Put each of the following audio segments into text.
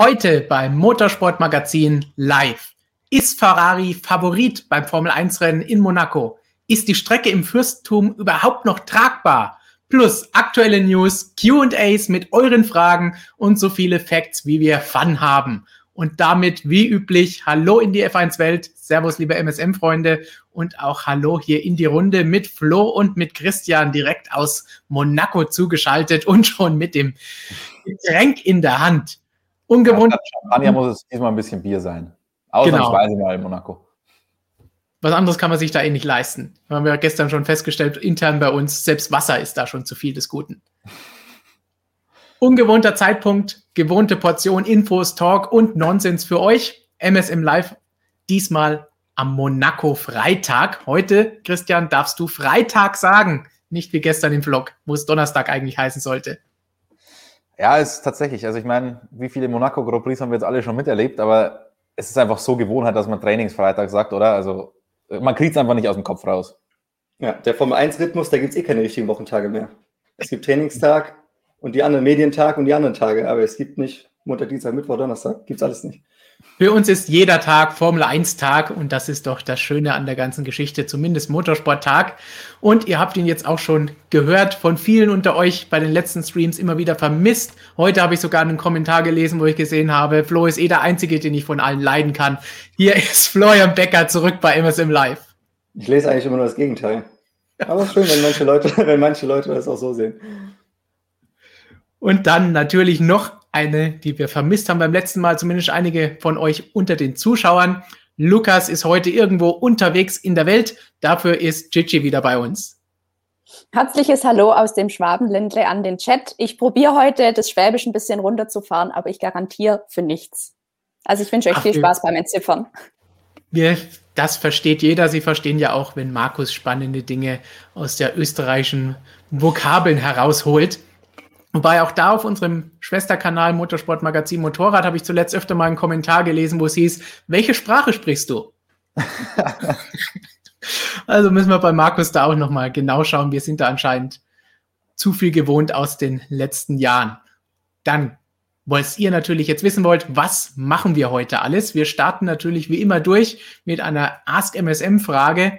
Heute beim Motorsportmagazin live. Ist Ferrari Favorit beim Formel-1-Rennen in Monaco? Ist die Strecke im Fürstentum überhaupt noch tragbar? Plus aktuelle News, Q&As mit euren Fragen und so viele Facts, wie wir Fun haben. Und damit, wie üblich, hallo in die F1-Welt. Servus, liebe MSM-Freunde. Und auch hallo hier in die Runde mit Flo und mit Christian, direkt aus Monaco zugeschaltet und schon mit dem Getränk in der Hand. Ungewohnt. Ja, Champagner muss es diesmal ein bisschen Bier sein. Ausnahmsweise mal in Monaco. Was anderes kann man sich da eh nicht leisten. Das haben wir gestern schon festgestellt, intern bei uns, selbst Wasser ist da schon zu viel des Guten. Ungewohnter Zeitpunkt, gewohnte Portion Infos, Talk und Nonsens für euch. MSM Live, diesmal am Monaco-Freitag. Heute, Christian, darfst du Freitag sagen, nicht wie gestern im Vlog, wo es Donnerstag eigentlich heißen sollte. Ja, ist tatsächlich. Also ich meine, wie viele Monaco Grand Prix haben wir jetzt alle schon miterlebt, aber es ist einfach so Gewohnheit, dass man Trainingsfreitag sagt, oder? Also man kriegt es einfach nicht aus dem Kopf raus. Ja, der Formel-1-Rhythmus, da gibt es eh keine richtigen Wochentage mehr. Es gibt Trainingstag und die anderen Medientag und die anderen Tage, aber es gibt nicht Montag, Dienstag, Mittwoch, Donnerstag, gibt's alles nicht. Für uns ist jeder Tag Formel-1-Tag und das ist doch das Schöne an der ganzen Geschichte, zumindest Motorsport-Tag. Und ihr habt ihn jetzt auch schon gehört von vielen unter euch bei den letzten Streams immer wieder vermisst. Heute habe ich sogar einen Kommentar gelesen, wo ich gesehen habe, Flo ist der Einzige, den ich von allen leiden kann. Hier ist Florian Becker zurück bei MSM Live. Ich lese eigentlich immer nur das Gegenteil. Aber es ist schön, wenn manche Leute das auch so sehen. Und dann natürlich noch eine, die wir vermisst haben beim letzten Mal, zumindest einige von euch unter den Zuschauern. Lukas ist heute irgendwo unterwegs in der Welt. Dafür ist Gigi wieder bei uns. Herzliches Hallo aus dem Schwabenländle an den Chat. Ich probiere heute, das Schwäbisch ein bisschen runterzufahren, aber ich garantiere für nichts. Also ich wünsche euch viel Spaß beim Entziffern. Das versteht jeder. Sie verstehen ja auch, wenn Markus spannende Dinge aus der österreichischen Vokabeln herausholt. Wobei auch da auf unserem Schwesterkanal Motorsportmagazin Motorrad habe ich zuletzt öfter mal einen Kommentar gelesen, wo es hieß, welche Sprache sprichst du? Also müssen wir bei Markus da auch nochmal genau schauen. Wir sind da anscheinend zu viel gewohnt aus den letzten Jahren. Dann, was ihr natürlich jetzt wissen wollt, was machen wir heute alles? Wir starten natürlich wie immer durch mit einer Ask-MSM-Frage.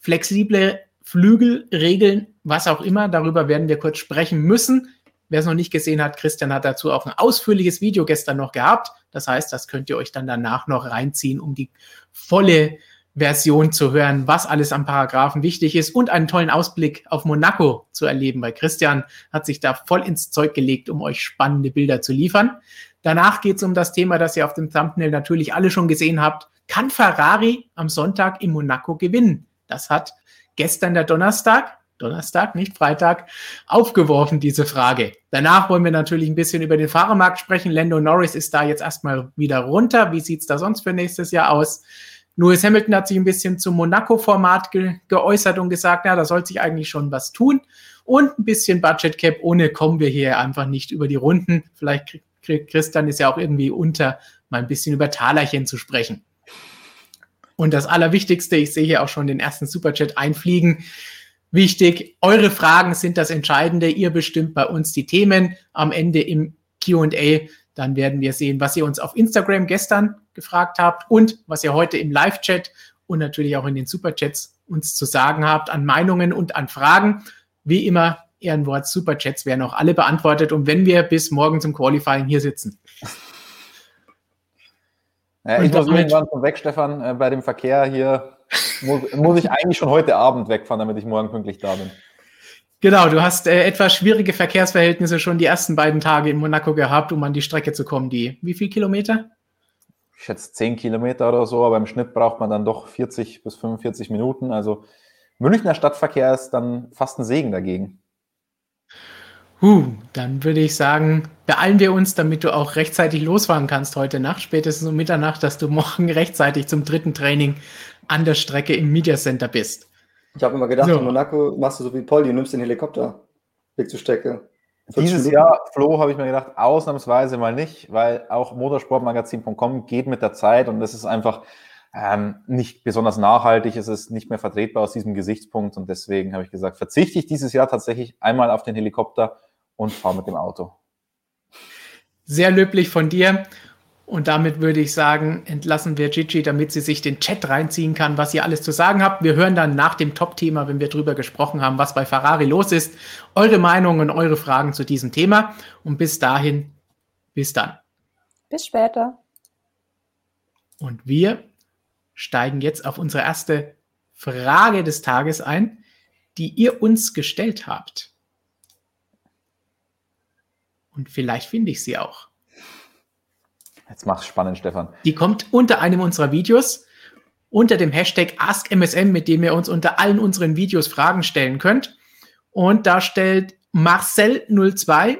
Flexible Flügelregeln, was auch immer, darüber werden wir kurz sprechen müssen. Wer es noch nicht gesehen hat, Christian hat dazu auch ein ausführliches Video gestern noch gehabt. Das heißt, das könnt ihr euch dann danach noch reinziehen, um die volle Version zu hören, was alles am Paragraphen wichtig ist und einen tollen Ausblick auf Monaco zu erleben, weil Christian hat sich da voll ins Zeug gelegt, um euch spannende Bilder zu liefern. Danach geht es um das Thema, das ihr auf dem Thumbnail natürlich alle schon gesehen habt. Kann Ferrari am Sonntag in Monaco gewinnen? Das hat gestern der Donnerstag, nicht Freitag, aufgeworfen, diese Frage. Danach wollen wir natürlich ein bisschen über den Fahrermarkt sprechen. Lando Norris ist da jetzt erstmal wieder runter. Wie sieht es da sonst für nächstes Jahr aus? Lewis Hamilton hat sich ein bisschen zum Monaco-Format geäußert und gesagt, da soll sich eigentlich schon was tun. Und ein bisschen Budget Cap. Ohne kommen wir hier einfach nicht über die Runden. Vielleicht kriegt Christian es ja auch irgendwie unter, mal ein bisschen über Talerchen zu sprechen. Und das Allerwichtigste, ich sehe hier auch schon den ersten Superchat einfliegen, wichtig, eure Fragen sind das Entscheidende. Ihr bestimmt bei uns die Themen am Ende im Q&A. Dann werden wir sehen, was ihr uns auf Instagram gestern gefragt habt und was ihr heute im Live-Chat und natürlich auch in den Superchats uns zu sagen habt an Meinungen und an Fragen. Wie immer, Ehrenwort, Superchats werden auch alle beantwortet. Und wenn wir bis morgen zum Qualifying hier sitzen. Ja, ich muss irgendwann schon weg, Stefan, bei dem Verkehr hier. Muss ich eigentlich schon heute Abend wegfahren, damit ich morgen pünktlich da bin. Genau, du hast etwas schwierige Verkehrsverhältnisse schon die ersten beiden Tage in Monaco gehabt, um an die Strecke zu kommen. Wie viel Kilometer? Ich schätze 10 Kilometer oder so, aber im Schnitt braucht man dann doch 40 bis 45 Minuten. Also Münchner Stadtverkehr ist dann fast ein Segen dagegen. Dann würde ich sagen, beeilen wir uns, damit du auch rechtzeitig losfahren kannst heute Nacht, spätestens um Mitternacht, dass du morgen rechtzeitig zum dritten Training an der Strecke im Media Center bist. Ich habe immer gedacht, so. In Monaco machst du so wie Poldi, nimmst den Helikopter weg zur Strecke. Dieses Jahr, Flo, habe ich mir gedacht, ausnahmsweise mal nicht, weil auch motorsportmagazin.com geht mit der Zeit und das ist einfach nicht besonders nachhaltig, es ist nicht mehr vertretbar aus diesem Gesichtspunkt und deswegen habe ich gesagt, verzichte ich dieses Jahr tatsächlich einmal auf den Helikopter und fahre mit dem Auto. Sehr löblich von dir. Und damit würde ich sagen, entlassen wir Gigi, damit sie sich den Chat reinziehen kann, was ihr alles zu sagen habt. Wir hören dann nach dem Top-Thema, wenn wir drüber gesprochen haben, was bei Ferrari los ist, eure Meinungen und eure Fragen zu diesem Thema. Und bis dahin, bis dann. Bis später. Und wir steigen jetzt auf unsere erste Frage des Tages ein, die ihr uns gestellt habt. Und vielleicht finde ich sie auch. Jetzt mach's spannend, Stefan. Die kommt unter einem unserer Videos, unter dem Hashtag AskMSM, mit dem ihr uns unter allen unseren Videos Fragen stellen könnt. Und da stellt Marcel02,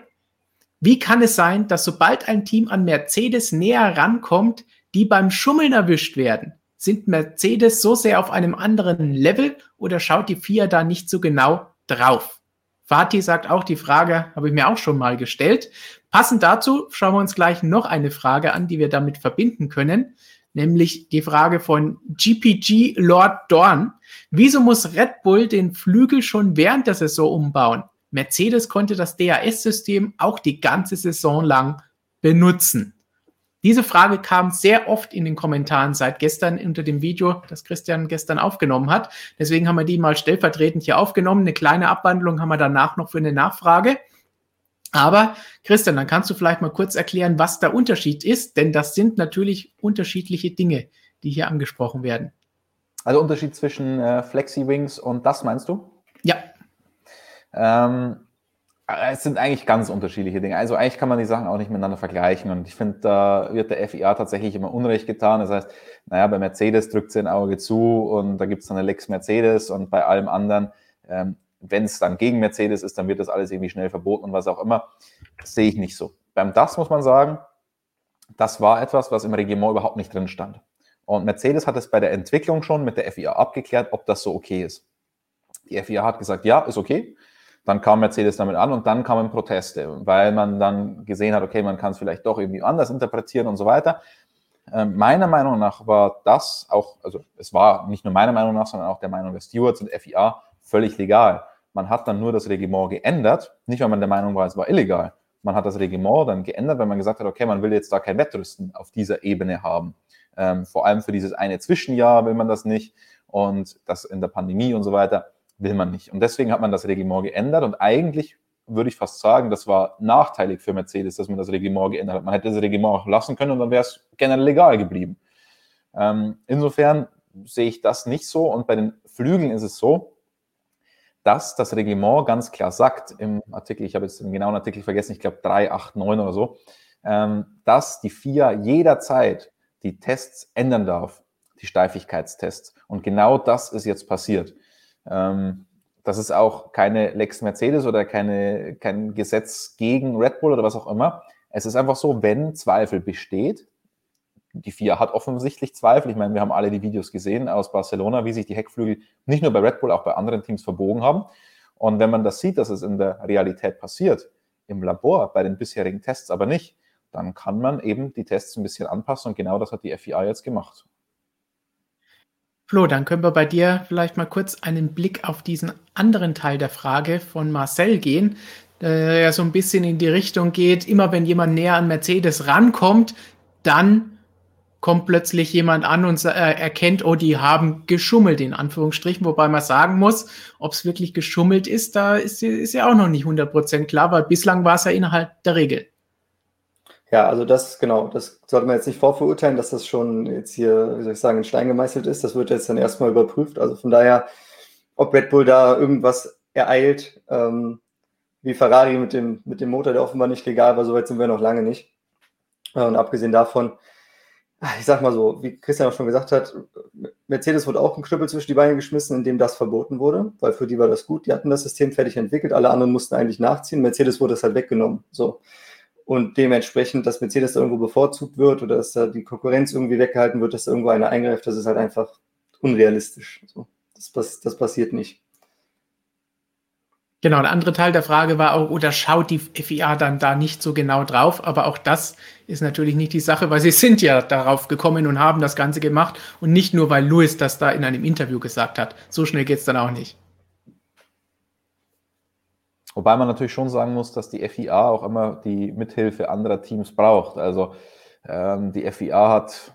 wie kann es sein, dass sobald ein Team an Mercedes näher rankommt, die beim Schummeln erwischt werden? Sind Mercedes so sehr auf einem anderen Level oder schaut die FIA da nicht so genau drauf? Fatih sagt auch, die Frage habe ich mir auch schon mal gestellt. Passend dazu schauen wir uns gleich noch eine Frage an, die wir damit verbinden können, nämlich die Frage von GPG Lord Dorn. Wieso muss Red Bull den Flügel schon während der Saison umbauen? Mercedes konnte das DAS-System auch die ganze Saison lang benutzen. Diese Frage kam sehr oft in den Kommentaren seit gestern unter dem Video, das Christian gestern aufgenommen hat. Deswegen haben wir die mal stellvertretend hier aufgenommen. Eine kleine Abwandlung haben wir danach noch für eine Nachfrage. Aber Christian, dann kannst du vielleicht mal kurz erklären, was der Unterschied ist, denn das sind natürlich unterschiedliche Dinge, die hier angesprochen werden. Also Unterschied zwischen Flexi-Wings und das, meinst du? Ja. Es sind eigentlich ganz unterschiedliche Dinge. Also eigentlich kann man die Sachen auch nicht miteinander vergleichen und ich finde, da wird der FIA tatsächlich immer Unrecht getan. Das heißt, naja, bei Mercedes drückt sie ein Auge zu und da gibt es dann eine Lex Mercedes und bei allem anderen... wenn es dann gegen Mercedes ist, dann wird das alles irgendwie schnell verboten und was auch immer. Das sehe ich nicht so. Beim DAS muss man sagen, das war etwas, was im Reglement überhaupt nicht drin stand. Und Mercedes hat es bei der Entwicklung schon mit der FIA abgeklärt, ob das so okay ist. Die FIA hat gesagt, ja, ist okay. Dann kam Mercedes damit an und dann kamen Proteste, weil man dann gesehen hat, okay, man kann es vielleicht doch irgendwie anders interpretieren und so weiter. Meiner Meinung nach war das auch, also es war nicht nur meiner Meinung nach, sondern auch der Meinung der Stewards und FIA völlig legal. Man hat dann nur das Reglement geändert, nicht weil man der Meinung war, es war illegal. Man hat das Reglement dann geändert, weil man gesagt hat, okay, man will jetzt da kein Wettrüsten auf dieser Ebene haben. Vor allem für dieses eine Zwischenjahr will man das nicht und das in der Pandemie und so weiter will man nicht. Und deswegen hat man das Reglement geändert und eigentlich würde ich fast sagen, das war nachteilig für Mercedes, dass man das Reglement geändert hat. Man hätte das Reglement auch lassen können und dann wäre es generell legal geblieben. Insofern sehe ich das nicht so und bei den Flügeln ist es so, dass das Reglement ganz klar sagt, im Artikel, ich habe jetzt den genauen Artikel vergessen, ich glaube 389 oder so, dass die FIA jederzeit die Tests ändern darf, die Steifigkeitstests. Und genau das ist jetzt passiert. Das ist auch keine Lex Mercedes oder kein Gesetz gegen Red Bull oder was auch immer. Es ist einfach so, wenn Zweifel besteht, die FIA hat offensichtlich Zweifel. Ich meine, wir haben alle die Videos gesehen aus Barcelona, wie sich die Heckflügel nicht nur bei Red Bull, auch bei anderen Teams verbogen haben. Und wenn man das sieht, dass es in der Realität passiert, im Labor, bei den bisherigen Tests aber nicht, dann kann man eben die Tests ein bisschen anpassen und genau das hat die FIA jetzt gemacht. Flo, dann können wir bei dir vielleicht mal kurz einen Blick auf diesen anderen Teil der Frage von Marcel gehen, der ja so ein bisschen in die Richtung geht, immer wenn jemand näher an Mercedes rankommt, dann kommt plötzlich jemand an und erkennt, oh, die haben geschummelt, in Anführungsstrichen, wobei man sagen muss, ob es wirklich geschummelt ist, da ist ja auch noch nicht 100% klar, weil bislang war es ja innerhalb der Regel. Ja, also das sollte man jetzt nicht vorverurteilen, dass das schon jetzt hier, wie soll ich sagen, in Stein gemeißelt ist, das wird jetzt dann erstmal überprüft, also von daher, ob Red Bull da irgendwas ereilt, wie Ferrari mit dem Motor, der offenbar nicht legal war, soweit sind wir noch lange nicht. Und abgesehen davon, ich sag mal so, wie Christian auch schon gesagt hat, Mercedes wurde auch ein Knüppel zwischen die Beine geschmissen, indem das verboten wurde, weil für die war das gut, die hatten das System fertig entwickelt, alle anderen mussten eigentlich nachziehen, Mercedes wurde das halt weggenommen, so. Und dementsprechend, dass Mercedes da irgendwo bevorzugt wird oder dass da die Konkurrenz irgendwie weggehalten wird, dass da irgendwo einer eingreift, das ist halt einfach unrealistisch, so. Das passiert nicht. Genau, der andere Teil der Frage war auch, oder schaut die FIA dann da nicht so genau drauf? Aber auch das ist natürlich nicht die Sache, weil sie sind ja darauf gekommen und haben das Ganze gemacht und nicht nur, weil Lewis das da in einem Interview gesagt hat. So schnell geht's dann auch nicht. Wobei man natürlich schon sagen muss, dass die FIA auch immer die Mithilfe anderer Teams braucht. Also Die FIA hat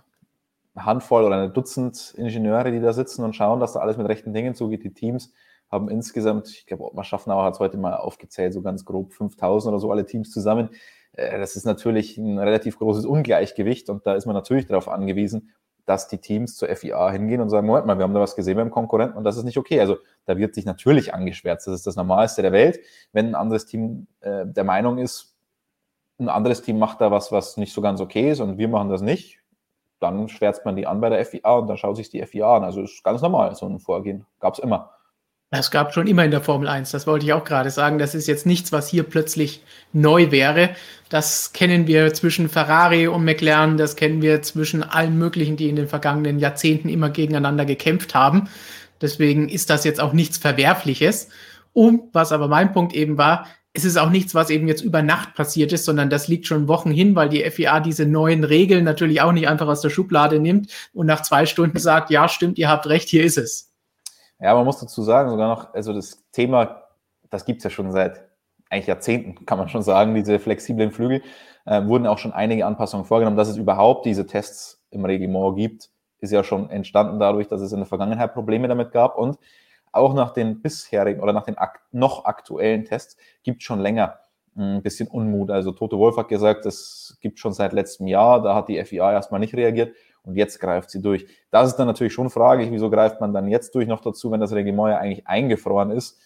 eine Handvoll oder ein Dutzend Ingenieure, die da sitzen und schauen, dass da alles mit rechten Dingen zugeht. Die Teams haben insgesamt, ich glaube, Ottmar Schaffnauer hat es heute mal aufgezählt, so ganz grob 5.000 oder so alle Teams zusammen. Das ist natürlich ein relativ großes Ungleichgewicht und da ist man natürlich darauf angewiesen, dass die Teams zur FIA hingehen und sagen, Moment mal, wir haben da was gesehen beim Konkurrenten und das ist nicht okay. Also da wird sich natürlich angeschwärzt. Das ist das Normalste der Welt, wenn ein anderes Team der Meinung ist, ein anderes Team macht da was, was nicht so ganz okay ist und wir machen das nicht, dann schwärzt man die an bei der FIA und dann schaut sich die FIA an. Also ist ganz normal, so ein Vorgehen gab es immer. Es gab schon immer in der Formel 1, das wollte ich auch gerade sagen. Das ist jetzt nichts, was hier plötzlich neu wäre. Das kennen wir zwischen Ferrari und McLaren, das kennen wir zwischen allen möglichen, die in den vergangenen Jahrzehnten immer gegeneinander gekämpft haben. Deswegen ist das jetzt auch nichts Verwerfliches. Und was aber mein Punkt eben war, es ist auch nichts, was eben jetzt über Nacht passiert ist, sondern das liegt schon Wochen hin, weil die FIA diese neuen Regeln natürlich auch nicht einfach aus der Schublade nimmt und nach 2 Stunden sagt, ja stimmt, ihr habt recht, hier ist es. Ja, man muss dazu sagen, sogar noch, also das Thema, das gibt es ja schon seit eigentlich Jahrzehnten, kann man schon sagen, diese flexiblen Flügel, wurden auch schon einige Anpassungen vorgenommen. Dass es überhaupt diese Tests im Reglement gibt, ist ja schon entstanden dadurch, dass es in der Vergangenheit Probleme damit gab und auch nach den bisherigen oder nach den noch aktuellen Tests gibt es schon länger ein bisschen Unmut. Also Toto Wolff hat gesagt, es gibt schon seit letztem Jahr, da hat die FIA erstmal nicht reagiert. Und jetzt greift sie durch. Das ist dann natürlich schon fraglich, wieso greift man dann jetzt durch noch dazu, wenn das Reglement ja eigentlich eingefroren ist.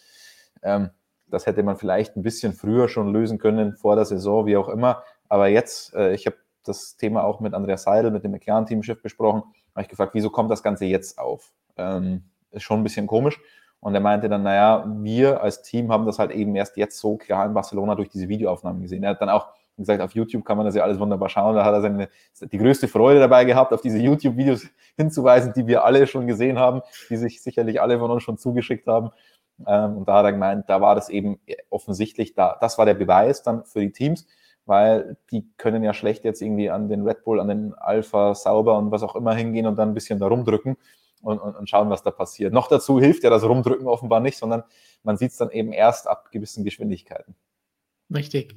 Das hätte man vielleicht ein bisschen früher schon lösen können, vor der Saison, wie auch immer. Aber jetzt, ich habe das Thema auch mit Andreas Seidel, mit dem McLaren-Teamchef besprochen, habe ich gefragt, wieso kommt das Ganze jetzt auf? Ist schon ein bisschen komisch. Und er meinte dann, naja, wir als Team haben das halt eben erst jetzt so klar in Barcelona durch diese Videoaufnahmen gesehen. Er hat dann auch gesagt, auf YouTube kann man das ja alles wunderbar schauen. Da hat er die größte Freude dabei gehabt, auf diese YouTube-Videos hinzuweisen, die wir alle schon gesehen haben, die sich sicherlich alle von uns schon zugeschickt haben. Und da hat er gemeint, da war das eben offensichtlich da. Das war der Beweis dann für die Teams, weil die können ja schlecht jetzt irgendwie an den Red Bull, an den Alpha, Sauber und was auch immer hingehen und dann ein bisschen da rumdrücken und schauen, was da passiert. Noch dazu hilft ja das Rumdrücken offenbar nicht, sondern man sieht es dann eben erst ab gewissen Geschwindigkeiten. Richtig.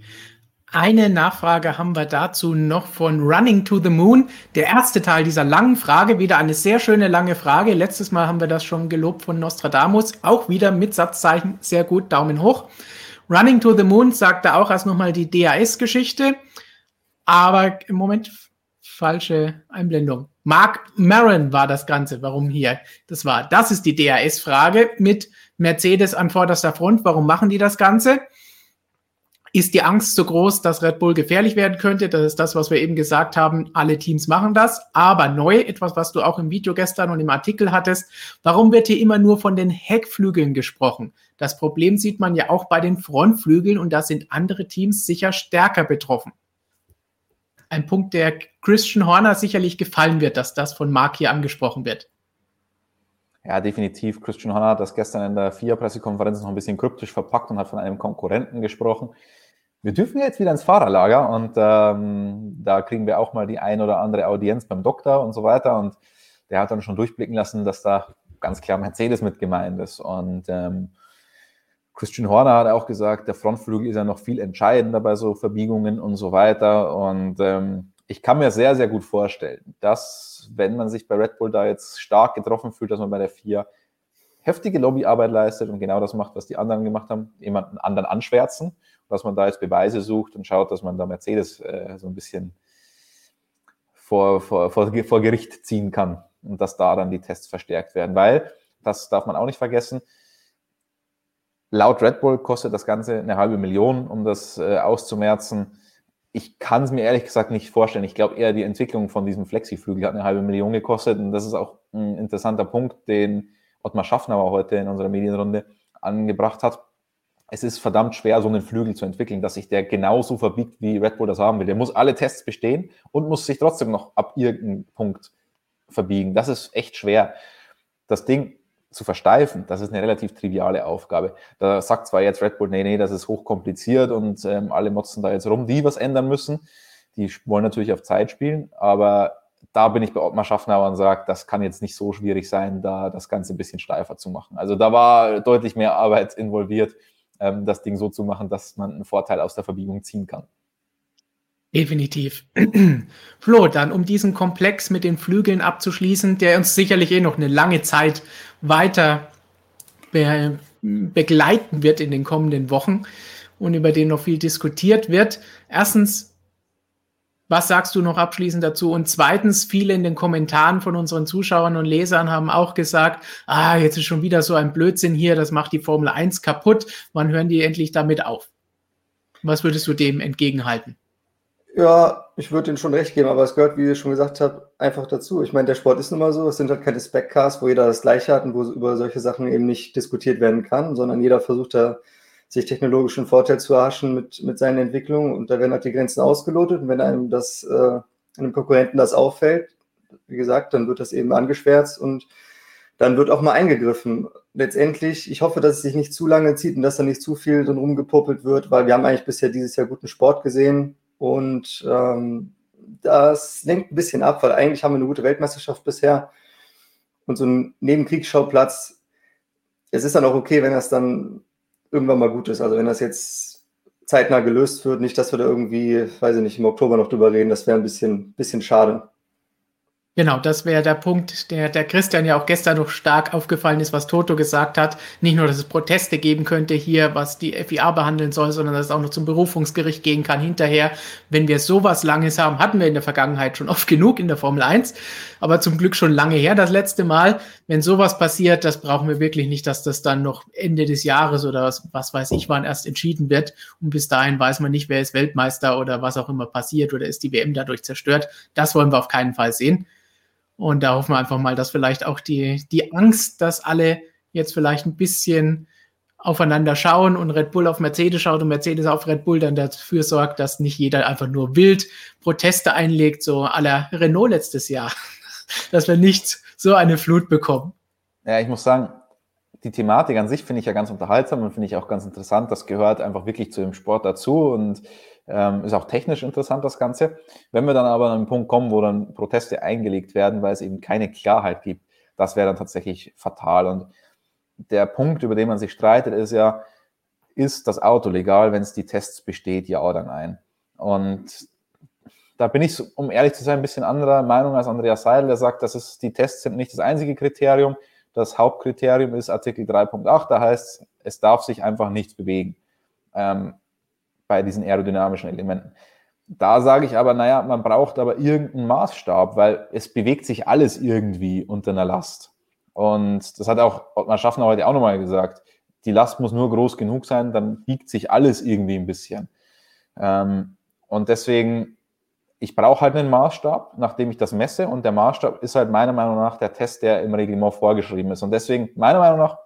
Eine Nachfrage haben wir dazu noch von Running to the Moon. Der erste Teil dieser langen Frage, wieder eine sehr schöne lange Frage. Letztes Mal haben wir das schon gelobt von Nostradamus. Auch wieder mit Satzzeichen, sehr gut, Daumen hoch. Running to the Moon sagte auch erst nochmal die DAS-Geschichte. Aber im Moment, falsche Einblendung. Mark Maron war das Ganze, warum hier das war. Das ist die DAS-Frage mit Mercedes an vorderster Front. Warum machen die das Ganze? Ist die Angst so groß, dass Red Bull gefährlich werden könnte? Das ist das, was wir eben gesagt haben. Alle Teams machen das. Aber neu, etwas, was du auch im Video gestern und im Artikel hattest. Warum wird hier immer nur von den Heckflügeln gesprochen? Das Problem sieht man ja auch bei den Frontflügeln und da sind andere Teams sicher stärker betroffen. Ein Punkt, der Christian Horner sicherlich gefallen wird, dass das von Marc hier angesprochen wird. Ja, definitiv. Christian Horner hat das gestern in der FIA-Pressekonferenz noch ein bisschen kryptisch verpackt und hat von einem Konkurrenten gesprochen. Wir dürfen jetzt wieder ins Fahrerlager und da kriegen wir auch mal die ein oder andere Audienz beim Doktor und so weiter. Und der hat dann schon durchblicken lassen, dass da ganz klar Mercedes mit gemeint ist. Und Christian Horner hat auch gesagt, der Frontflügel ist ja noch viel entscheidender bei so Verbiegungen und so weiter. Und ich kann mir sehr, sehr gut vorstellen, dass, wenn man sich bei Red Bull da jetzt stark getroffen fühlt, dass man bei der FIA heftige Lobbyarbeit leistet und genau das macht, was die anderen gemacht haben, jemanden anderen anschwärzen, dass man da jetzt Beweise sucht und schaut, dass man da Mercedes so ein bisschen vor Gericht ziehen kann und dass da dann die Tests verstärkt werden, weil, das darf man auch nicht vergessen, laut Red Bull kostet das Ganze 500.000, um das auszumerzen. Ich kann es mir ehrlich gesagt nicht vorstellen. Ich glaube eher, die Entwicklung von diesem Flexi-Flügel hat 500.000 gekostet und das ist auch ein interessanter Punkt, den Ottmar Schaffnauer heute in unserer Medienrunde angebracht hat. Es ist verdammt schwer, so einen Flügel zu entwickeln, dass sich der genauso verbiegt, wie Red Bull das haben will. Der muss alle Tests bestehen und muss sich trotzdem noch ab irgendeinem Punkt verbiegen. Das ist echt schwer. Das Ding zu versteifen, das ist eine relativ triviale Aufgabe. Da sagt zwar jetzt Red Bull, nee, das ist hochkompliziert und alle motzen da jetzt rum, die was ändern müssen. Die wollen natürlich auf Zeit spielen, aber da bin ich bei Ottmar Schaffnauer und sage, das kann jetzt nicht so schwierig sein, da das Ganze ein bisschen steifer zu machen. Also da war deutlich mehr Arbeit involviert, das Ding so zu machen, dass man einen Vorteil aus der Verbiegung ziehen kann. Definitiv. Flo, dann um diesen Komplex mit den Flügeln abzuschließen, der uns sicherlich noch eine lange Zeit weiter begleiten wird in den kommenden Wochen und über den noch viel diskutiert wird. Erstens, was sagst du noch abschließend dazu? Und zweitens, viele in den Kommentaren von unseren Zuschauern und Lesern haben auch gesagt, jetzt ist schon wieder so ein Blödsinn hier, das macht die Formel 1 kaputt, wann hören die endlich damit auf? Was würdest du dem entgegenhalten? Ja, ich würde denen schon recht geben, aber es gehört, wie ich schon gesagt habe, einfach dazu. Ich meine, der Sport ist nun mal so, es sind halt keine Spec-Cars, wo jeder das Gleiche hat und wo über solche Sachen eben nicht diskutiert werden kann, sondern jeder versucht da, sich technologischen Vorteil zu erhaschen mit seinen Entwicklungen, und da werden halt die Grenzen ausgelotet, und wenn einem das, einem Konkurrenten das auffällt, wie gesagt, dann wird das eben angeschwärzt und dann wird auch mal eingegriffen. Letztendlich, ich hoffe, dass es sich nicht zu lange zieht und dass da nicht zu viel drin rumgepuppelt wird, weil wir haben eigentlich bisher dieses Jahr guten Sport gesehen. Und das lenkt ein bisschen ab, weil eigentlich haben wir eine gute Weltmeisterschaft bisher. Und so ein Nebenkriegsschauplatz, es ist dann auch okay, wenn das dann irgendwann mal gut ist. Also wenn das jetzt zeitnah gelöst wird, nicht, dass wir da irgendwie, weiß ich nicht, im Oktober noch drüber reden, das wäre ein bisschen schade. Genau, das wäre der Punkt, der Christian ja auch gestern noch stark aufgefallen ist, was Toto gesagt hat. Nicht nur, dass es Proteste geben könnte hier, was die FIA behandeln soll, sondern dass es auch noch zum Berufungsgericht gehen kann hinterher. Wenn wir sowas Langes haben, hatten wir in der Vergangenheit schon oft genug in der Formel 1, aber zum Glück schon lange her das letzte Mal. Wenn sowas passiert, das brauchen wir wirklich nicht, dass das dann noch Ende des Jahres oder was weiß ich wann erst entschieden wird. Und bis dahin weiß man nicht, wer ist Weltmeister oder was auch immer passiert oder ist die WM dadurch zerstört. Das wollen wir auf keinen Fall sehen. Und da hoffen wir einfach mal, dass vielleicht auch die Angst, dass alle jetzt vielleicht ein bisschen aufeinander schauen und Red Bull auf Mercedes schaut und Mercedes auf Red Bull, dann dafür sorgt, dass nicht jeder einfach nur wild Proteste einlegt, so à la Renault letztes Jahr, dass wir nicht so eine Flut bekommen. Ja, ich muss sagen, die Thematik an sich finde ich ja ganz unterhaltsam und finde ich auch ganz interessant. Das gehört einfach wirklich zu dem Sport dazu und ist auch technisch interessant, das Ganze. Wenn wir dann aber an einen Punkt kommen, wo dann Proteste eingelegt werden, weil es eben keine Klarheit gibt, das wäre dann tatsächlich fatal. Und der Punkt, über den man sich streitet, ist ja, ist das Auto legal, wenn es die Tests besteht, ja oder nein? Und da bin ich, um ehrlich zu sein, ein bisschen anderer Meinung als Andreas Seidel, der sagt, dass die Tests sind nicht das einzige Kriterium. Das Hauptkriterium ist Artikel 3.8, da heißt es, es darf sich einfach nichts bewegen. Bei diesen aerodynamischen Elementen. Da sage ich aber, naja, man braucht aber irgendeinen Maßstab, weil es bewegt sich alles irgendwie unter einer Last. Und das hat auch Ottmar Schaffner heute auch nochmal gesagt, die Last muss nur groß genug sein, dann biegt sich alles irgendwie ein bisschen. Und deswegen, ich brauche halt einen Maßstab, nachdem ich das messe, und der Maßstab ist halt meiner Meinung nach der Test, der im Reglement vorgeschrieben ist. Und deswegen, meiner Meinung nach,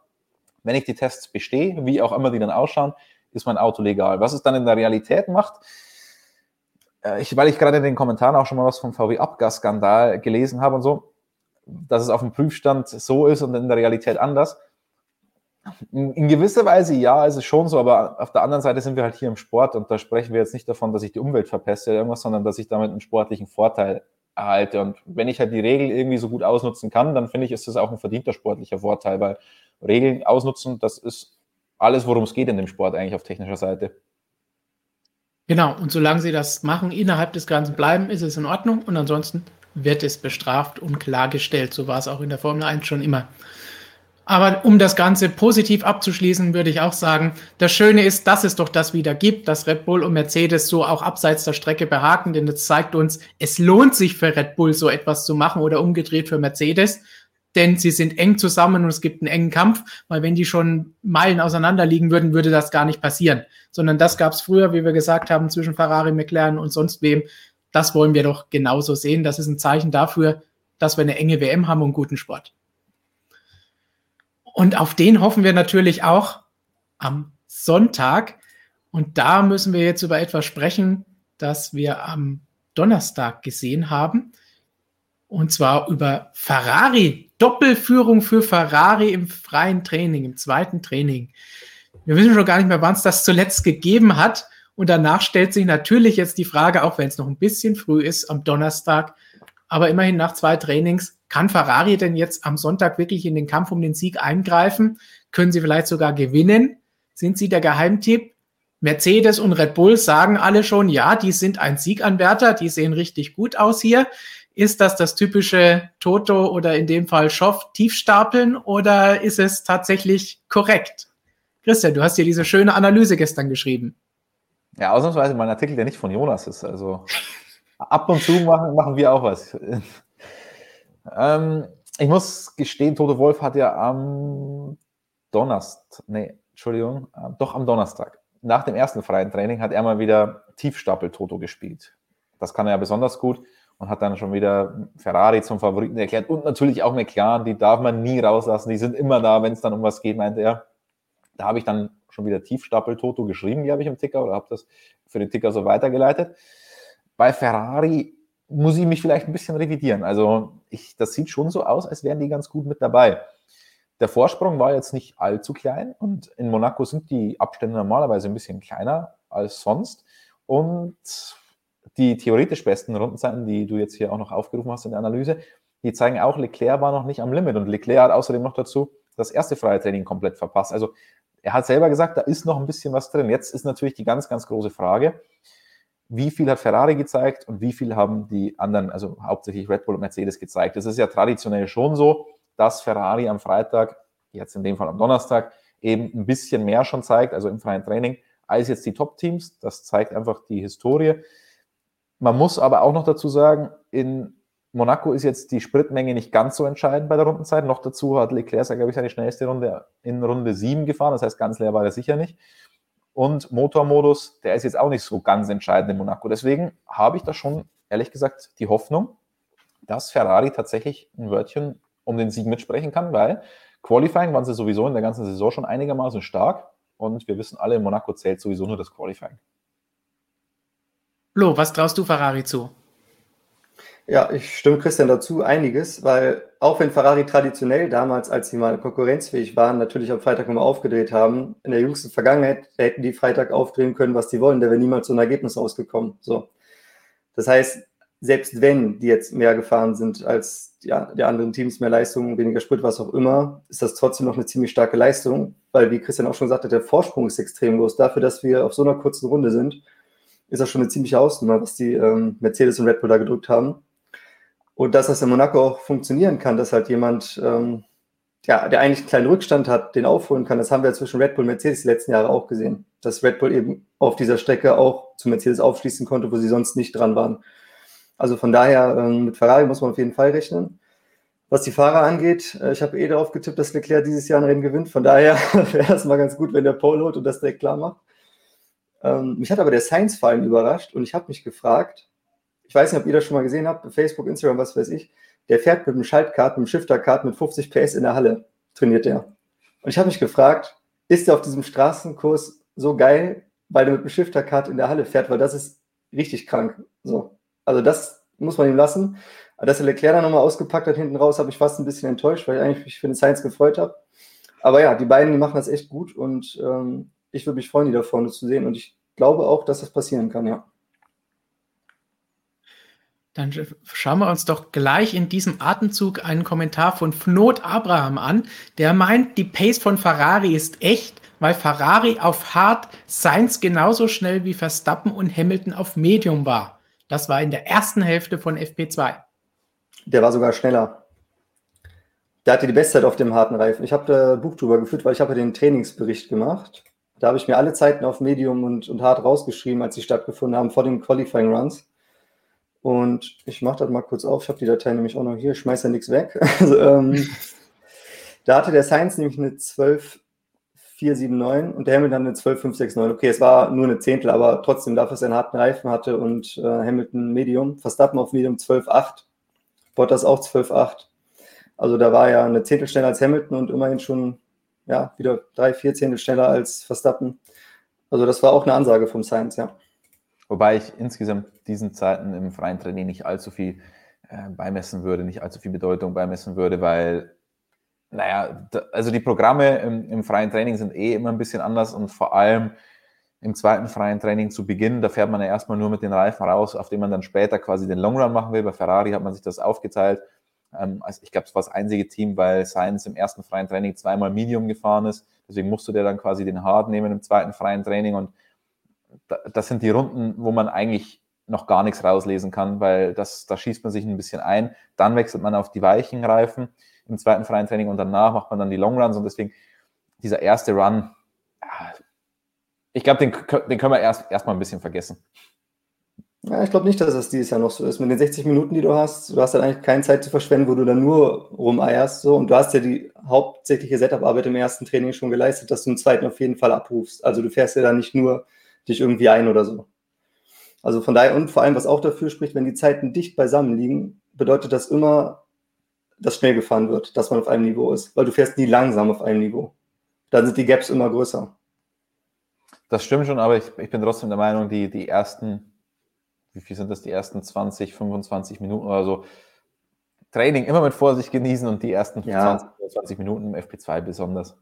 wenn ich die Tests bestehe, wie auch immer die dann ausschauen, ist mein Auto legal. Was es dann in der Realität macht, weil ich gerade in den Kommentaren auch schon mal was vom VW-Abgasskandal gelesen habe und so, dass es auf dem Prüfstand so ist und in der Realität anders. In gewisser Weise ja, ist es schon so, aber auf der anderen Seite sind wir halt hier im Sport und da sprechen wir jetzt nicht davon, dass ich die Umwelt verpeste oder irgendwas, sondern dass ich damit einen sportlichen Vorteil erhalte. Und wenn ich halt die Regel irgendwie so gut ausnutzen kann, dann finde ich, ist das auch ein verdienter sportlicher Vorteil, weil Regeln ausnutzen, das ist alles, worum es geht in dem Sport eigentlich auf technischer Seite. Genau, und solange sie das machen, innerhalb des Ganzen bleiben, ist es in Ordnung und ansonsten wird es bestraft und klargestellt. So war es auch in der Formel 1 schon immer. Aber um das Ganze positiv abzuschließen, würde ich auch sagen, das Schöne ist, dass es doch das wieder gibt, dass Red Bull und Mercedes so auch abseits der Strecke behaken, denn das zeigt uns, es lohnt sich für Red Bull so etwas zu machen oder umgedreht für Mercedes. Denn sie sind eng zusammen und es gibt einen engen Kampf, weil wenn die schon Meilen auseinander liegen würden, würde das gar nicht passieren. Sondern das gab es früher, wie wir gesagt haben, zwischen Ferrari, McLaren und sonst wem. Das wollen wir doch genauso sehen. Das ist ein Zeichen dafür, dass wir eine enge WM haben und guten Sport. Und auf den hoffen wir natürlich auch am Sonntag. Und da müssen wir jetzt über etwas sprechen, das wir am Donnerstag gesehen haben. Und zwar über Ferrari, Doppelführung für Ferrari im freien Training, im zweiten Training. Wir wissen schon gar nicht mehr, wann es das zuletzt gegeben hat. Und danach stellt sich natürlich jetzt die Frage, auch wenn es noch ein bisschen früh ist, am Donnerstag, aber immerhin nach 2 Trainings, kann Ferrari denn jetzt am Sonntag wirklich in den Kampf um den Sieg eingreifen? Können sie vielleicht sogar gewinnen? Sind sie der Geheimtipp? Mercedes und Red Bull sagen alle schon, ja, die sind ein Sieganwärter, die sehen richtig gut aus hier. Ist das typische Toto oder in dem Fall Schoff tiefstapeln oder ist es tatsächlich korrekt? Christian, du hast hier diese schöne Analyse gestern geschrieben. Ja, ausnahmsweise mein Artikel, der nicht von Jonas ist. Also ab und zu machen wir auch was. Ich muss gestehen, Toto Wolff hat ja am Donnerstag, nach dem ersten freien Training, hat er mal wieder Tiefstapel-Toto gespielt. Das kann er ja besonders gut und hat dann schon wieder Ferrari zum Favoriten erklärt und natürlich auch McLaren, die darf man nie rauslassen, die sind immer da, wenn es dann um was geht, meint er. Da habe ich dann schon wieder Tiefstapel-Toto geschrieben, die habe ich im Ticker oder habe das für den Ticker so weitergeleitet. Bei Ferrari muss ich mich vielleicht ein bisschen revidieren. Also das sieht schon so aus, als wären die ganz gut mit dabei. Der Vorsprung war jetzt nicht allzu klein und in Monaco sind die Abstände normalerweise ein bisschen kleiner als sonst und die theoretisch besten Rundenzeiten, die du jetzt hier auch noch aufgerufen hast in der Analyse, die zeigen auch, Leclerc war noch nicht am Limit und Leclerc hat außerdem noch dazu das erste freie Training komplett verpasst. Also er hat selber gesagt, da ist noch ein bisschen was drin. Jetzt ist natürlich die ganz, ganz große Frage, wie viel hat Ferrari gezeigt und wie viel haben die anderen, also hauptsächlich Red Bull und Mercedes gezeigt. Das ist ja traditionell schon so, dass Ferrari am Freitag, jetzt in dem Fall am Donnerstag, eben ein bisschen mehr schon zeigt, also im freien Training, als jetzt die Top-Teams. Das zeigt einfach die Historie. Man muss aber auch noch dazu sagen, in Monaco ist jetzt die Spritmenge nicht ganz so entscheidend bei der Rundenzeit. Noch dazu hat Leclerc, glaube ich, seine schnellste Runde in Runde 7 gefahren. Das heißt, ganz leer war er sicher nicht. Und Motormodus, der ist jetzt auch nicht so ganz entscheidend in Monaco. Deswegen habe ich da schon, ehrlich gesagt, die Hoffnung, dass Ferrari tatsächlich ein Wörtchen um den Sieg mitsprechen kann, weil Qualifying waren sie sowieso in der ganzen Saison schon einigermaßen stark und wir wissen alle, in Monaco zählt sowieso nur das Qualifying. Flo, was traust du Ferrari zu? Ja, ich stimme Christian dazu einiges, weil auch wenn Ferrari traditionell damals, als sie mal konkurrenzfähig waren, natürlich am Freitag immer aufgedreht haben, in der jüngsten Vergangenheit hätten die Freitag aufdrehen können, was die wollen, da wäre niemals so ein Ergebnis rausgekommen. So. Das heißt, selbst wenn die jetzt mehr gefahren sind als die anderen Teams, mehr Leistung, weniger Sprit, was auch immer, ist das trotzdem noch eine ziemlich starke Leistung, weil, wie Christian auch schon sagte, der Vorsprung ist extrem groß. Dafür, dass wir auf so einer kurzen Runde sind, ist das schon eine ziemliche Hausnummer, was die Mercedes und Red Bull da gedrückt haben. Und dass das in Monaco auch funktionieren kann, dass halt jemand, der eigentlich einen kleinen Rückstand hat, den aufholen kann, das haben wir zwischen Red Bull und Mercedes die letzten Jahre auch gesehen, dass Red Bull eben auf dieser Strecke auch zu Mercedes aufschließen konnte, wo sie sonst nicht dran waren. Also von daher, mit Ferrari muss man auf jeden Fall rechnen. Was die Fahrer angeht, ich habe darauf getippt, dass Leclerc dieses Jahr ein Rennen gewinnt. Von daher wäre es mal ganz gut, wenn der Pole holt und das direkt klar macht. Mich hat aber der Sainz vor allem überrascht und ich habe mich gefragt, ich weiß nicht, ob ihr das schon mal gesehen habt, Facebook, Instagram, was weiß ich, der fährt mit dem Schaltkart, mit dem Shifterkart mit 50 PS in der Halle, trainiert der. Und ich habe mich gefragt, ist der auf diesem Straßenkurs so geil, weil der mit dem Shifterkart in der Halle fährt, weil das ist richtig krank, so. Also das muss man ihm lassen. Dass der Leclerc dann nochmal ausgepackt hat hinten raus, habe ich fast ein bisschen enttäuscht, weil ich eigentlich mich für den Sainz gefreut habe. Aber ja, die beiden, die machen das echt gut und ich würde mich freuen, die da vorne zu sehen. Und ich glaube auch, dass das passieren kann, ja. Dann schauen wir uns doch gleich in diesem Atemzug einen Kommentar von Fnot Abraham an. Der meint, die Pace von Ferrari ist echt, weil Ferrari auf Hard Sainz genauso schnell wie Verstappen und Hamilton auf Medium war. Das war in der ersten Hälfte von FP2. Der war sogar schneller. Der hatte die Bestzeit auf dem harten Reifen. Ich habe da ein Buch drüber geführt, weil ich habe ja den Trainingsbericht gemacht. Da habe ich mir alle Zeiten auf Medium und Hard rausgeschrieben, als sie stattgefunden haben, vor den Qualifying Runs. Und ich mache das mal kurz auf. Ich habe die Datei nämlich auch noch hier. Ich schmeiße ja nichts weg. Also, da hatte der Sainz nämlich eine 12.479 und der Hamilton hatte eine 12.569. Okay, es war nur eine Zehntel, aber trotzdem, dafür dass er einen harten Reifen hatte und Hamilton Medium, Verstappen auf Medium 12.8, Bottas auch 12.8. Also da war ja eine Zehntel schneller als Hamilton und immerhin schon wieder 3-4 Zehntel schneller als Verstappen. Also das war auch eine Ansage vom Sainz, ja. Wobei ich insgesamt diesen Zeiten im freien Training nicht allzu viel beimessen würde, nicht allzu viel Bedeutung beimessen würde, weil also die Programme im freien Training sind immer ein bisschen anders und vor allem im zweiten freien Training zu Beginn, da fährt man ja erstmal nur mit den Reifen raus, auf dem man dann später quasi den Longrun machen will. Bei Ferrari hat man sich das aufgeteilt. Ich glaube, es war das einzige Team, weil Sainz im ersten freien Training zweimal Medium gefahren ist. Deswegen musste der dann quasi den Hard nehmen im zweiten freien Training und das sind die Runden, wo man eigentlich noch gar nichts rauslesen kann, weil da schießt man sich ein bisschen ein. Dann wechselt man auf die weichen Reifen im zweiten freien Training und danach macht man dann die Longruns und deswegen dieser erste Run, ich glaube, den können wir erstmal ein bisschen vergessen. Ja, ich glaube nicht, dass das dieses Jahr noch so ist. Mit den 60 Minuten, die du hast dann eigentlich keine Zeit zu verschwenden, wo du dann nur rumeierst. So. Und du hast ja die hauptsächliche Setup-Arbeit im ersten Training schon geleistet, dass du im zweiten auf jeden Fall abrufst. Also du fährst ja dann nicht nur dich irgendwie ein oder so. Also von daher, und vor allem, was auch dafür spricht, wenn die Zeiten dicht beisammen liegen, bedeutet das immer, dass schnell gefahren wird, dass man auf einem Niveau ist. Weil du fährst nie langsam auf einem Niveau. Dann sind die Gaps immer größer. Das stimmt schon, aber ich bin trotzdem der Meinung, die ersten... Wie viel sind das, die ersten 20, 25 Minuten oder so? Training immer mit Vorsicht genießen und die ersten 20, 25 Minuten im FP2 besonders.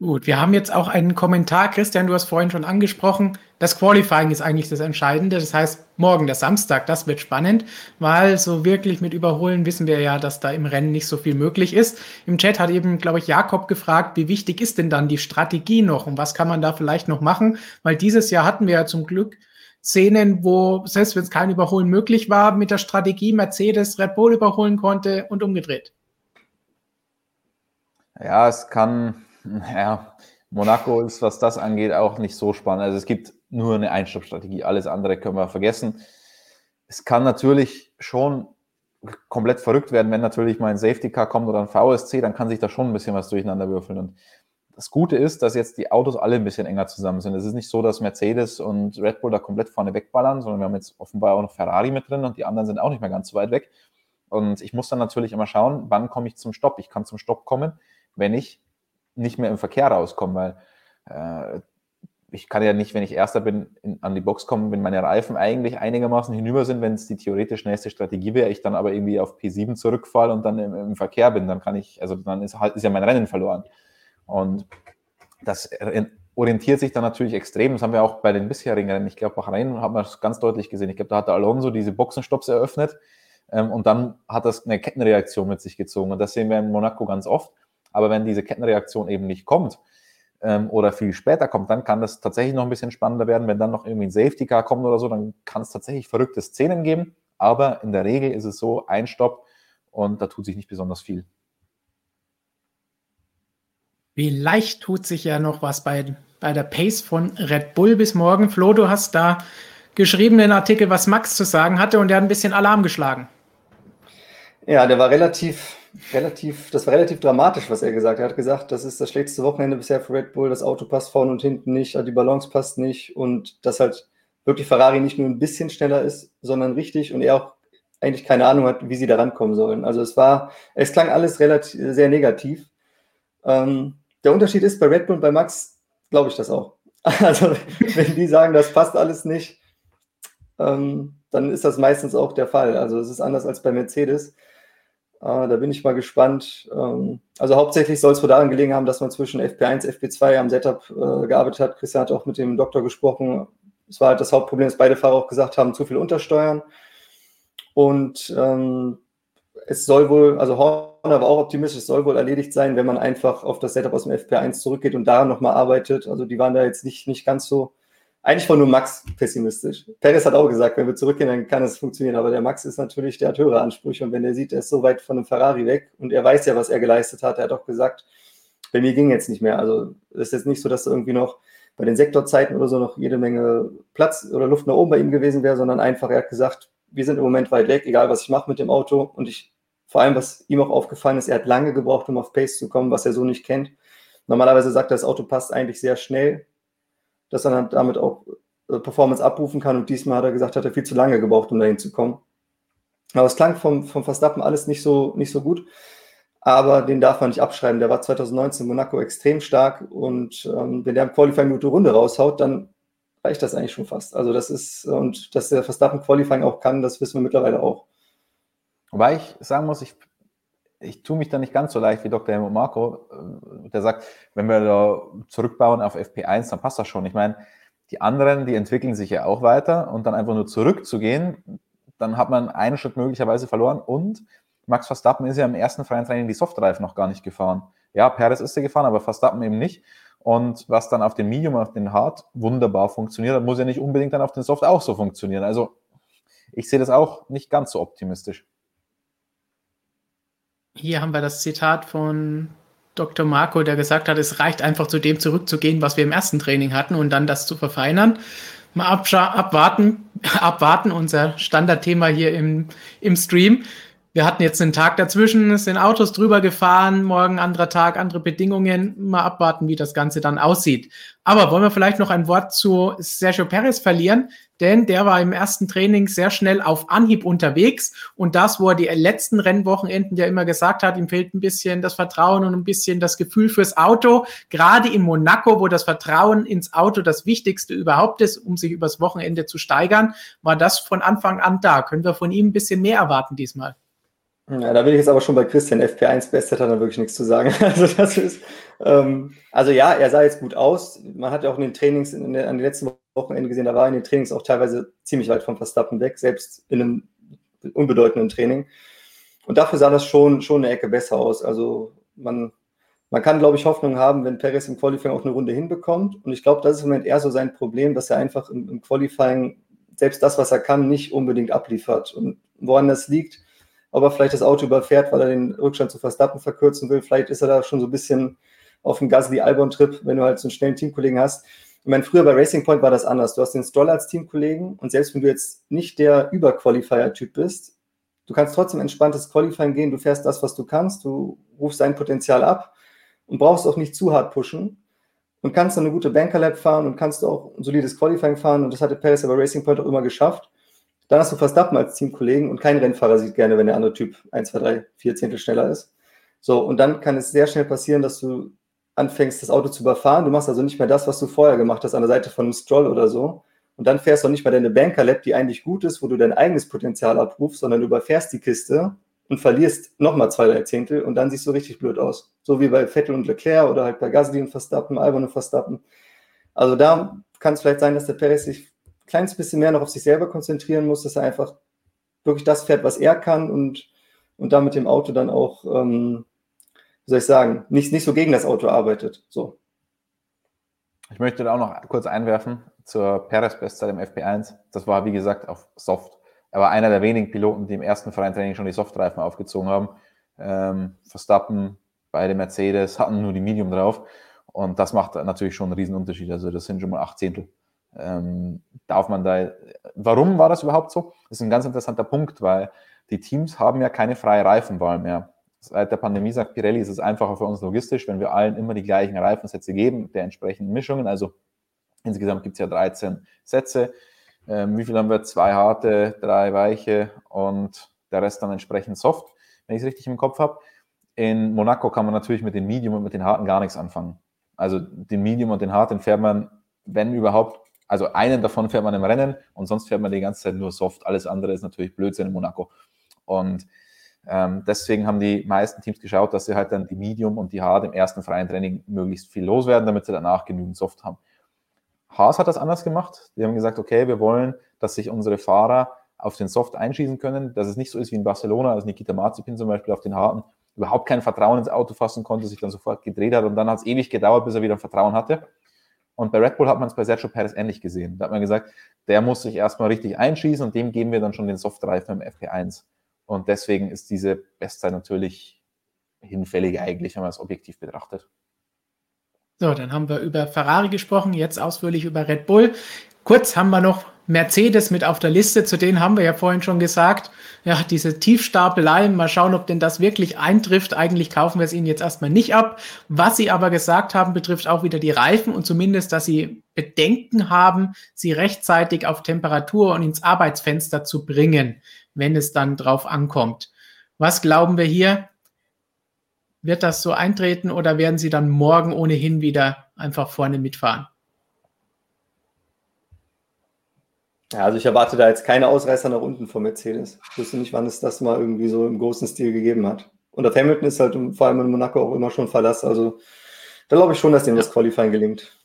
Gut, wir haben jetzt auch einen Kommentar. Christian, du hast vorhin schon angesprochen, das Qualifying ist eigentlich das Entscheidende. Das heißt, morgen, der Samstag, das wird spannend, weil so wirklich mit Überholen wissen wir ja, dass da im Rennen nicht so viel möglich ist. Im Chat hat eben, glaube ich, Jakob gefragt, wie wichtig ist denn dann die Strategie noch und was kann man da vielleicht noch machen? Weil dieses Jahr hatten wir ja zum Glück Szenen, wo, selbst wenn es kein Überholen möglich war, mit der Strategie Mercedes Red Bull überholen konnte und umgedreht. Ja, es kann... Naja, Monaco ist, was das angeht, auch nicht so spannend. Also es gibt nur eine Einstoppstrategie, alles andere können wir vergessen. Es kann natürlich schon komplett verrückt werden, wenn natürlich mal ein Safety Car kommt oder ein VSC, dann kann sich da schon ein bisschen was durcheinander würfeln. Und das Gute ist, dass jetzt die Autos alle ein bisschen enger zusammen sind. Es ist nicht so, dass Mercedes und Red Bull da komplett vorne wegballern, sondern wir haben jetzt offenbar auch noch Ferrari mit drin und die anderen sind auch nicht mehr ganz so weit weg. Und ich muss dann natürlich immer schauen, wann komme ich zum Stopp. Ich kann zum Stopp kommen, wenn ich nicht mehr im Verkehr rauskommen, weil ich kann ja nicht, wenn ich Erster bin, an die Box kommen, wenn meine Reifen eigentlich einigermaßen hinüber sind, wenn es die theoretisch schnellste Strategie wäre, ich dann aber irgendwie auf P7 zurückfalle und dann im Verkehr bin, dann kann ich, also dann ist ja mein Rennen verloren. Und das orientiert sich dann natürlich extrem, das haben wir auch bei den bisherigen Rennen, ich glaube, Bahrain hat man es ganz deutlich gesehen, ich glaube, da hat der Alonso diese Boxenstopps eröffnet und dann hat das eine Kettenreaktion mit sich gezogen und das sehen wir in Monaco ganz oft. Aber wenn diese Kettenreaktion eben nicht kommt oder viel später kommt, dann kann das tatsächlich noch ein bisschen spannender werden. Wenn dann noch irgendwie ein Safety Car kommt oder so, dann kann es tatsächlich verrückte Szenen geben. Aber in der Regel ist es so, ein Stopp und da tut sich nicht besonders viel. Vielleicht tut sich ja noch was bei der Pace von Red Bull bis morgen. Flo, du hast da geschrieben den Artikel, was Max zu sagen hatte und der hat ein bisschen Alarm geschlagen. Ja, der war relativ dramatisch, was er gesagt hat. Er hat gesagt, das ist das schlechteste Wochenende bisher für Red Bull, das Auto passt vorne und hinten nicht, die Balance passt nicht und dass halt wirklich Ferrari nicht nur ein bisschen schneller ist, sondern richtig und er auch eigentlich keine Ahnung hat, wie sie da rankommen sollen. Also es klang alles relativ sehr negativ. Der Unterschied ist, bei Red Bull und bei Max glaube ich das auch. Also wenn die sagen, das passt alles nicht, dann ist das meistens auch der Fall. Also es ist anders als bei Mercedes. Da bin ich mal gespannt. Also hauptsächlich soll es wohl daran gelegen haben, dass man zwischen FP1 und FP2 am Setup gearbeitet hat. Christian hat auch mit dem Doktor gesprochen. Es war halt das Hauptproblem, dass beide Fahrer auch gesagt haben, zu viel untersteuern. Und es soll wohl, also Horner war auch optimistisch, es soll wohl erledigt sein, wenn man einfach auf das Setup aus dem FP1 zurückgeht und daran nochmal arbeitet. Also die waren da jetzt nicht ganz so, eigentlich war nur Max pessimistisch. Perez hat auch gesagt, wenn wir zurückgehen, dann kann es funktionieren. Aber der Max ist natürlich, der hat höhere Ansprüche. Und wenn der sieht, er ist so weit von einem Ferrari weg und er weiß ja, was er geleistet hat. Er hat auch gesagt, bei mir ging jetzt nicht mehr. Also es ist jetzt nicht so, dass da irgendwie noch bei den Sektorzeiten oder so noch jede Menge Platz oder Luft nach oben bei ihm gewesen wäre, sondern einfach, er hat gesagt, wir sind im Moment weit weg, egal was ich mache mit dem Auto. Und vor allem, was ihm auch aufgefallen ist, er hat lange gebraucht, um auf Pace zu kommen, was er so nicht kennt. Normalerweise sagt er, das Auto passt eigentlich sehr schnell, dass er dann damit auch Performance abrufen kann. Und diesmal hat er gesagt, hat er viel zu lange gebraucht, um dahin zu kommen. Aber es klang vom Verstappen alles nicht so gut. Aber den darf man nicht abschreiben. Der war 2019 in Monaco extrem stark. Und wenn der im Qualifying eine gute Runde raushaut, dann reicht das eigentlich schon fast. Also das ist, und dass der Verstappen Qualifying auch kann, das wissen wir mittlerweile auch. Wobei ich sagen muss, ich tue mich da nicht ganz so leicht wie Dr. Helmut Marko, der sagt, wenn wir da zurückbauen auf FP1, dann passt das schon. Ich meine, die anderen, die entwickeln sich ja auch weiter und dann einfach nur zurückzugehen, dann hat man einen Schritt möglicherweise verloren und Max Verstappen ist ja im ersten freien Training die Softreifen noch gar nicht gefahren. Ja, Perez ist sie gefahren, aber Verstappen eben nicht. und was dann auf dem Medium, auf den Hard wunderbar funktioniert, muss ja nicht unbedingt dann auf den Soft auch so funktionieren. Also ich sehe das auch nicht ganz so optimistisch. Hier haben wir das Zitat von Dr. Marco, der gesagt hat, es reicht einfach zu dem zurückzugehen, was wir im ersten Training hatten und dann das zu verfeinern. Mal abwarten, unser Standardthema hier im Stream. Wir hatten jetzt einen Tag dazwischen, es sind Autos drüber gefahren, morgen anderer Tag, andere Bedingungen. Mal abwarten, wie das Ganze dann aussieht. Aber wollen wir vielleicht noch ein Wort zu Sergio Perez verlieren, denn der war im ersten Training sehr schnell auf Anhieb unterwegs und das, wo er die letzten Rennwochenenden ja immer gesagt hat, ihm fehlt ein bisschen das Vertrauen und ein bisschen das Gefühl fürs Auto, gerade in Monaco, wo das Vertrauen ins Auto das Wichtigste überhaupt ist, um sich übers Wochenende zu steigern, war das von Anfang an da. Können wir von ihm ein bisschen mehr erwarten diesmal? Ja, da will ich jetzt aber schon bei Christian, FP1 Best, hat er wirklich nichts zu sagen. Also das ist, also ja, er sah jetzt gut aus. Man hat ja auch in den Trainings, an den letzten Wochenenden gesehen, da war in den Trainings auch teilweise ziemlich weit vom Verstappen weg, selbst in einem unbedeutenden Training. Und dafür sah das schon eine Ecke besser aus. Also man kann, glaube ich, Hoffnung haben, wenn Perez im Qualifying auch eine Runde hinbekommt. Und ich glaube, das ist im Moment eher so sein Problem, dass er einfach im Qualifying selbst das, was er kann, nicht unbedingt abliefert. Und woran das liegt, ob er vielleicht das Auto überfährt, weil er den Rückstand zu Verstappen verkürzen will. Vielleicht ist er da schon so ein bisschen auf dem Gasly-Albon-Trip, wenn du halt so einen schnellen Teamkollegen hast. Ich meine, früher bei Racing Point war das anders. Du hast den Stroll als Teamkollegen und selbst wenn du jetzt nicht der Überqualifier-Typ bist, du kannst trotzdem entspanntes Qualifying gehen, du fährst das, was du kannst, du rufst dein Potenzial ab und brauchst auch nicht zu hart pushen und kannst dann eine gute Bankerlap fahren und kannst auch ein solides Qualifying fahren und das hatte Perez aber Racing Point auch immer geschafft. Dann hast du Verstappen als Teamkollegen und kein Rennfahrer sieht gerne, wenn der andere Typ 1, 2, 3, 4 Zehntel schneller ist. So, und dann kann es sehr schnell passieren, dass du anfängst, das Auto zu überfahren. Du machst also nicht mehr das, was du vorher gemacht hast, an der Seite von einem Stroll oder so. Und dann fährst du auch nicht mehr deine Bankerlap, die eigentlich gut ist, wo du dein eigenes Potenzial abrufst, sondern du überfährst die Kiste und verlierst nochmal 2, 3 Zehntel und dann siehst du richtig blöd aus. So wie bei Vettel und Leclerc oder halt bei Gasly und Verstappen, Albon und Verstappen. Also da kann es vielleicht sein, dass der Perez sich kleines bisschen mehr noch auf sich selber konzentrieren muss, dass er einfach wirklich das fährt, was er kann und da mit dem Auto dann auch, nicht so gegen das Auto arbeitet. So. Ich möchte da auch noch kurz einwerfen zur Perez-Bestzeit im FP1. Das war, wie gesagt, auf Soft. Er war einer der wenigen Piloten, die im ersten freien Training schon die Softreifen aufgezogen haben. Verstappen, beide Mercedes hatten nur die Medium drauf und das macht natürlich schon einen riesen Unterschied. Also das sind schon mal 8 Zehntel. Warum war das überhaupt so? Das ist ein ganz interessanter Punkt, weil die Teams haben ja keine freie Reifenwahl mehr. Seit der Pandemie sagt Pirelli, ist es einfacher für uns logistisch, wenn wir allen immer die gleichen Reifensätze geben, der entsprechenden Mischungen. Also insgesamt gibt es ja 13 Sätze. Wie viel haben wir? 2 harte, 3 weiche und der Rest dann entsprechend soft, wenn ich es richtig im Kopf habe. In Monaco kann man natürlich mit den Medium und mit den Harten gar nichts anfangen. Also den Medium und den Harten fährt man, wenn überhaupt, also einen davon fährt man im Rennen und sonst fährt man die ganze Zeit nur soft. Alles andere ist natürlich Blödsinn in Monaco. Und deswegen haben die meisten Teams geschaut, dass sie halt dann die Medium und die Hard im ersten freien Training möglichst viel loswerden, damit sie danach genügend soft haben. Haas hat das anders gemacht. Die haben gesagt, okay, wir wollen, dass sich unsere Fahrer auf den Soft einschießen können, dass es nicht so ist wie in Barcelona, als Nikita Mazepin zum Beispiel auf den Harten überhaupt kein Vertrauen ins Auto fassen konnte, sich dann sofort gedreht hat und dann hat es ewig gedauert, bis er wieder Vertrauen hatte. Und bei Red Bull hat man es bei Sergio Perez ähnlich gesehen. Da hat man gesagt, der muss sich erstmal richtig einschießen und dem geben wir dann schon den Softreifen im FP1. Und deswegen ist diese Bestzeit natürlich hinfällig eigentlich, wenn man es objektiv betrachtet. So, dann haben wir über Ferrari gesprochen, jetzt ausführlich über Red Bull. Kurz haben wir noch Mercedes mit auf der Liste, zu denen haben wir ja vorhin schon gesagt, ja, diese Tiefstapelei, mal schauen, ob denn das wirklich eintrifft. Eigentlich kaufen wir es ihnen jetzt erstmal nicht ab. Was sie aber gesagt haben, betrifft auch wieder die Reifen und zumindest, dass sie Bedenken haben, sie rechtzeitig auf Temperatur und ins Arbeitsfenster zu bringen, wenn es dann drauf ankommt. Was glauben wir hier? Wird das so eintreten oder werden sie dann morgen ohnehin wieder einfach vorne mitfahren? Ja, also ich erwarte da jetzt keine Ausreißer nach unten von Mercedes. Ich wüsste nicht, wann es das mal irgendwie so im großen Stil gegeben hat. Und auf Hamilton ist halt vor allem in Monaco auch immer schon Verlass. Also da glaube ich schon, dass denen das Qualifying gelingt.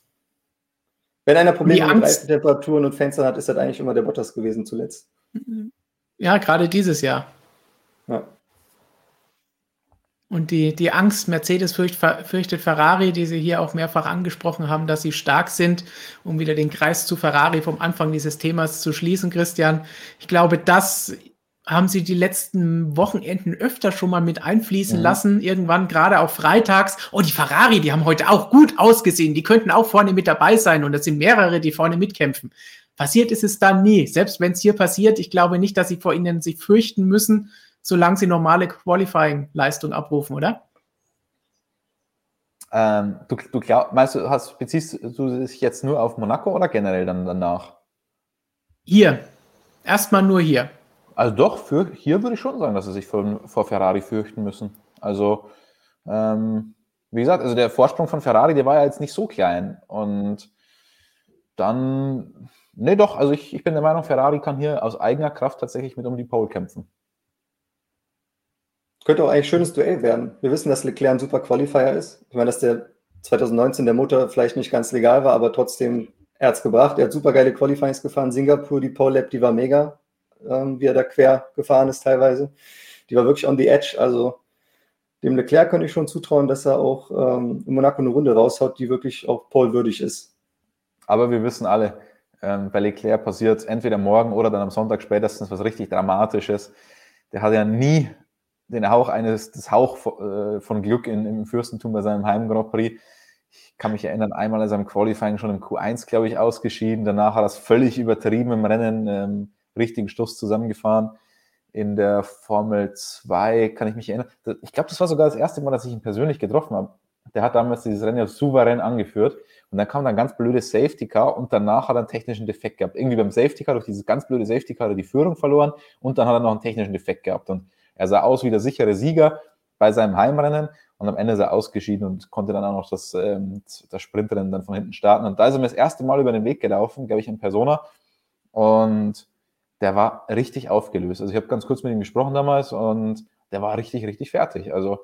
Wenn einer Probleme mit Reifentemperaturen und Fenstern hat, ist das eigentlich immer der Bottas gewesen zuletzt. Ja, gerade dieses Jahr. Ja. Und die Angst, Mercedes fürchtet Ferrari, die sie hier auch mehrfach angesprochen haben, dass sie stark sind, um wieder den Kreis zu Ferrari vom Anfang dieses Themas zu schließen, Christian. Ich glaube, das haben sie die letzten Wochenenden öfter schon mal mit einfließen lassen, irgendwann gerade auch freitags. Oh, die Ferrari, die haben heute auch gut ausgesehen, die könnten auch vorne mit dabei sein und es sind mehrere, die vorne mitkämpfen. Passiert ist es dann nie, selbst wenn es hier passiert. Ich glaube nicht, dass sie vor ihnen sich fürchten müssen, solange sie normale Qualifying-Leistung abrufen, oder? Beziehst du dich jetzt nur auf Monaco oder generell dann danach? Hier. Erstmal nur hier. Also doch, hier würde ich schon sagen, dass sie sich vor Ferrari fürchten müssen. Also, wie gesagt, also der Vorsprung von Ferrari, der war ja jetzt nicht so klein. Und dann, also ich bin der Meinung, Ferrari kann hier aus eigener Kraft tatsächlich mit um die Pole kämpfen. Könnte auch eigentlich ein schönes Duell werden. Wir wissen, dass Leclerc ein super Qualifier ist. Ich meine, dass der 2019 der Motor vielleicht nicht ganz legal war, aber trotzdem, er hat es gebracht. Er hat super geile Qualifyings gefahren. Singapur, die Pole Lap, die war mega, wie er da quer gefahren ist teilweise. Die war wirklich on the edge. Also dem Leclerc könnte ich schon zutrauen, dass er auch in Monaco eine Runde raushaut, die wirklich auch polewürdig ist. Aber wir wissen alle, bei Leclerc passiert entweder morgen oder dann am Sonntag spätestens was richtig Dramatisches. Der hat ja nie den Hauch von Glück im Fürstentum bei seinem Heim Grand Prix. Ich kann mich erinnern, einmal ist er im Qualifying schon im Q1, glaube ich, ausgeschieden. Danach hat er es völlig übertrieben im Rennen, richtigen Stoß zusammengefahren. In der Formel 2 kann ich mich erinnern. Ich glaube, das war sogar das erste Mal, dass ich ihn persönlich getroffen habe. Der hat damals dieses Rennen ja souverän angeführt. Und dann kam dann ganz blödes Safety Car und danach hat er einen technischen Defekt gehabt. Irgendwie beim Safety Car, durch dieses ganz blöde Safety Car, hat er die Führung verloren und dann hat er noch einen technischen Defekt gehabt. Und er sah aus wie der sichere Sieger bei seinem Heimrennen und am Ende ist er ausgeschieden und konnte dann auch noch das Sprintrennen dann von hinten starten. Und da ist er mir das erste Mal über den Weg gelaufen, glaube ich, in Persona. Und der war richtig aufgelöst. Also ich habe ganz kurz mit ihm gesprochen damals und der war richtig, richtig fertig. Also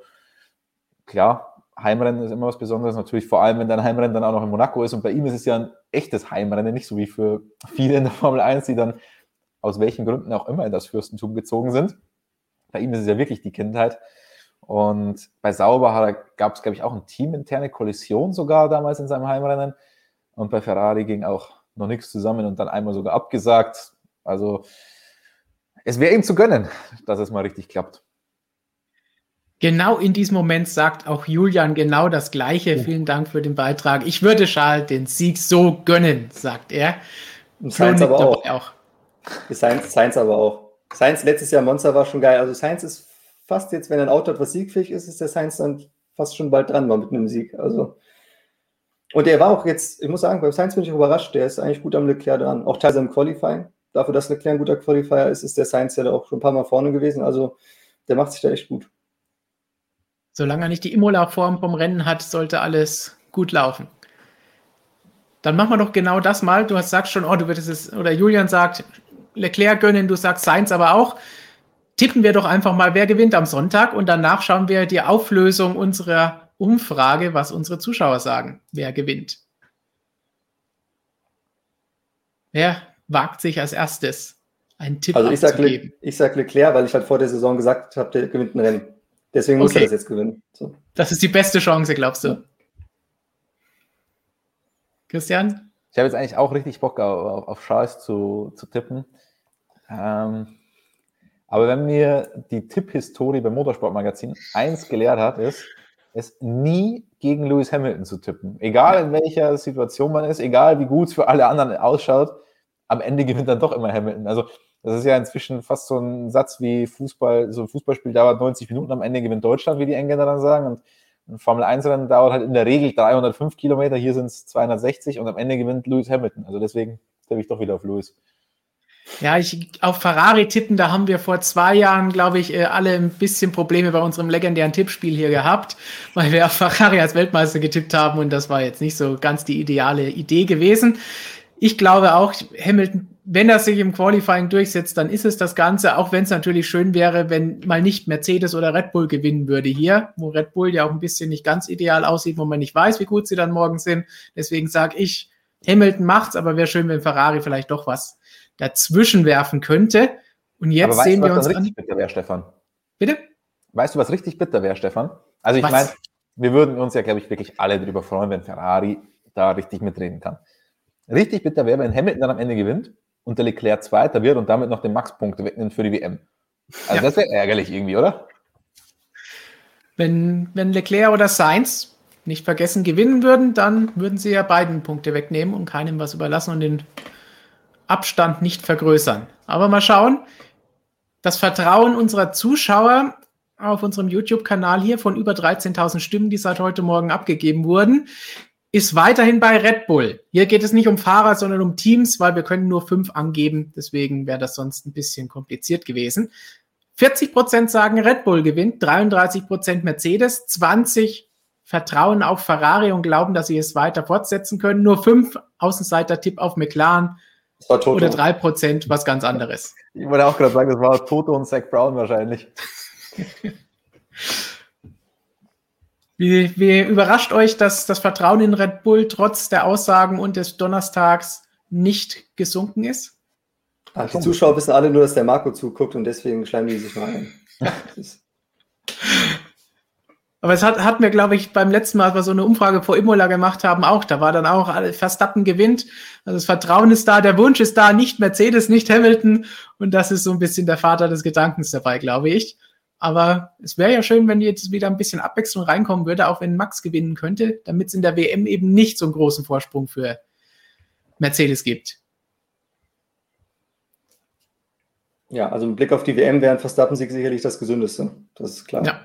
klar, Heimrennen ist immer was Besonderes natürlich, vor allem wenn dein Heimrennen dann auch noch in Monaco ist. Und bei ihm ist es ja ein echtes Heimrennen, nicht so wie für viele in der Formel 1, die dann aus welchen Gründen auch immer in das Fürstentum gezogen sind. Bei ihm ist es ja wirklich die Kindheit. Und bei Sauber gab es, glaube ich, auch eine teaminterne Kollision sogar damals in seinem Heimrennen. Und bei Ferrari ging auch noch nichts zusammen und dann einmal sogar abgesagt. Also es wäre ihm zu gönnen, dass es mal richtig klappt. Genau in diesem Moment sagt auch Julian genau das Gleiche. Vielen Dank für den Beitrag. Ich würde Charles den Sieg so gönnen, sagt er. Und Sainz aber auch. Sainz aber auch. Sainz letztes Jahr Monza war schon geil. Also Sainz ist fast jetzt, wenn ein Auto etwas siegfähig ist, ist der Sainz dann fast schon bald dran mal mit einem Sieg. Also und er war auch jetzt, ich muss sagen, beim Sainz bin ich überrascht, der ist eigentlich gut am Leclerc dran. Auch teilweise im Qualifying. Dafür, dass Leclerc ein guter Qualifier ist, ist der Sainz ja da auch schon ein paar Mal vorne gewesen. Also der macht sich da echt gut. Solange er nicht die Imola-Form vom Rennen hat, sollte alles gut laufen. Dann machen wir doch genau das mal. Du hast gesagt schon, du würdest es, oder Julian sagt, Leclerc gönnen, du sagst Sainz aber auch. Tippen wir doch einfach mal, wer gewinnt am Sonntag und danach schauen wir die Auflösung unserer Umfrage, was unsere Zuschauer sagen, wer gewinnt. Wer wagt sich als erstes einen Tipp abzugeben? Ich sage Leclerc, weil ich halt vor der Saison gesagt habe, der gewinnt ein Rennen. Deswegen muss er das jetzt gewinnen. So. Das ist die beste Chance, glaubst du? Ja. Christian? Ich habe jetzt eigentlich auch richtig Bock auf Charles zu tippen. Aber wenn mir die Tipphistorie beim Motorsportmagazin eins gelehrt hat, ist, es nie gegen Lewis Hamilton zu tippen. Egal in welcher Situation man ist, egal wie gut es für alle anderen ausschaut, am Ende gewinnt dann doch immer Hamilton. Also das ist ja inzwischen fast so ein Satz wie Fußball, so ein Fußballspiel dauert 90 Minuten, am Ende gewinnt Deutschland, wie die Engländer dann sagen. Und ein Formel-1-Rennen dauert halt in der Regel 305 Kilometer, hier sind es 260 und am Ende gewinnt Lewis Hamilton. Also deswegen tippe ich doch wieder auf Lewis. Ja, auf Ferrari tippen, da haben wir vor 2 Jahren, glaube ich, alle ein bisschen Probleme bei unserem legendären Tippspiel hier gehabt, weil wir auf Ferrari als Weltmeister getippt haben und das war jetzt nicht so ganz die ideale Idee gewesen. Ich glaube auch, Hamilton, wenn er sich im Qualifying durchsetzt, dann ist es das Ganze, auch wenn es natürlich schön wäre, wenn mal nicht Mercedes oder Red Bull gewinnen würde hier, wo Red Bull ja auch ein bisschen nicht ganz ideal aussieht, wo man nicht weiß, wie gut sie dann morgen sind. Deswegen sage ich, Hamilton macht's, aber wäre schön, wenn Ferrari vielleicht doch was dazwischen werfen könnte. Und jetzt sehen wir uns an. Bitte? Weißt du, was richtig bitter wäre, Stefan? Also ich meine, wir würden uns ja, glaube ich, wirklich alle darüber freuen, wenn Ferrari da richtig mitreden kann. Richtig bitter wäre, wenn Hamilton dann am Ende gewinnt und der Leclerc Zweiter wird und damit noch den Max-Punkte wegnimmt für die WM. Also das wäre ärgerlich irgendwie, oder? Wenn Leclerc oder Sainz nicht vergessen gewinnen würden, dann würden sie ja beiden Punkte wegnehmen und keinem was überlassen und den Abstand nicht vergrößern. Aber mal schauen, das Vertrauen unserer Zuschauer auf unserem YouTube-Kanal hier von über 13.000 Stimmen, die seit heute Morgen abgegeben wurden, ist weiterhin bei Red Bull. Hier geht es nicht um Fahrer, sondern um Teams, weil wir können nur 5 angeben. Deswegen wäre das sonst ein bisschen kompliziert gewesen. 40% sagen, Red Bull gewinnt, 33% Mercedes, 20% vertrauen auf Ferrari und glauben, dass sie es weiter fortsetzen können. Nur 5% Außenseiter-Tipp auf McLaren oder 3% was ganz anderes. Ich wollte auch gerade sagen, das war Toto und Zach Brown wahrscheinlich. Wie überrascht euch, dass das Vertrauen in Red Bull trotz der Aussagen und des Donnerstags nicht gesunken ist? Die Zuschauer wissen alle nur, dass der Marco zuguckt und deswegen schleimen die sich mal ein. Aber es hatten wir, glaube ich, beim letzten Mal, als wir so eine Umfrage vor Imola gemacht haben, auch. Da war dann auch Verstappen gewinnt. Also das Vertrauen ist da, der Wunsch ist da, nicht Mercedes, nicht Hamilton. Und das ist so ein bisschen der Vater des Gedankens dabei, glaube ich. Aber es wäre ja schön, wenn jetzt wieder ein bisschen Abwechslung reinkommen würde, auch wenn Max gewinnen könnte, damit es in der WM eben nicht so einen großen Vorsprung für Mercedes gibt. Ja, also mit Blick auf die WM wäre ein Verstappen-Sieg sicherlich das Gesündeste. Das ist klar. Ja.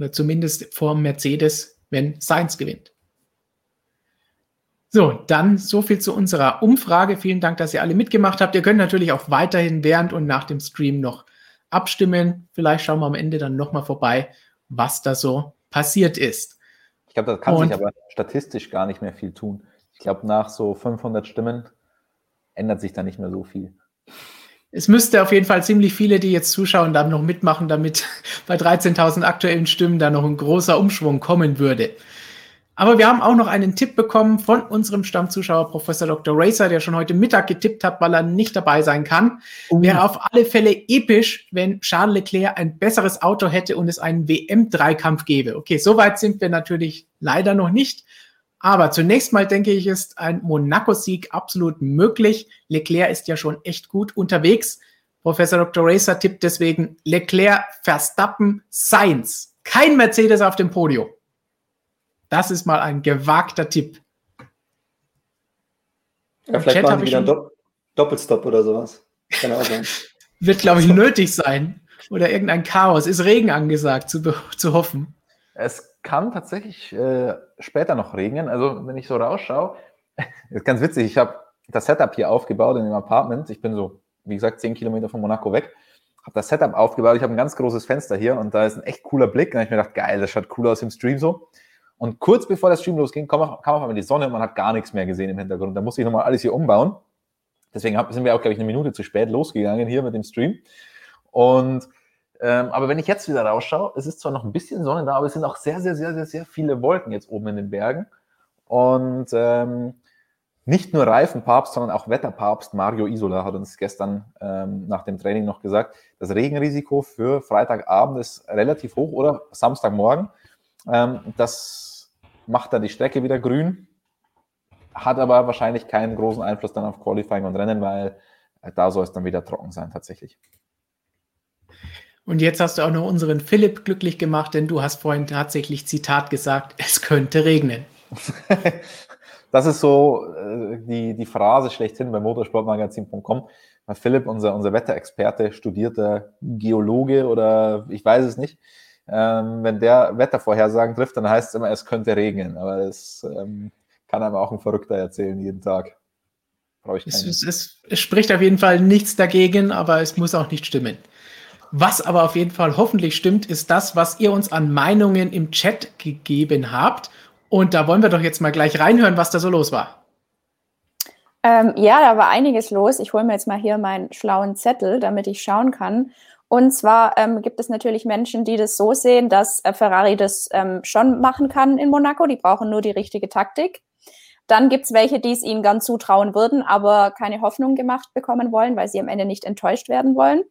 Oder zumindest vor Mercedes, wenn Sainz gewinnt. So, dann so viel zu unserer Umfrage. Vielen Dank, dass ihr alle mitgemacht habt. Ihr könnt natürlich auch weiterhin während und nach dem Stream noch abstimmen. Vielleicht schauen wir am Ende dann nochmal vorbei, was da so passiert ist. Ich glaube, da kann sich aber statistisch gar nicht mehr viel tun. Ich glaube, nach so 500 Stimmen ändert sich da nicht mehr so viel. Es müsste auf jeden Fall ziemlich viele, die jetzt zuschauen, da noch mitmachen, damit bei 13.000 aktuellen Stimmen da noch ein großer Umschwung kommen würde. Aber wir haben auch noch einen Tipp bekommen von unserem Stammzuschauer Professor Dr. Racer, der schon heute Mittag getippt hat, weil er nicht dabei sein kann. Wäre auf alle Fälle episch, wenn Charles Leclerc ein besseres Auto hätte und es einen WM-Dreikampf gäbe. Okay, so weit sind wir natürlich leider noch nicht. Aber zunächst mal, denke ich, ist ein Monaco-Sieg absolut möglich. Leclerc ist ja schon echt gut unterwegs. Professor Dr. Racer tippt deswegen Leclerc, Verstappen, Sainz. Kein Mercedes auf dem Podium. Das ist mal ein gewagter Tipp. Ja, vielleicht machen die wieder einen Doppelstopp oder sowas. Kann ja auch sein. Wird, glaube ich, nötig sein. Oder irgendein Chaos. Ist Regen angesagt, zu hoffen. Es kann tatsächlich später noch regnen. Also, wenn ich so rausschaue, ist ganz witzig. Ich habe das Setup hier aufgebaut in dem Apartment. Ich bin so, wie gesagt, 10 Kilometer von Monaco weg. Habe das Setup aufgebaut. Ich habe ein ganz großes Fenster hier und da ist ein echt cooler Blick. Da habe ich mir gedacht, geil, das schaut cool aus im Stream so. Und kurz bevor der Stream losging, kam auf einmal die Sonne und man hat gar nichts mehr gesehen im Hintergrund. Da musste ich nochmal alles hier umbauen. Deswegen sind wir auch, glaube ich, eine Minute zu spät losgegangen hier mit dem Stream. Und aber wenn ich jetzt wieder rausschaue, es ist zwar noch ein bisschen Sonne da, aber es sind auch sehr, sehr, sehr, sehr, sehr viele Wolken jetzt oben in den Bergen. Und nicht nur Reifenpapst, sondern auch Wetterpapst Mario Isola hat uns gestern nach dem Training noch gesagt, das Regenrisiko für Freitagabend ist relativ hoch oder Samstagmorgen. Das macht dann die Strecke wieder grün, hat aber wahrscheinlich keinen großen Einfluss dann auf Qualifying und Rennen, weil da soll es dann wieder trocken sein tatsächlich. Und jetzt hast du auch noch unseren Philipp glücklich gemacht, denn du hast vorhin tatsächlich Zitat gesagt, es könnte regnen. Das ist so die Phrase schlechthin bei motorsportmagazin.com. Philipp, unser Wetterexperte, studierter Geologe oder ich weiß es nicht. Wenn der Wettervorhersagen trifft, dann heißt es immer, es könnte regnen. Aber das kann einem auch ein Verrückter erzählen jeden Tag. Es spricht auf jeden Fall nichts dagegen, aber es muss auch nicht stimmen. Was aber auf jeden Fall hoffentlich stimmt, ist das, was ihr uns an Meinungen im Chat gegeben habt. Und da wollen wir doch jetzt mal gleich reinhören, was da so los war. Ja, da war einiges los. Ich hole mir jetzt mal hier meinen schlauen Zettel, damit ich schauen kann. Und zwar gibt es natürlich Menschen, die das so sehen, dass Ferrari das schon machen kann in Monaco. Die brauchen nur die richtige Taktik. Dann gibt es welche, die es ihnen gern zutrauen würden, aber keine Hoffnung gemacht bekommen wollen, weil sie am Ende nicht enttäuscht werden wollen.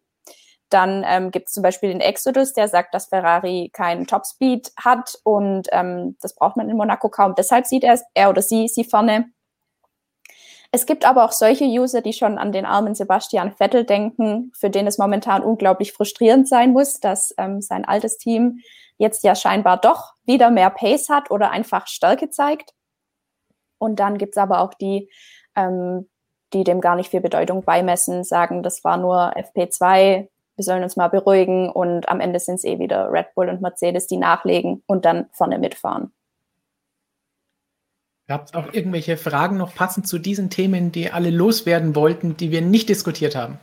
Dann gibt es zum Beispiel den Exodus, der sagt, dass Ferrari keinen Topspeed hat und das braucht man in Monaco kaum. Deshalb sieht er oder sie vorne. Es gibt aber auch solche User, die schon an den armen Sebastian Vettel denken, für den es momentan unglaublich frustrierend sein muss, dass sein altes Team jetzt ja scheinbar doch wieder mehr Pace hat oder einfach Stärke zeigt. Und dann gibt es aber auch die, die dem gar nicht viel Bedeutung beimessen, sagen, das war nur FP2, wir sollen uns mal beruhigen und am Ende sind es eh wieder Red Bull und Mercedes, die nachlegen und dann vorne mitfahren. Habt ihr auch irgendwelche Fragen noch passend zu diesen Themen, die alle loswerden wollten, die wir nicht diskutiert haben?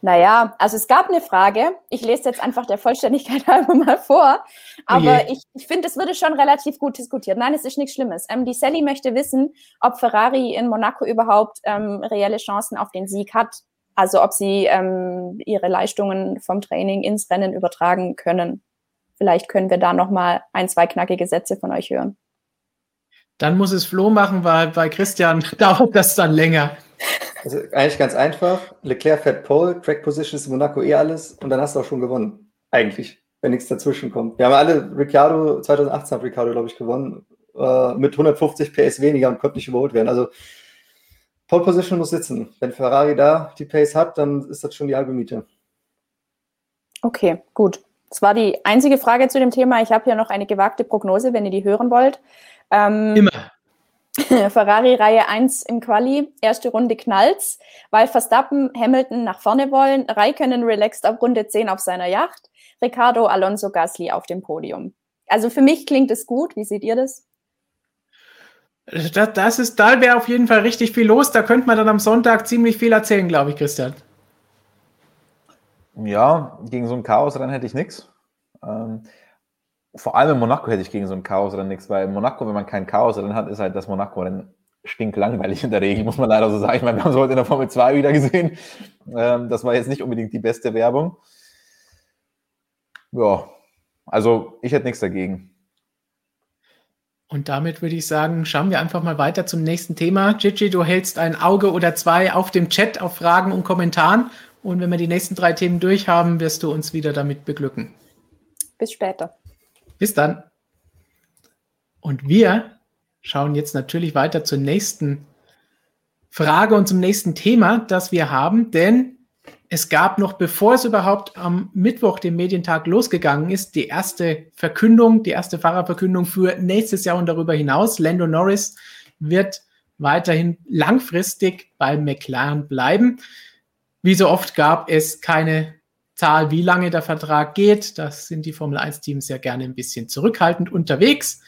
Naja, also es gab eine Frage, ich lese jetzt einfach der Vollständigkeit halber mal vor, aber ich finde, es wurde schon relativ gut diskutiert. Nein, es ist nichts Schlimmes. Die Sally möchte wissen, ob Ferrari in Monaco überhaupt reelle Chancen auf den Sieg hat, also ob sie ihre Leistungen vom Training ins Rennen übertragen können. Vielleicht können wir da nochmal 1, 2 knackige Sätze von euch hören. Dann muss es Flo machen, weil bei Christian dauert das dann länger. Also eigentlich ganz einfach. Leclerc fährt Pole, Track Position ist in Monaco eh alles und dann hast du auch schon gewonnen. Eigentlich, wenn nichts dazwischen kommt. Wir haben alle Ricciardo, 2018 hat Ricciardo, glaube ich, gewonnen, mit 150 PS weniger und konnte nicht überholt werden. Also Pole Position muss sitzen. Wenn Ferrari da die Pace hat, dann ist das schon die halbe Miete. Okay, gut. Das war die einzige Frage zu dem Thema. Ich habe hier noch eine gewagte Prognose, wenn ihr die hören wollt. Immer. Ferrari Reihe 1 im Quali, erste Runde knallt's, weil Verstappen, Hamilton nach vorne wollen, Räikkönen relaxed ab Runde 10 auf seiner Yacht, Ricciardo, Alonso, Gasly auf dem Podium. Also für mich klingt es gut. Wie seht ihr das? Da wäre auf jeden Fall richtig viel los. Da könnte man dann am Sonntag ziemlich viel erzählen, glaube ich, Christian. Ja, gegen so ein Chaosrennen hätte ich nichts. Vor allem in Monaco hätte ich gegen so ein Chaosrennen nichts, weil in Monaco, wenn man kein Chaosrennen hat, ist halt das Monaco-Rennen stinklangweilig in der Regel, muss man leider so sagen. Ich meine, wir haben es heute in der Formel 2 wieder gesehen. Das war jetzt nicht unbedingt die beste Werbung. Ja, also ich hätte nichts dagegen. Und damit würde ich sagen, schauen wir einfach mal weiter zum nächsten Thema. Gigi, du hältst ein Auge oder zwei auf dem Chat, auf Fragen und Kommentaren. Und wenn wir die nächsten 3 Themen durch haben, wirst du uns wieder damit beglücken. Bis später. Bis dann. Und wir schauen jetzt natürlich weiter zur nächsten Frage und zum nächsten Thema, das wir haben. Denn es gab noch, bevor es überhaupt am Mittwoch, dem Medientag, losgegangen ist, die erste Fahrerverkündung für nächstes Jahr und darüber hinaus. Lando Norris wird weiterhin langfristig bei McLaren bleiben. Wie so oft gab es keine Zahl, wie lange der Vertrag geht. Das sind die Formel-1-Teams ja gerne ein bisschen zurückhaltend unterwegs.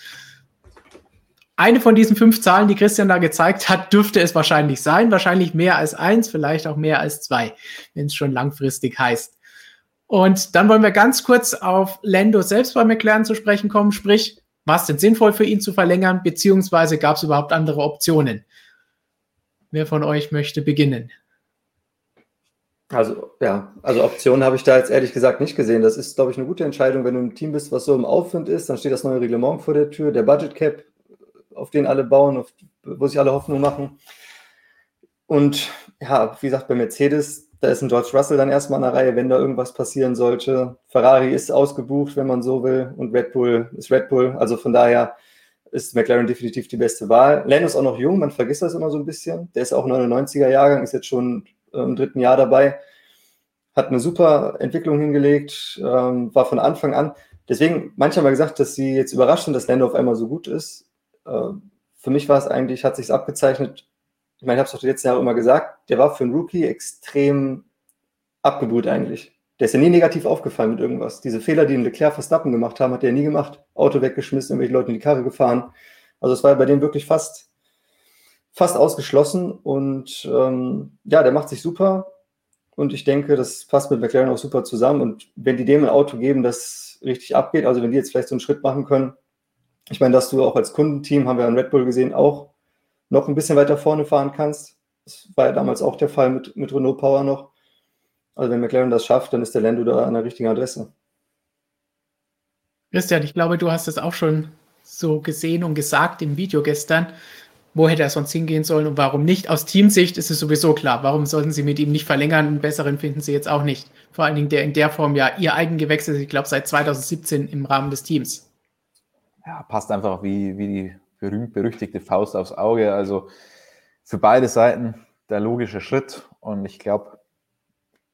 Eine von diesen 5 Zahlen, die Christian da gezeigt hat, dürfte es wahrscheinlich sein. Wahrscheinlich mehr als 1, vielleicht auch mehr als 2, wenn es schon langfristig heißt. Und dann wollen wir ganz kurz auf Lando selbst bei McLaren zu sprechen kommen. Sprich, war es denn sinnvoll für ihn zu verlängern, beziehungsweise gab es überhaupt andere Optionen? Wer von euch möchte beginnen? Also Optionen habe ich da jetzt ehrlich gesagt nicht gesehen. Das ist, glaube ich, eine gute Entscheidung. Wenn du ein Team bist, was so im Aufwind ist, dann steht das neue Reglement vor der Tür, der Budget Cap, auf den alle bauen, wo sich alle Hoffnung machen. Und ja, wie gesagt, bei Mercedes, da ist ein George Russell dann erstmal an der Reihe, wenn da irgendwas passieren sollte. Ferrari ist ausgebucht, wenn man so will, und Red Bull ist Red Bull. Also von daher ist McLaren definitiv die beste Wahl. Lando ist auch noch jung, man vergisst das immer so ein bisschen. Der ist auch 99er-Jahrgang, ist jetzt schon im 3. Jahr dabei, hat eine super Entwicklung hingelegt, war von Anfang an. Deswegen, manche haben ja gesagt, dass sie jetzt überrascht sind, dass Lando auf einmal so gut ist. Für mich war es eigentlich, hat sich's abgezeichnet, ich meine, ich habe es doch die letzten Jahre immer gesagt, der war für einen Rookie extrem abgebrüht eigentlich. Der ist ja nie negativ aufgefallen mit irgendwas. Diese Fehler, die in Leclerc Verstappen gemacht haben, hat er nie gemacht. Auto weggeschmissen, irgendwelche Leute in die Karre gefahren. Also es war bei dem wirklich fast ausgeschlossen und der macht sich super und ich denke, das passt mit McLaren auch super zusammen und wenn die dem ein Auto geben, das richtig abgeht, also wenn die jetzt vielleicht so einen Schritt machen können, ich meine, dass du auch als Kundenteam, haben wir an Red Bull gesehen, auch noch ein bisschen weiter vorne fahren kannst, das war ja damals auch der Fall mit Renault Power noch, also wenn McLaren das schafft, dann ist der Lando da an der richtigen Adresse. Christian, ich glaube, du hast das auch schon so gesehen und gesagt im Video gestern, Wo hätte er sonst hingehen sollen und warum nicht? Aus Teamsicht ist es sowieso klar. Warum sollten sie mit ihm nicht verlängern? Einen besseren finden sie jetzt auch nicht. Vor allen Dingen, der in der Form ja ihr eigen gewechselt ist, ich glaube, seit 2017 im Rahmen des Teams. Ja, passt einfach wie die berühmt-berüchtigte Faust aufs Auge. Also für beide Seiten der logische Schritt. Und ich glaube,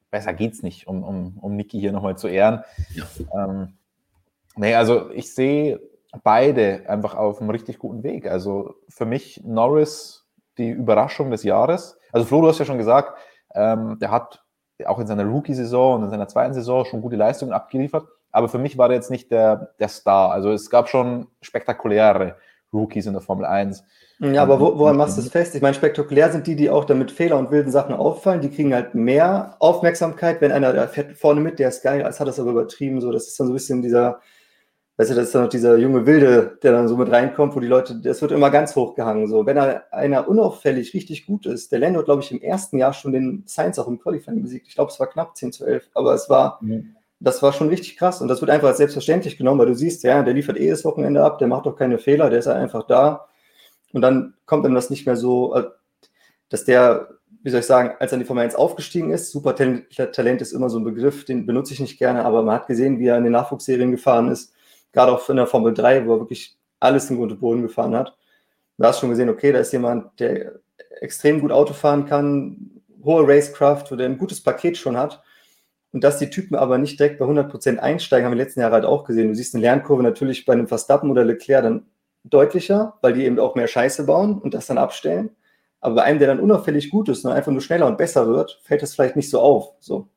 besser geht's nicht, um Niki hier nochmal zu ehren. Ja. Also ich sehe beide einfach auf einem richtig guten Weg. Also für mich Norris die Überraschung des Jahres. Also Flo, du hast ja schon gesagt, der hat auch in seiner Rookie-Saison und in seiner zweiten Saison schon gute Leistungen abgeliefert. Aber für mich war er jetzt nicht der Star. Also es gab schon spektakuläre Rookies in der Formel 1. Ja, aber woran machst du es fest? Ich meine, spektakulär sind die auch damit Fehler und wilden Sachen auffallen. Die kriegen halt mehr Aufmerksamkeit, wenn einer da fährt vorne mit, der ist geil, als hat das aber übertrieben. So, das ist dann so ein bisschen dieser... Weißt du, das ist dann noch dieser junge Wilde, der dann so mit reinkommt, wo die Leute, das wird immer ganz hochgehangen. So, wenn einer unauffällig richtig gut ist, der Lando hat, glaube ich, im ersten Jahr schon den Sainz auch im Qualifying besiegt. Ich glaube, es war knapp 10-11, aber es war, Das war schon richtig krass. Und das wird einfach als selbstverständlich genommen, weil du siehst, ja, der liefert eh das Wochenende ab, der macht doch keine Fehler, der ist halt einfach da. Und dann kommt einem das nicht mehr so, dass der, wie soll ich sagen, als er in die Formel 1 aufgestiegen ist, Supertalent ist immer so ein Begriff, den benutze ich nicht gerne, aber man hat gesehen, wie er in den Nachwuchsserien gefahren ist. Gerade auch in der Formel 3, wo er wirklich alles in Grund und Boden gefahren hat. Da hast du schon gesehen, okay, da ist jemand, der extrem gut Auto fahren kann, hohe Racecraft, wo der ein gutes Paket schon hat. Und dass die Typen aber nicht direkt bei 100% einsteigen, haben wir letzten Jahre halt auch gesehen. Du siehst eine Lernkurve natürlich bei einem Verstappen oder Leclerc dann deutlicher, weil die eben auch mehr Scheiße bauen und das dann abstellen. Aber bei einem, der dann unauffällig gut ist und einfach nur schneller und besser wird, fällt das vielleicht nicht so auf, so.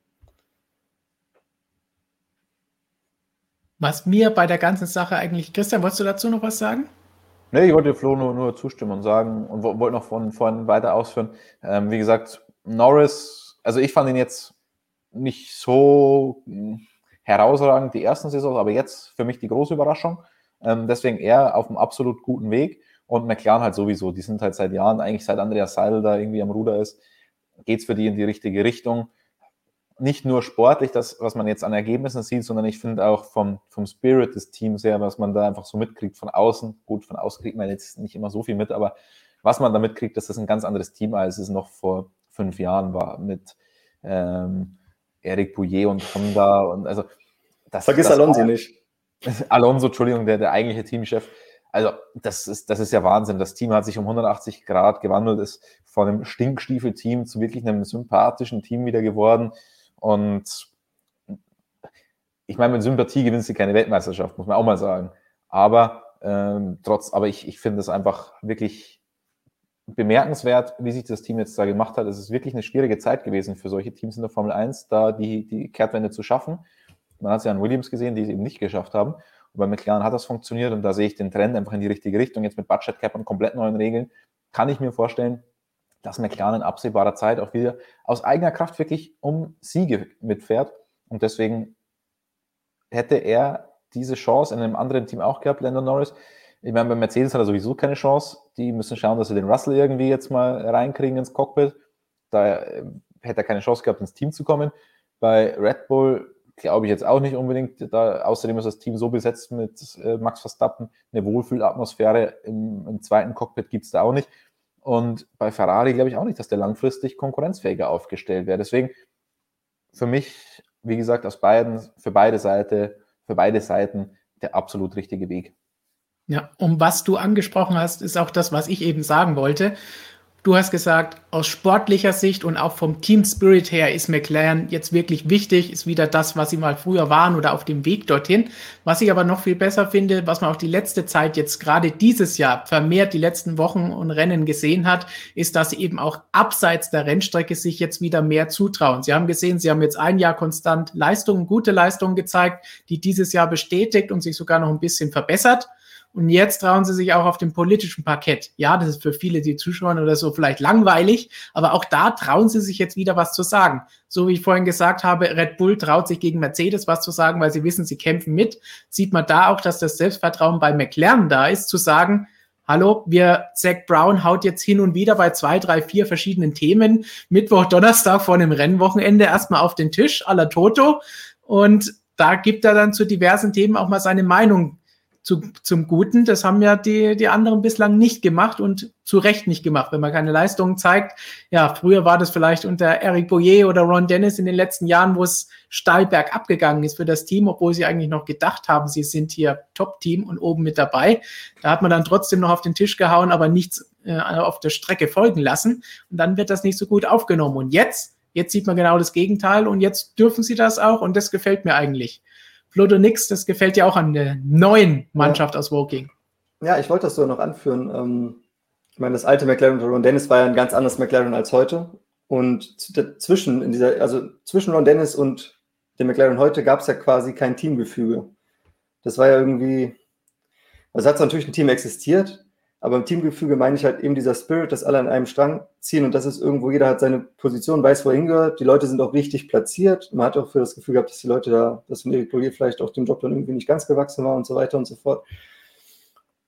Was mir bei der ganzen Sache eigentlich... Christian, wolltest du dazu noch was sagen? Nee, ich wollte Flo nur zustimmen und sagen und wollte noch vorhin weiter ausführen. Wie gesagt, Norris, also ich fand ihn jetzt nicht so herausragend die ersten Saisons, aber jetzt für mich die große Überraschung. Deswegen eher auf einem absolut guten Weg und McLaren halt sowieso. Die sind halt seit Jahren, eigentlich seit Andreas Seidel da irgendwie am Ruder ist, geht es für die in die richtige Richtung. Nicht nur sportlich, das, was man jetzt an Ergebnissen sieht, sondern ich finde auch vom Spirit des Teams her, was man da einfach so mitkriegt von außen. Gut, von außen kriegt man jetzt nicht immer so viel mit, aber was man da mitkriegt, dass das ein ganz anderes Team als es noch vor 5 Jahren war mit Eric Bouillet und Honda. Und also das, vergiss das Alonso nicht. Alonso, Entschuldigung, der eigentliche Teamchef. Also das ist ja Wahnsinn. Das Team hat sich um 180 Grad gewandelt, ist von einem Stinkstiefel-Team zu wirklich einem sympathischen Team wieder geworden. Und ich meine, mit Sympathie gewinnst du keine Weltmeisterschaft, muss man auch mal sagen. Aber ich finde es einfach wirklich bemerkenswert, wie sich das Team jetzt da gemacht hat. Es ist wirklich eine schwierige Zeit gewesen für solche Teams in der Formel 1, da die Kehrtwende zu schaffen. Man hat es ja an Williams gesehen, die es eben nicht geschafft haben. Und bei McLaren hat das funktioniert und da sehe ich den Trend einfach in die richtige Richtung. Jetzt mit Budget Cap und komplett neuen Regeln kann ich mir vorstellen, dass McLaren in absehbarer Zeit auch wieder aus eigener Kraft wirklich um Siege mitfährt. Und deswegen hätte er diese Chance in einem anderen Team auch gehabt, Lando Norris. Ich meine, bei Mercedes hat er sowieso keine Chance. Die müssen schauen, dass sie den Russell irgendwie jetzt mal reinkriegen ins Cockpit. Da hätte er keine Chance gehabt, ins Team zu kommen. Bei Red Bull glaube ich jetzt auch nicht unbedingt. Außerdem ist das Team so besetzt mit Max Verstappen. Eine Wohlfühlatmosphäre im zweiten Cockpit gibt es da auch nicht. Und bei Ferrari glaube ich auch nicht, dass der langfristig konkurrenzfähiger aufgestellt wäre. Deswegen für mich, wie gesagt, für beide Seiten der absolut richtige Weg. Ja, und was du angesprochen hast, ist auch das, was ich eben sagen wollte. Du hast gesagt, aus sportlicher Sicht und auch vom Team Spirit her ist McLaren jetzt wirklich wichtig, ist wieder das, was sie mal früher waren oder auf dem Weg dorthin. Was ich aber noch viel besser finde, was man auch die letzte Zeit jetzt gerade dieses Jahr vermehrt die letzten Wochen und Rennen gesehen hat, ist, dass sie eben auch abseits der Rennstrecke sich jetzt wieder mehr zutrauen. Sie haben gesehen, sie haben jetzt ein Jahr konstant Leistungen, gute Leistungen gezeigt, die dieses Jahr bestätigt und sich sogar noch ein bisschen verbessert. Und jetzt trauen sie sich auch auf dem politischen Parkett. Ja, das ist für viele, die zuschauen oder so, vielleicht langweilig, aber auch da trauen sie sich jetzt wieder was zu sagen. So wie ich vorhin gesagt habe, Red Bull traut sich gegen Mercedes was zu sagen, weil sie wissen, sie kämpfen mit. Sieht man da auch, dass das Selbstvertrauen bei McLaren da ist, zu sagen, hallo, Zac Brown haut jetzt hin und wieder bei 2, 3, 4 verschiedenen Themen Mittwoch, Donnerstag vor einem Rennwochenende erstmal auf den Tisch à la Toto und da gibt er dann zu diversen Themen auch mal seine Meinung zum Guten. Das haben ja die anderen bislang nicht gemacht und zu Recht nicht gemacht, wenn man keine Leistungen zeigt. Ja, früher war das vielleicht unter Eric Boyer oder Ron Dennis in den letzten Jahren, wo es steil bergab gegangen ist für das Team, obwohl sie eigentlich noch gedacht haben, sie sind hier Top-Team und oben mit dabei. Da hat man dann trotzdem noch auf den Tisch gehauen, aber nichts auf der Strecke folgen lassen. Und dann wird das nicht so gut aufgenommen. Und jetzt sieht man genau das Gegenteil und jetzt dürfen sie das auch und das gefällt mir eigentlich. Flodo Nix, das gefällt ja auch an der neuen Mannschaft aus Woking. Ja, ich wollte das sogar noch anführen. Ich meine, das alte McLaren unter Ron Dennis war ja ein ganz anderes McLaren als heute. Und zwischen Ron Dennis und dem McLaren heute gab es ja quasi kein Teamgefüge. Das war ja irgendwie, also hat es natürlich ein Team existiert, aber im Teamgefüge meine ich halt eben dieser Spirit, dass alle an einem Strang ziehen und das ist irgendwo, jeder hat seine Position, weiß, wohin gehört. Die Leute sind auch richtig platziert. Man hat auch für das Gefühl gehabt, dass die Leute da, dass von Eric Boyer vielleicht auch dem Job dann irgendwie nicht ganz gewachsen war und so weiter und so fort.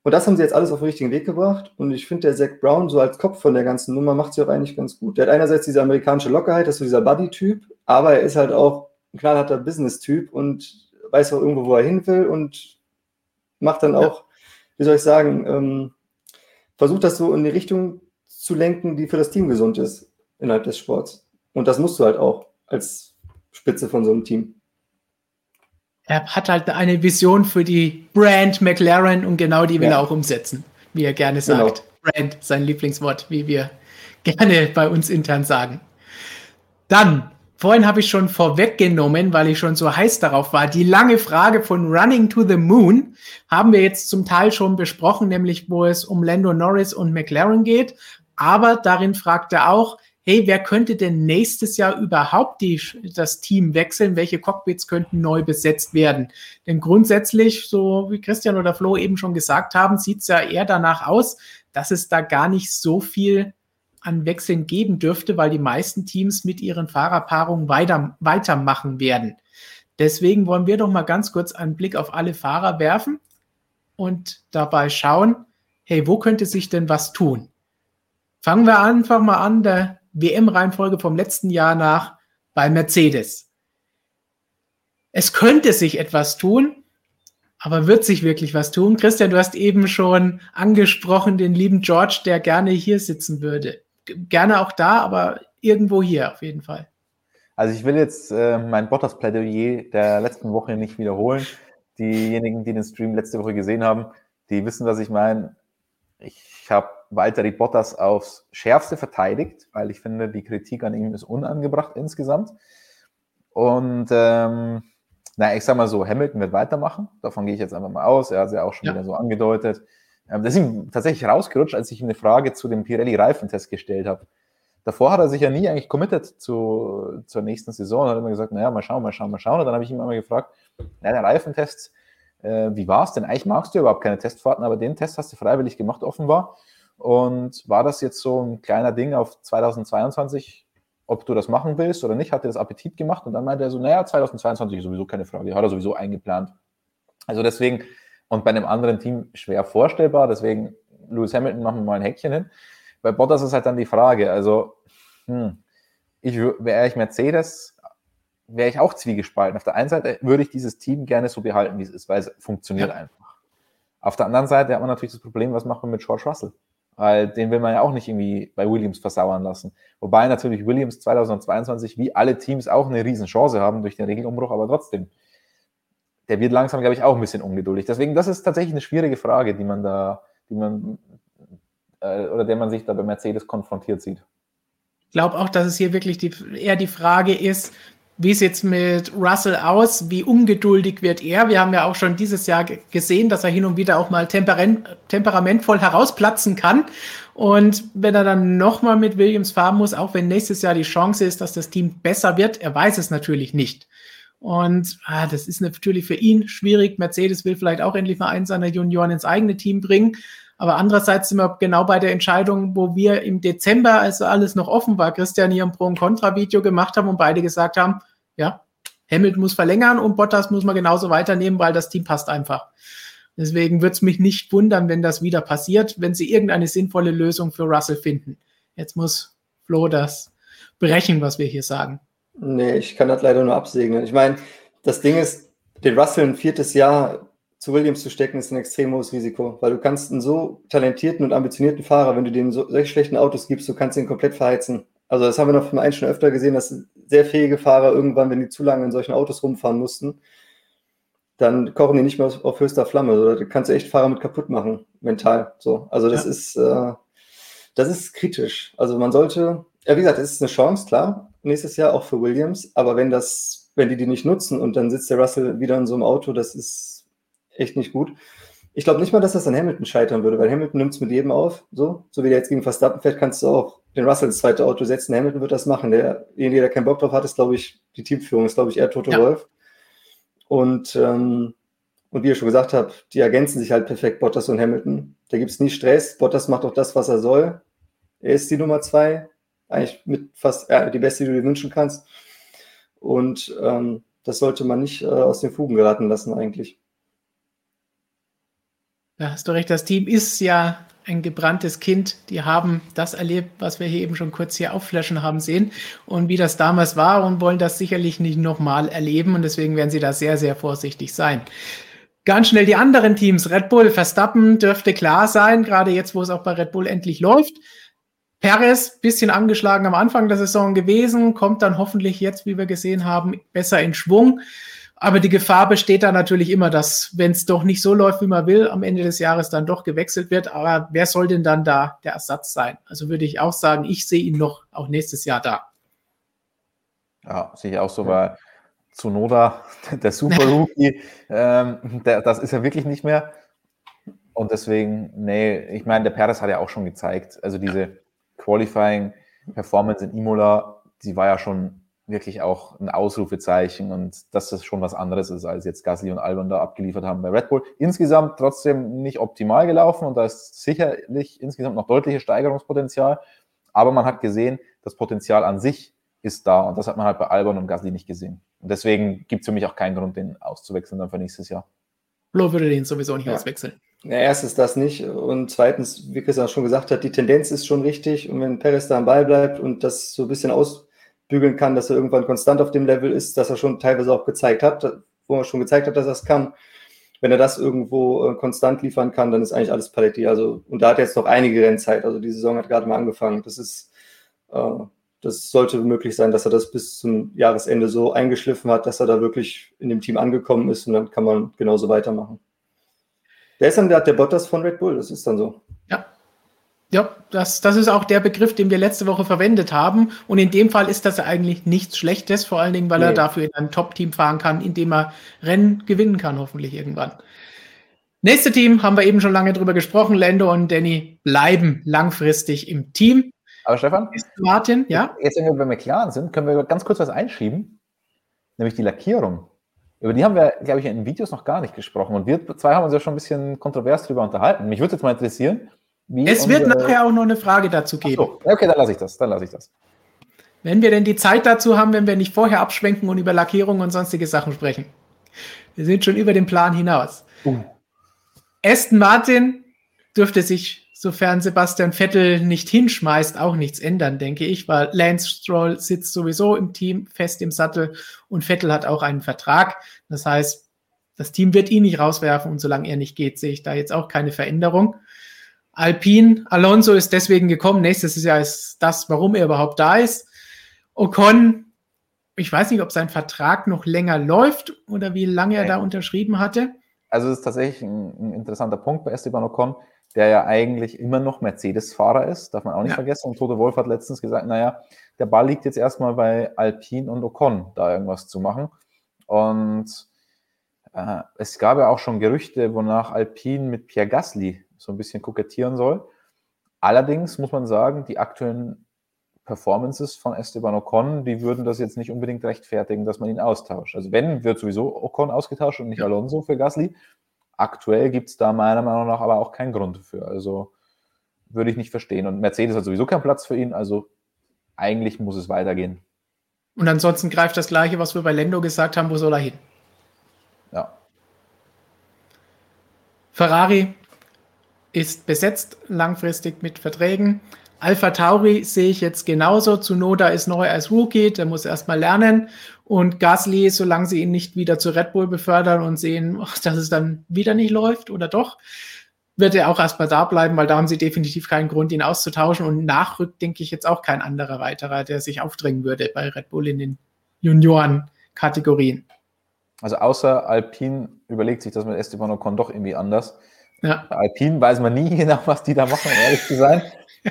Und das haben sie jetzt alles auf den richtigen Weg gebracht. Und ich finde, der Zac Brown, so als Kopf von der ganzen Nummer, macht sie auch eigentlich ganz gut. Der hat einerseits diese amerikanische Lockerheit, das ist so dieser Buddy-Typ, aber er ist halt auch ein knallharter Business-Typ und weiß auch irgendwo, wo er hin will und macht dann auch, wie soll ich sagen, versucht das so in die Richtung zu lenken, die für das Team gesund ist innerhalb des Sports. Und das musst du halt auch als Spitze von so einem Team. Er hat halt eine Vision für die Brand McLaren und genau die will er auch umsetzen, wie er gerne sagt. Genau. Brand, sein Lieblingswort, wie wir gerne bei uns intern sagen. Dann, vorhin habe ich schon vorweggenommen, weil ich schon so heiß darauf war, die lange Frage von Running to the Moon haben wir jetzt zum Teil schon besprochen, nämlich wo es um Lando Norris und McLaren geht. Aber darin fragt er auch, hey, wer könnte denn nächstes Jahr überhaupt das Team wechseln? Welche Cockpits könnten neu besetzt werden? Denn grundsätzlich, so wie Christian oder Flo eben schon gesagt haben, sieht es ja eher danach aus, dass es da gar nicht so viel an Wechseln geben dürfte, weil die meisten Teams mit ihren Fahrerpaarungen weitermachen werden. Deswegen wollen wir doch mal ganz kurz einen Blick auf alle Fahrer werfen und dabei schauen, hey, wo könnte sich denn was tun? Fangen wir einfach mal an, der WM-Reihenfolge vom letzten Jahr nach bei Mercedes. Es könnte sich etwas tun, aber wird sich wirklich was tun? Christian, du hast eben schon angesprochen, den lieben George, der gerne hier sitzen würde. Gerne auch da, aber irgendwo hier auf jeden Fall. Also ich will jetzt mein Bottas-Plädoyer der letzten Woche nicht wiederholen. Diejenigen, die den Stream letzte Woche gesehen haben, die wissen, was ich meine. Ich habe Valtteri Bottas aufs Schärfste verteidigt, weil ich finde, die Kritik an ihm ist unangebracht insgesamt. Und ich sag mal so, Hamilton wird weitermachen. Davon gehe ich jetzt einfach mal aus. Er hat es ja auch schon wieder so angedeutet. Das ist ihm tatsächlich rausgerutscht, als ich ihm eine Frage zu dem Pirelli-Reifentest gestellt habe. Davor hat er sich ja nie eigentlich committed zur nächsten Saison. Er hat immer gesagt, naja, mal schauen. Und dann habe ich ihn einmal gefragt, der Reifentest, wie war es denn? Eigentlich magst du überhaupt keine Testfahrten, aber den Test hast du freiwillig gemacht, offenbar. Und war das jetzt so ein kleiner Ding auf 2022, ob du das machen willst oder nicht? Hat dir das Appetit gemacht? Und dann meinte er so, 2022 ist sowieso keine Frage, hat er sowieso eingeplant. Also deswegen, und bei einem anderen Team schwer vorstellbar, deswegen Lewis Hamilton, machen wir mal ein Häkchen hin. Bei Bottas ist halt dann die Frage, also wäre ich Mercedes, wäre ich auch zwiegespalten. Auf der einen Seite würde ich dieses Team gerne so behalten, wie es ist, weil es funktioniert einfach. Auf der anderen Seite hat man natürlich das Problem, was macht man mit George Russell? Weil den will man ja auch nicht irgendwie bei Williams versauern lassen. Wobei natürlich Williams 2022 wie alle Teams auch eine Riesenchance haben durch den Regelumbruch, aber trotzdem, der wird langsam, glaube ich, auch ein bisschen ungeduldig. Deswegen, das ist tatsächlich eine schwierige Frage, der man sich da bei Mercedes konfrontiert sieht. Ich glaube auch, dass es hier wirklich eher die Frage ist, wie sieht es mit Russell aus? Wie ungeduldig wird er? Wir haben ja auch schon dieses Jahr gesehen, dass er hin und wieder auch mal temperamentvoll herausplatzen kann. Und wenn er dann nochmal mit Williams fahren muss, auch wenn nächstes Jahr die Chance ist, dass das Team besser wird, er weiß es natürlich nicht. Und das ist natürlich für ihn schwierig. Mercedes will vielleicht auch endlich mal einen seiner Junioren ins eigene Team bringen. Aber andererseits sind wir genau bei der Entscheidung, wo wir im Dezember, als alles noch offen war, Christian hier ein Pro- und Contra-Video gemacht haben und beide gesagt haben, ja, Hamilton muss verlängern und Bottas muss man genauso weiternehmen, weil das Team passt einfach. Deswegen würde es mich nicht wundern, wenn das wieder passiert, wenn sie irgendeine sinnvolle Lösung für Russell finden. Jetzt muss Flo das brechen, was wir hier sagen. Nee, ich kann das leider nur absegnen. Ich meine, das Ding ist, den Russell ein viertes Jahr zu Williams zu stecken, ist ein extrem hohes Risiko, weil du kannst einen so talentierten und ambitionierten Fahrer, wenn du denen solch schlechten Autos gibst, du kannst ihn komplett verheizen. Also das haben wir noch von einem schon öfter gesehen, dass sehr fähige Fahrer irgendwann, wenn die zu lange in solchen Autos rumfahren mussten, dann kochen die nicht mehr auf höchster Flamme. Also, da kannst du echt Fahrer mit kaputt machen, mental. So. Also das ist kritisch. Also man sollte, ja wie gesagt, es ist eine Chance, klar, nächstes Jahr auch für Williams, aber wenn die nicht nutzen und dann sitzt der Russell wieder in so einem Auto, das ist echt nicht gut. Ich glaube nicht mal, dass das an Hamilton scheitern würde, weil Hamilton nimmt es mit jedem auf, so wie der jetzt gegen Verstappen fährt, kannst du auch den Russell ins zweite Auto setzen, Hamilton wird das machen. Derjenige, der keinen Bock drauf hat, ist, glaube ich, die Teamführung, ist, glaube ich, eher Toto Wolff. Und wie ihr schon gesagt habt, die ergänzen sich halt perfekt, Bottas und Hamilton. Da gibt es nie Stress. Bottas macht auch das, was er soll. Er ist die Nummer 2. Eigentlich mit fast die beste, die du dir wünschen kannst. Und das sollte man nicht aus den Fugen geraten lassen eigentlich. Da hast du recht. Das Team ist ja ein gebranntes Kind. Die haben das erlebt, was wir hier eben schon kurz hier aufflaschen haben sehen und wie das damals war und wollen das sicherlich nicht nochmal erleben und deswegen werden sie da sehr, sehr vorsichtig sein. Ganz schnell die anderen Teams. Red Bull, Verstappen dürfte klar sein, gerade jetzt, wo es auch bei Red Bull endlich läuft. Perez, bisschen angeschlagen am Anfang der Saison gewesen, kommt dann hoffentlich jetzt, wie wir gesehen haben, besser in Schwung. Aber die Gefahr besteht da natürlich immer, dass, wenn es doch nicht so läuft, wie man will, am Ende des Jahres dann doch gewechselt wird. Aber wer soll denn dann da der Ersatz sein? Also würde ich auch sagen, ich sehe ihn noch auch nächstes Jahr da. Ja, sehe ich auch so, weil Tsunoda, der Super-Rookie, das ist ja wirklich nicht mehr. Und deswegen, ich meine, der Perez hat ja auch schon gezeigt, also diese Qualifying-Performance in Imola, die war ja schon wirklich auch ein Ausrufezeichen und dass das schon was anderes ist, als jetzt Gasly und Albon da abgeliefert haben bei Red Bull. Insgesamt trotzdem nicht optimal gelaufen und da ist sicherlich insgesamt noch deutliches Steigerungspotenzial, aber man hat gesehen, das Potenzial an sich ist da und das hat man halt bei Albon und Gasly nicht gesehen. Und deswegen gibt es für mich auch keinen Grund, den auszuwechseln dann für nächstes Jahr. Flo würde den sowieso nicht auswechseln. Ja, erstens das nicht und zweitens, wie Christian schon gesagt hat, die Tendenz ist schon richtig und wenn Perez da am Ball bleibt und das so ein bisschen bügeln kann, dass er irgendwann konstant auf dem Level ist, dass er schon teilweise auch gezeigt hat, wo er schon gezeigt hat, dass er es kann. Wenn er das irgendwo konstant liefern kann, dann ist eigentlich alles paletti. Also, und da hat er jetzt noch einige Rennzeit. Also die Saison hat gerade mal angefangen. Das sollte möglich sein, dass er das bis zum Jahresende so eingeschliffen hat, dass er da wirklich in dem Team angekommen ist und dann kann man genauso weitermachen. Der ist dann der Bottas von Red Bull, das ist dann so. Ja. Ja, das ist auch der Begriff, den wir letzte Woche verwendet haben. Und in dem Fall ist das eigentlich nichts Schlechtes, vor allen Dingen, weil er dafür in einem Top-Team fahren kann, in dem er Rennen gewinnen kann, hoffentlich irgendwann. Nächste Team, haben wir eben schon lange drüber gesprochen. Lando und Danny bleiben langfristig im Team. Aber Stefan, Martin, ja? Jetzt, wenn wir bei McLaren sind, können wir ganz kurz was einschieben, nämlich die Lackierung. Über die haben wir, glaube ich, in Videos noch gar nicht gesprochen. Und wir zwei haben uns ja schon ein bisschen kontrovers drüber unterhalten. Mich würde jetzt mal interessieren, es wird nachher auch noch eine Frage dazu geben. Ach so. Okay, dann lasse ich das. Wenn wir denn die Zeit dazu haben, wenn wir nicht vorher abschwenken und über Lackierung und sonstige Sachen sprechen. Wir sind schon über den Plan hinaus. Aston Martin dürfte sich, sofern Sebastian Vettel nicht hinschmeißt, auch nichts ändern, denke ich, weil Lance Stroll sitzt sowieso im Team, fest im Sattel und Vettel hat auch einen Vertrag. Das heißt, das Team wird ihn nicht rauswerfen und solange er nicht geht, sehe ich da jetzt auch keine Veränderung. Alpine, Alonso ist deswegen gekommen, nächstes Jahr ist das, warum er überhaupt da ist. Ocon, ich weiß nicht, ob sein Vertrag noch länger läuft oder wie lange er da unterschrieben hatte. Also es ist tatsächlich ein interessanter Punkt bei Esteban Ocon, der ja eigentlich immer noch Mercedes-Fahrer ist, darf man auch nicht vergessen. Und Toto Wolff hat letztens gesagt, der Ball liegt jetzt erstmal bei Alpine und Ocon, da irgendwas zu machen. Und es gab ja auch schon Gerüchte, wonach Alpine mit Pierre Gasly so ein bisschen kokettieren soll. Allerdings muss man sagen, die aktuellen Performances von Esteban Ocon, die würden das jetzt nicht unbedingt rechtfertigen, dass man ihn austauscht. Also wenn, wird sowieso Ocon ausgetauscht und nicht Alonso für Gasly. Aktuell gibt es da meiner Meinung nach aber auch keinen Grund dafür. Also würde ich nicht verstehen. Und Mercedes hat sowieso keinen Platz für ihn, also eigentlich muss es weitergehen. Und ansonsten greift das Gleiche, was wir bei Lando gesagt haben, wo soll er hin? Ja. Ferrari ist besetzt langfristig mit Verträgen. AlphaTauri sehe ich jetzt genauso. Tsunoda ist neu als Rookie, der muss erstmal lernen. Und Gasly, solange sie ihn nicht wieder zu Red Bull befördern und sehen, dass es dann wieder nicht läuft oder doch, wird er auch erstmal da bleiben, weil da haben sie definitiv keinen Grund, ihn auszutauschen. Und nachrückt, denke ich, jetzt auch kein anderer weiterer, der sich aufdrängen würde bei Red Bull in den Junioren-Kategorien. Also außer Alpine überlegt sich das mit Esteban Ocon doch irgendwie anders. Ja. Bei Alpine weiß man nie genau, was die da machen, um ehrlich zu sein.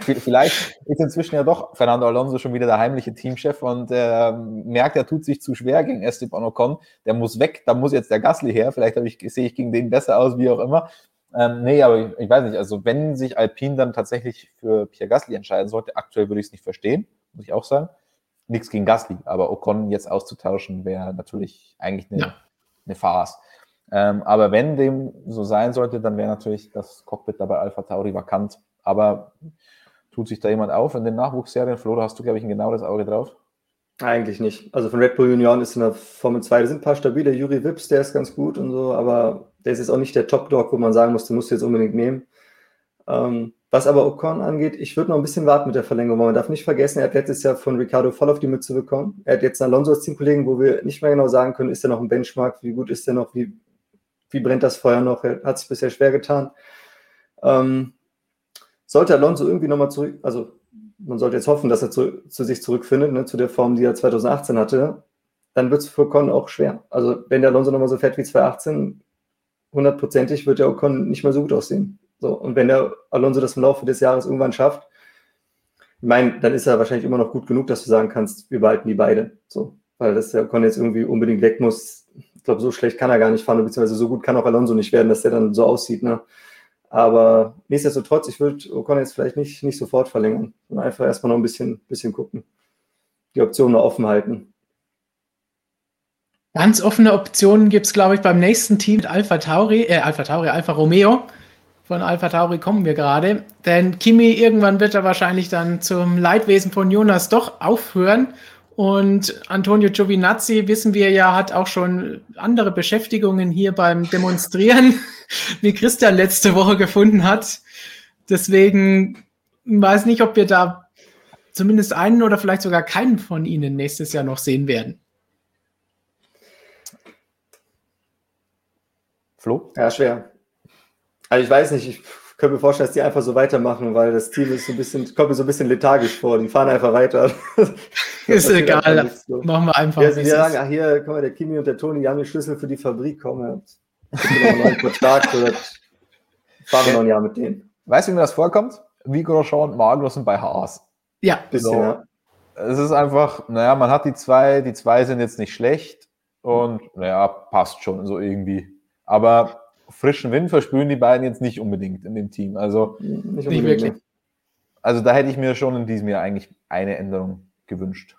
Vielleicht ist inzwischen ja doch Fernando Alonso schon wieder der heimliche Teamchef und merkt, er tut sich zu schwer gegen Esteban Ocon, der muss weg, da muss jetzt der Gasly her, vielleicht sehe ich gegen den besser aus, wie auch immer. Aber ich weiß nicht, also wenn sich Alpine dann tatsächlich für Pierre Gasly entscheiden sollte, aktuell würde ich es nicht verstehen, muss ich auch sagen. Nichts gegen Gasly, aber Ocon jetzt auszutauschen wäre natürlich eigentlich eine Farce. Aber wenn dem so sein sollte, dann wäre natürlich das Cockpit dabei AlphaTauri vakant, aber tut sich da jemand auf in den Nachwuchsserien? Flo, hast du, glaube ich, ein genaues Auge drauf? Eigentlich nicht. Also von Red Bull Junioren ist in der Formel 2, da sind ein paar stabile. Juri Vips, der ist ganz gut und so, aber der ist jetzt auch nicht der Top-Dog, wo man sagen muss, den musst du jetzt unbedingt nehmen. Was aber Ocon angeht, ich würde noch ein bisschen warten mit der Verlängerung, weil man darf nicht vergessen, er hat letztes Jahr von Ricardo voll auf die Mütze bekommen. Er hat jetzt einen Alonso als Teamkollegen, wo wir nicht mehr genau sagen können, ist er noch ein Benchmark, wie gut ist er noch, wie brennt das Feuer noch, er hat sich bisher schwer getan. Sollte Alonso irgendwie nochmal zurück, also man sollte jetzt hoffen, dass er zu sich zurückfindet, ne, zu der Form, die er 2018 hatte, dann wird es für Ocon auch schwer. Also wenn der Alonso nochmal so fährt wie 2018, hundertprozentig wird der Ocon nicht mehr so gut aussehen. So, und wenn der Alonso das im Laufe des Jahres irgendwann schafft, ich meine, dann ist er wahrscheinlich immer noch gut genug, dass du sagen kannst, wir behalten die beide. So, weil dass der Ocon jetzt irgendwie unbedingt weg muss, ich glaube, so schlecht kann er gar nicht fahren, beziehungsweise so gut kann auch Alonso nicht werden, dass der dann so aussieht, ne? Aber nichtsdestotrotz, ich würde Ocon jetzt vielleicht nicht sofort verlängern, sondern einfach erstmal noch ein bisschen gucken. Die Optionen noch offen halten. Ganz offene Optionen gibt es, glaube ich, beim nächsten Team mit Alfa Romeo. Von Alpha Tauri kommen wir gerade, denn Kimi, irgendwann wird er wahrscheinlich dann zum Leidwesen von Jonas doch aufhören und Antonio Giovinazzi, wissen wir ja, hat auch schon andere Beschäftigungen hier beim Demonstrieren, wie Christian letzte Woche gefunden hat. Deswegen weiß nicht, ob wir da zumindest einen oder vielleicht sogar keinen von ihnen nächstes Jahr noch sehen werden. Flo? Ja, schwer. Also ich weiß nicht, ich könnte mir vorstellen, dass die einfach so weitermachen, weil das Team ist kommt mir so ein bisschen lethargisch vor, die fahren einfach weiter. Ist egal, so. Machen wir einfach. Ja, wir sagen, hier, komm mal, der Kimi und der Toni, die haben den Schlüssel für die Fabrik, komm, ich bin noch einen neuen Vertrag, fahren wir noch ein Jahr mit denen. Weißt du, wie mir das vorkommt? Wie Grosjean und Magnussen bei Haas. Ja, bisschen, so. Ja. Es ist einfach, naja, man hat die zwei sind jetzt nicht schlecht und naja, passt schon so irgendwie. Aber frischen Wind verspüren die beiden jetzt nicht unbedingt in dem Team. Also, nicht wirklich. Also da hätte ich mir schon in diesem Jahr eigentlich eine Änderung gewünscht.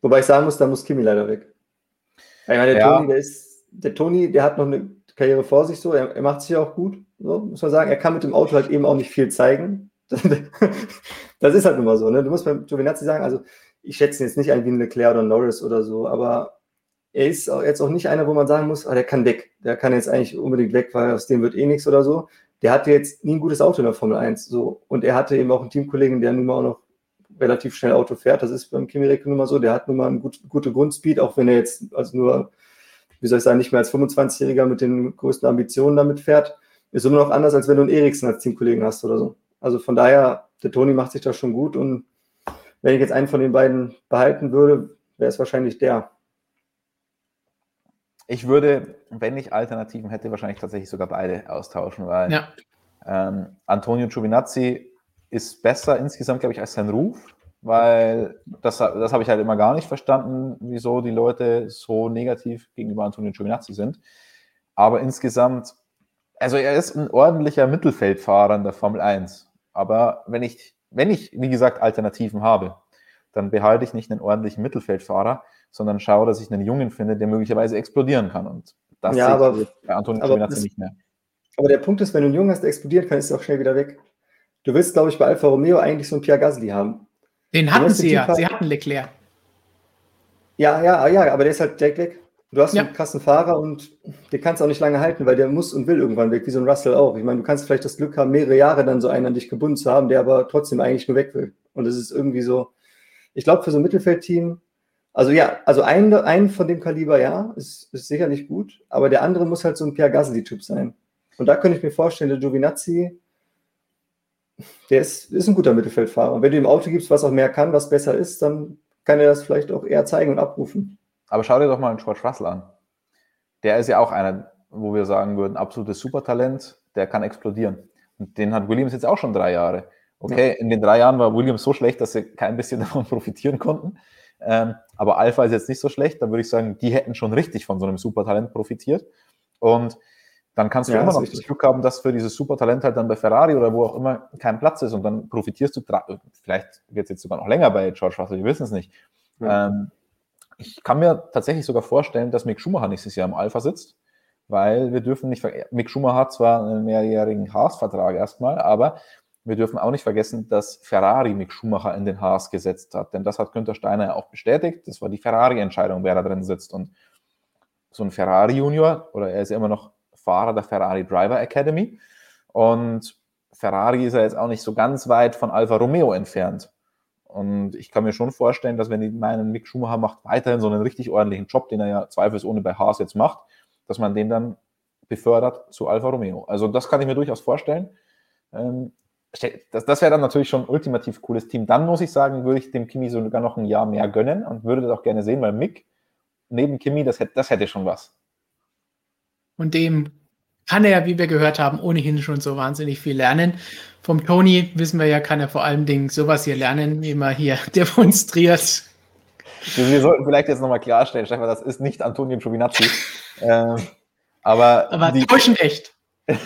Wobei ich sagen muss, da muss Kimi leider weg. Ich meine, der Toni, der hat noch eine Karriere vor sich, so, er macht sich ja auch gut, so, muss man sagen. Er kann mit dem Auto halt eben auch nicht viel zeigen. Das ist halt immer so, ne? Du musst beim Giovinazzi sagen, also ich schätze ihn jetzt nicht ein wie ein Leclerc oder Norris oder so, aber er ist jetzt auch nicht einer, wo man sagen muss, der kann weg. Der kann jetzt eigentlich unbedingt weg, weil aus dem wird eh nichts oder so. Der hatte jetzt nie ein gutes Auto in der Formel 1. So. Und er hatte eben auch einen Teamkollegen, der nun mal auch noch relativ schnell Auto fährt. Das ist beim Kimi Räikkönen nun mal so. Der hat nun mal eine gute Grundspeed, auch wenn er jetzt also nur, wie soll ich sagen, nicht mehr als 25-Jähriger mit den größten Ambitionen damit fährt. Ist immer noch anders, als wenn du einen Eriksen als Teamkollegen hast oder so. Also von daher, der Toni macht sich da schon gut. Und wenn ich jetzt einen von den beiden behalten würde, wäre es wahrscheinlich der. Ich würde, wenn ich Alternativen hätte, wahrscheinlich tatsächlich sogar beide austauschen, weil Antonio Giovinazzi ist besser insgesamt, glaube ich, als sein Ruf, weil das habe ich halt immer gar nicht verstanden, wieso die Leute so negativ gegenüber Antonio Giovinazzi sind. Aber insgesamt, also er ist ein ordentlicher Mittelfeldfahrer in der Formel 1, aber wenn ich, wie gesagt, Alternativen habe, dann behalte ich nicht einen ordentlichen Mittelfeldfahrer, sondern schaue, dass ich einen Jungen finde, der möglicherweise explodieren kann. Und das sehe ich bei Antonio Giovinazzi nicht mehr. Aber der Punkt ist, wenn du einen Jungen hast, der explodieren kann, ist er auch schnell wieder weg. Du willst, glaube ich, bei Alfa Romeo eigentlich so einen Pierre Gasly haben. Den hatten sie ja. Sie hatten Leclerc. Ja, aber der ist halt direkt weg. Du hast einen krassen Fahrer und der kannst auch nicht lange halten, weil der muss und will irgendwann weg, wie so ein Russell auch. Ich meine, du kannst vielleicht das Glück haben, mehrere Jahre dann so einen an dich gebunden zu haben, der aber trotzdem eigentlich nur weg will. Und das ist irgendwie so, ich glaube, für so ein Mittelfeldteam, einen von dem Kaliber, ist sicherlich gut, aber der andere muss halt so ein Pierre Gasly-Typ sein. Und da könnte ich mir vorstellen, der Giovinazzi, der ist ein guter Mittelfeldfahrer. Und wenn du ihm Auto gibst, was auch mehr kann, was besser ist, dann kann er das vielleicht auch eher zeigen und abrufen. Aber schau dir doch mal einen George Russell an. Der ist ja auch einer, wo wir sagen würden, absolutes Supertalent, der kann explodieren. Und den hat Williams jetzt auch schon 3 Jahre. Okay, ja. In den 3 Jahren war Williams so schlecht, dass sie kein bisschen davon profitieren konnten. Aber Alpha ist jetzt nicht so schlecht. Dann würde ich sagen, die hätten schon richtig von so einem Supertalent profitiert. Und dann kannst du immer noch das Glück haben, dass für dieses Supertalent halt dann bei Ferrari oder wo auch immer kein Platz ist. Und dann profitierst du, vielleicht wird es jetzt sogar noch länger bei George Russell, wir wissen es nicht. Ja. Ich kann mir tatsächlich sogar vorstellen, dass Mick Schumacher nächstes Jahr im Alpha sitzt, weil wir dürfen nicht vergessen, Mick Schumacher hat zwar einen mehrjährigen Haas-Vertrag erstmal, aber wir dürfen auch nicht vergessen, dass Ferrari Mick Schumacher in den Haas gesetzt hat, denn das hat Günther Steiner auch bestätigt, das war die Ferrari-Entscheidung, wer da drin sitzt, und so ein Ferrari-Junior, oder er ist ja immer noch Fahrer der Ferrari Driver Academy, und Ferrari ist ja jetzt auch nicht so ganz weit von Alfa Romeo entfernt. Und ich kann mir schon vorstellen, dass wenn die meinen, Mick Schumacher macht weiterhin so einen richtig ordentlichen Job, den er ja zweifelsohne bei Haas jetzt macht, dass man den dann befördert zu Alfa Romeo. Also das kann ich mir durchaus vorstellen. Das wäre dann natürlich schon ein ultimativ cooles Team. Dann muss ich sagen, würde ich dem Kimi sogar noch ein Jahr mehr gönnen und würde das auch gerne sehen, weil Mick neben Kimi, das hätte schon was. Und dem kann er ja, wie wir gehört haben, ohnehin schon so wahnsinnig viel lernen. Vom Toni wissen wir ja, kann er vor allem sowas hier lernen, wie immer hier demonstriert. Wir sollten vielleicht jetzt nochmal klarstellen, Stefan, das ist nicht Antonio Giovinazzi. Aber täuschend echt. Das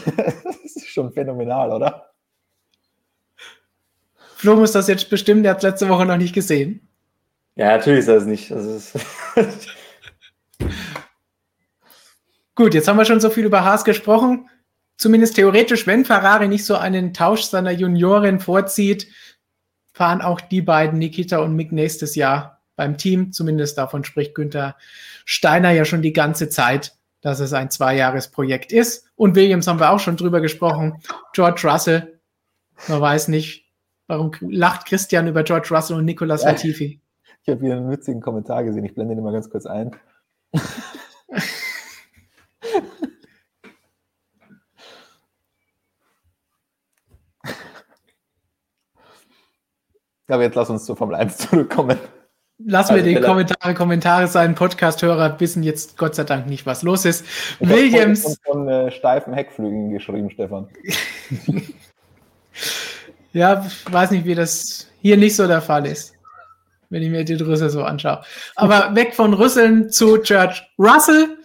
ist schon phänomenal, oder? Flo muss das jetzt bestimmen, der hat es letzte Woche noch nicht gesehen. Ja, natürlich ist er es nicht. Gut, jetzt haben wir schon so viel über Haas gesprochen. Zumindest theoretisch, wenn Ferrari nicht so einen Tausch seiner Junioren vorzieht, fahren auch die beiden, Nikita und Mick, nächstes Jahr beim Team. Zumindest davon spricht Günther Steiner ja schon die ganze Zeit, dass es ein 2-Jahres-Projekt ist. Und Williams haben wir auch schon drüber gesprochen. George Russell, man weiß nicht, warum lacht Christian über George Russell und Nicolas Latifi? Ich habe wieder einen witzigen Kommentar gesehen, ich blende den mal ganz kurz ein. Aber jetzt lass uns zur Formel 1 zurückkommen. Lassen wir die Kommentare sein. Podcast-Hörer wissen jetzt Gott sei Dank nicht, was los ist. Ich Williams. Ich habe von steifen Heckflügen geschrieben, Stefan. Ja, ich weiß nicht, wie das hier nicht so der Fall ist, wenn ich mir die Rüssel so anschaue. Aber weg von Rüsseln zu George Russell,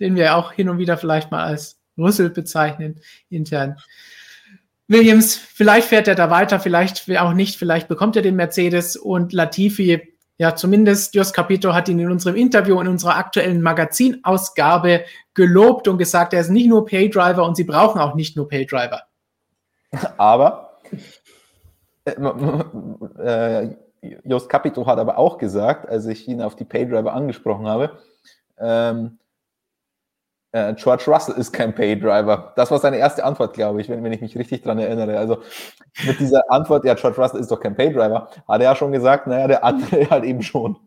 den wir auch hin und wieder vielleicht mal als Rüssel bezeichnen, intern. Williams, vielleicht fährt er da weiter, vielleicht auch nicht, vielleicht bekommt er den Mercedes, und Latifi, ja zumindest Jos Capito hat ihn in unserem Interview, in unserer aktuellen Magazinausgabe gelobt und gesagt, er ist nicht nur Paydriver und sie brauchen auch nicht nur Paydriver. Aber Jos Capito hat aber auch gesagt, als ich ihn auf die Paydriver angesprochen habe, George Russell ist kein Paydriver. Das war seine erste Antwort, glaube ich, wenn ich mich richtig dran erinnere. Also mit dieser Antwort, ja, George Russell ist doch kein Paydriver, hat er ja schon gesagt, naja, der andere halt eben schon.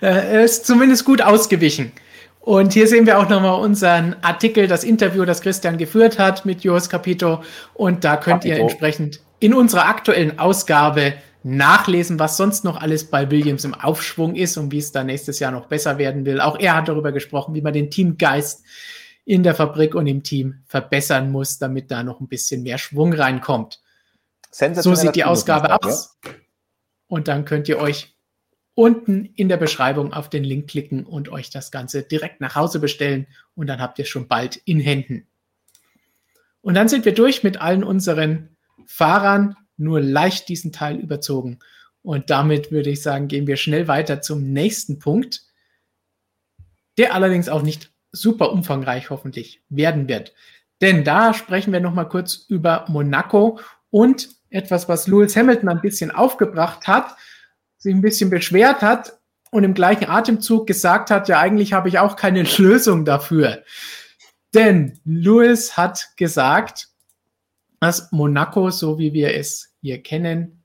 Er ist zumindest gut ausgewichen. Und hier sehen wir auch nochmal unseren Artikel, das Interview, das Christian geführt hat mit Jos Capito. Und da könnt ihr entsprechend in unserer aktuellen Ausgabe nachlesen, was sonst noch alles bei Williams im Aufschwung ist und wie es da nächstes Jahr noch besser werden will. Auch er hat darüber gesprochen, wie man den Teamgeist in der Fabrik und im Team verbessern muss, damit da noch ein bisschen mehr Schwung reinkommt. So sieht die Ausgabe aus. Und dann könnt ihr euch unten in der Beschreibung auf den Link klicken und euch das Ganze direkt nach Hause bestellen. Und dann habt ihr es schon bald in Händen. Und dann sind wir durch mit allen unseren Fahrern, nur leicht diesen Teil überzogen. Und damit würde ich sagen, gehen wir schnell weiter zum nächsten Punkt, der allerdings auch nicht super umfangreich hoffentlich werden wird. Denn da sprechen wir nochmal kurz über Monaco und etwas, was Lewis Hamilton ein bisschen aufgebracht hat, sich ein bisschen beschwert hat, und im gleichen Atemzug gesagt hat, ja, eigentlich habe ich auch keine Lösung dafür. Denn Lewis hat gesagt, dass Monaco, so wie wir es hier kennen,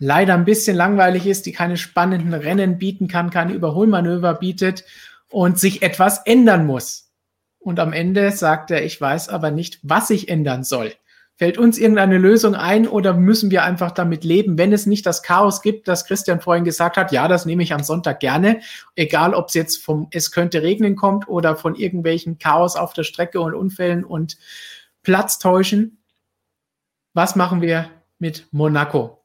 leider ein bisschen langweilig ist, die keine spannenden Rennen bieten kann, keine Überholmanöver bietet und sich etwas ändern muss. Und am Ende sagt er, ich weiß aber nicht, was ich ändern soll. Fällt uns irgendeine Lösung ein oder müssen wir einfach damit leben, wenn es nicht das Chaos gibt, das Christian vorhin gesagt hat, ja, das nehme ich am Sonntag gerne, egal ob es jetzt vom Es könnte regnen kommt oder von irgendwelchen Chaos auf der Strecke und Unfällen und Platztäuschen. Was machen wir mit Monaco?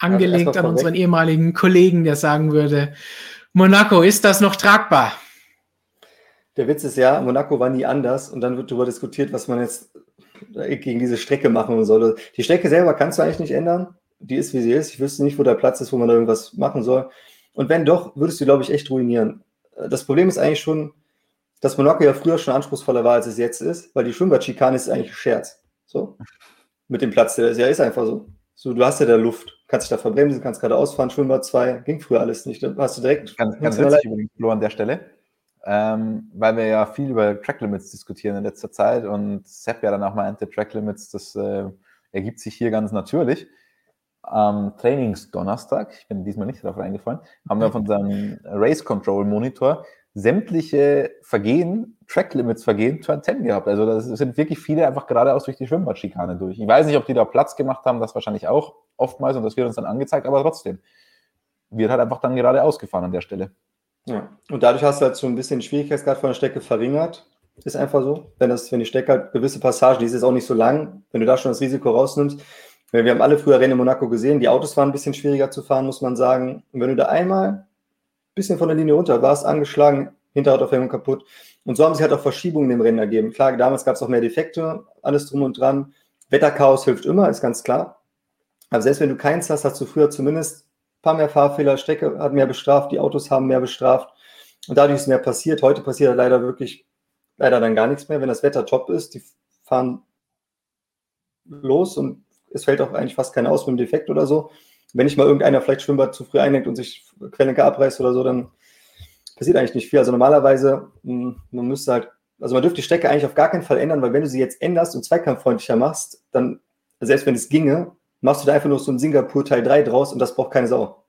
Angelegt also an unseren ehemaligen Kollegen, der sagen würde, Monaco, ist das noch tragbar? Der Witz ist ja, Monaco war nie anders und dann wird darüber diskutiert, was man jetzt gegen diese Strecke machen soll. Die Strecke selber kannst du eigentlich nicht ändern. Die ist, wie sie ist. Ich wüsste nicht, wo der Platz ist, wo man da irgendwas machen soll. Und wenn doch, würdest du, glaube ich, echt ruinieren. Das Problem ist eigentlich schon, dass Monaco ja früher schon anspruchsvoller war, als es jetzt ist, weil die Schwimmbad-Schikane ist eigentlich ein Scherz. So. Mit dem Platz, der ist einfach so. So, du hast ja da Luft, kannst dich da verbremsen, kannst geradeaus fahren, Schwimmbad 2, ging früher alles nicht. Da hast du direkt... Ganz witzig übrigens, Flo, an der Stelle. Weil wir ja viel über Track Limits diskutieren in letzter Zeit und Sepp ja dann auch mal ante Track Limits, das ergibt sich hier ganz natürlich. Am Trainingsdonnerstag, ich bin diesmal nicht darauf reingefallen, haben wir auf unserem Race Control Monitor sämtliche Vergehen, Track Limits Vergehen, Turn 10 gehabt. Also das sind wirklich viele einfach geradeaus durch die Schwimmbadschikane durch. Ich weiß nicht, ob die da Platz gemacht haben, das wahrscheinlich auch oftmals und das wird uns dann angezeigt, aber trotzdem wird halt einfach dann geradeaus gefahren an der Stelle. Ja. Und dadurch hast du halt so ein bisschen den Schwierigkeitsgrad von der Strecke verringert. Ist einfach so. Wenn die Strecke halt gewisse Passagen, die ist jetzt auch nicht so lang, wenn du da schon das Risiko rausnimmst. Wir haben alle früher Rennen in Monaco gesehen, die Autos waren ein bisschen schwieriger zu fahren, muss man sagen. Und wenn du da einmal ein bisschen von der Linie runter warst, angeschlagen, Hinterradaufhängung kaputt. Und so haben sich halt auch Verschiebungen im Rennen ergeben. Klar, damals gab es auch mehr Defekte, alles drum und dran. Wetterchaos hilft immer, ist ganz klar. Aber selbst wenn du keins hast, hast du früher zumindest paar mehr Fahrfehler, Strecke hat mehr bestraft, die Autos haben mehr bestraft und dadurch ist mehr passiert. Heute passiert leider leider dann gar nichts mehr, wenn das Wetter top ist. Die fahren los und es fällt auch eigentlich fast keiner aus mit dem Defekt oder so. Wenn nicht mal irgendeiner vielleicht Schwimmbad zu früh einlenkt und sich Querlenker abreißt oder so, dann passiert eigentlich nicht viel. Also normalerweise, man dürfte die Strecke eigentlich auf gar keinen Fall ändern, weil wenn du sie jetzt änderst und zweikampffreundlicher machst, dann, selbst wenn es ginge, machst du da einfach nur so ein Singapur Teil 3 draus und das braucht keine Sau.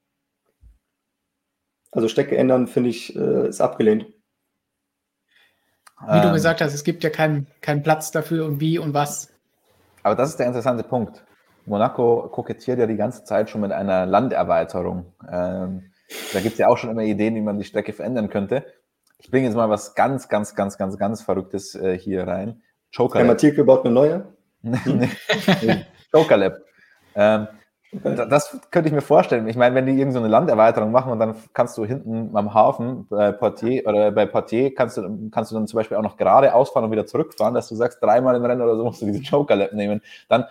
Also Strecke ändern, finde ich, ist abgelehnt. Wie du gesagt hast, es gibt ja keinen Platz dafür und wie und was. Aber das ist der interessante Punkt. Monaco kokettiert ja die ganze Zeit schon mit einer Landerweiterung. Da gibt es ja auch schon immer Ideen, wie man die Strecke verändern könnte. Ich bringe jetzt mal was ganz, ganz, ganz, ganz, ganz Verrücktes hier rein. Joker Lab. Matthias baut eine neue? Joker Lab. Das könnte ich mir vorstellen. Ich meine, wenn die irgend so eine Landerweiterung machen und dann kannst du hinten am Hafen bei Portier kannst du dann zum Beispiel auch noch gerade ausfahren und wieder zurückfahren, dass du sagst, dreimal im Rennen oder so musst du diesen Joker-Lap nehmen. Dann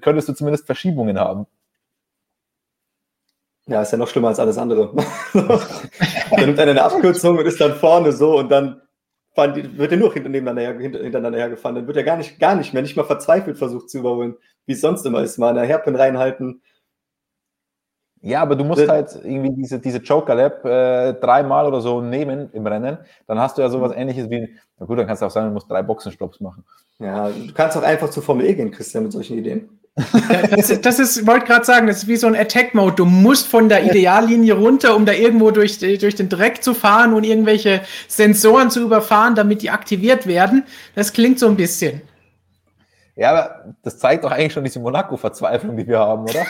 könntest du zumindest Verschiebungen haben. Ja, ist ja noch schlimmer als alles andere. Dann nimmt einer eine Abkürzung und ist dann vorne so und dann wird er nur hintereinander hergefahren. Dann wird er gar nicht mehr, nicht mal verzweifelt versucht zu überholen, wie es sonst immer ist, mal in der Hairpin reinhalten. Ja, aber du musst halt irgendwie diese Joker-Lap dreimal oder so nehmen im Rennen, dann hast du ja sowas ähnliches wie, na gut, dann kannst du auch sagen, du musst 3 Boxenstopps machen. Ja, du kannst auch einfach zur Formel E gehen, Christian, mit solchen Ideen. Ich wollte gerade sagen, das ist wie so ein Attack-Mode. Du musst von der Ideallinie runter, um da irgendwo durch den Dreck zu fahren und irgendwelche Sensoren zu überfahren, damit die aktiviert werden. Das klingt so ein bisschen. Ja, aber das zeigt doch eigentlich schon diese Monaco-Verzweiflung, die wir haben, oder?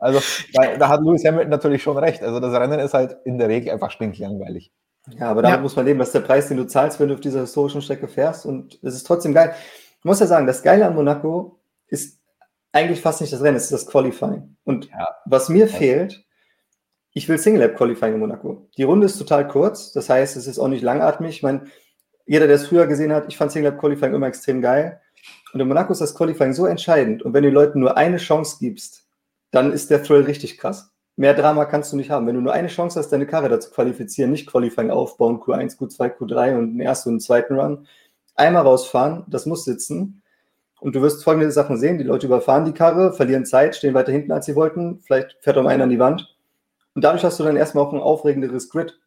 Also, da hat Lewis Hamilton natürlich schon recht. Also, das Rennen ist halt in der Regel einfach stinklangweilig. Ja, aber damit muss man leben. Das ist der Preis, den du zahlst, wenn du auf dieser historischen Strecke fährst. Und es ist trotzdem geil. Ich muss ja sagen, das Geile an Monaco ist eigentlich fast nicht das Rennen, es ist das Qualifying. Und was mir fehlt, ich will Single-Lap-Qualifying in Monaco. Die Runde ist total kurz. Das heißt, es ist auch nicht langatmig. Ich meine, jeder, der es früher gesehen hat, ich fand Single-Lap-Qualifying immer extrem geil. Und in Monaco ist das Qualifying so entscheidend. Und wenn du den Leuten nur eine Chance gibst, dann ist der Thrill richtig krass. Mehr Drama kannst du nicht haben. Wenn du nur eine Chance hast, deine Karre da zu qualifizieren, nicht Qualifying aufbauen, Q1, Q2, Q3 und den ersten und den zweiten Run, einmal rausfahren, das muss sitzen. Und du wirst folgende Sachen sehen. Die Leute überfahren die Karre, verlieren Zeit, stehen weiter hinten, als sie wollten. Vielleicht fährt auch einer an die Wand. Und dadurch hast du dann erstmal auch ein aufregenderes Grid.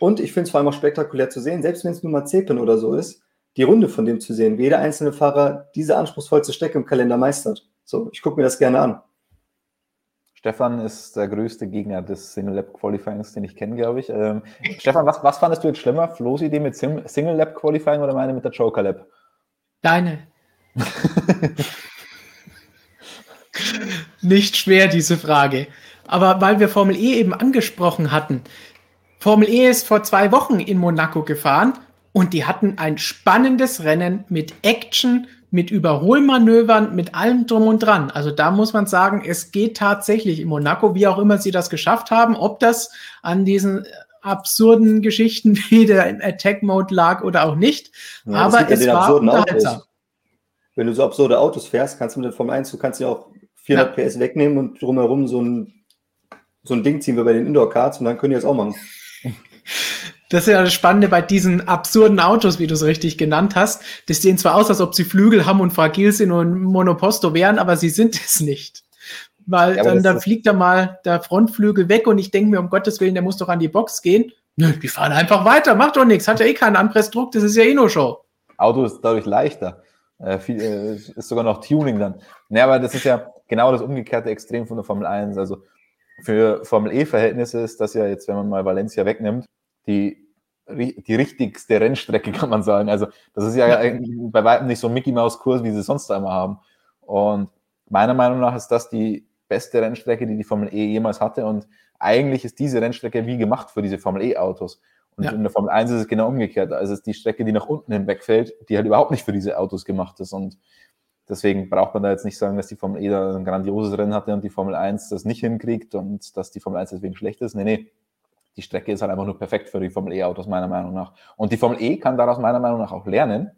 Und ich finde es vor allem auch spektakulär zu sehen, selbst wenn es nur mal Zeppelin oder so ist, die Runde von dem zu sehen, wie jeder einzelne Fahrer diese anspruchsvollste Strecke im Kalender meistert. So, ich gucke mir das gerne an. Stefan ist der größte Gegner des Single-Lap-Qualifyings, den ich kenne, glaube ich. Stefan, was fandest du jetzt schlimmer? Flo's Idee mit Single-Lap-Qualifying oder meine mit der Joker-Lap? Deine. Nicht schwer, diese Frage. Aber weil wir Formel E eben angesprochen hatten. Formel E ist vor 2 Wochen in Monaco gefahren und die hatten ein spannendes Rennen mit Action, mit Überholmanövern, mit allem drum und dran. Also da muss man sagen, es geht tatsächlich in Monaco, wie auch immer sie das geschafft haben, ob das an diesen absurden Geschichten wie der im Attack-Mode lag oder auch nicht. Ja, aber es war unterhaltsam. Wenn du so absurde Autos fährst, kannst du mit der Formel 1, du kannst ja auch 400 PS wegnehmen und drumherum so ein Ding ziehen wir bei den Indoor-Karts und dann können die das auch machen. Das ist ja das Spannende bei diesen absurden Autos, wie du es richtig genannt hast. Die sehen zwar aus, als ob sie Flügel haben und fragil sind und Monoposto wären, aber sie sind es nicht. Weil ja, dann fliegt da mal der Frontflügel weg und ich denke mir, um Gottes Willen, der muss doch an die Box gehen. Nö, die fahren einfach weiter, macht doch nichts, hat ja eh keinen Anpressdruck, das ist ja eh nur Show. Auto ist dadurch leichter. Ist sogar noch Tuning dann. Naja, aber das ist ja genau das umgekehrte Extrem von der Formel 1. Also für Formel E-Verhältnisse ist das ja jetzt, wenn man mal Valencia wegnimmt, die richtigste Rennstrecke, kann man sagen. Also das ist ja bei weitem nicht so ein Mickey-Maus-Kurs, wie sie sonst einmal haben. Und meiner Meinung nach ist das die beste Rennstrecke, die die Formel E jemals hatte. Und eigentlich ist diese Rennstrecke wie gemacht für diese Formel E-Autos. Und in der Formel 1 ist es genau umgekehrt. Also es ist die Strecke, die nach unten hinwegfällt, die halt überhaupt nicht für diese Autos gemacht ist. Und deswegen braucht man da jetzt nicht sagen, dass die Formel E da ein grandioses Rennen hatte und die Formel 1 das nicht hinkriegt und dass die Formel 1 deswegen schlecht ist. Nee. Die Strecke ist halt einfach nur perfekt für die Formel E-Autos, meiner Meinung nach. Und die Formel E kann daraus meiner Meinung nach auch lernen,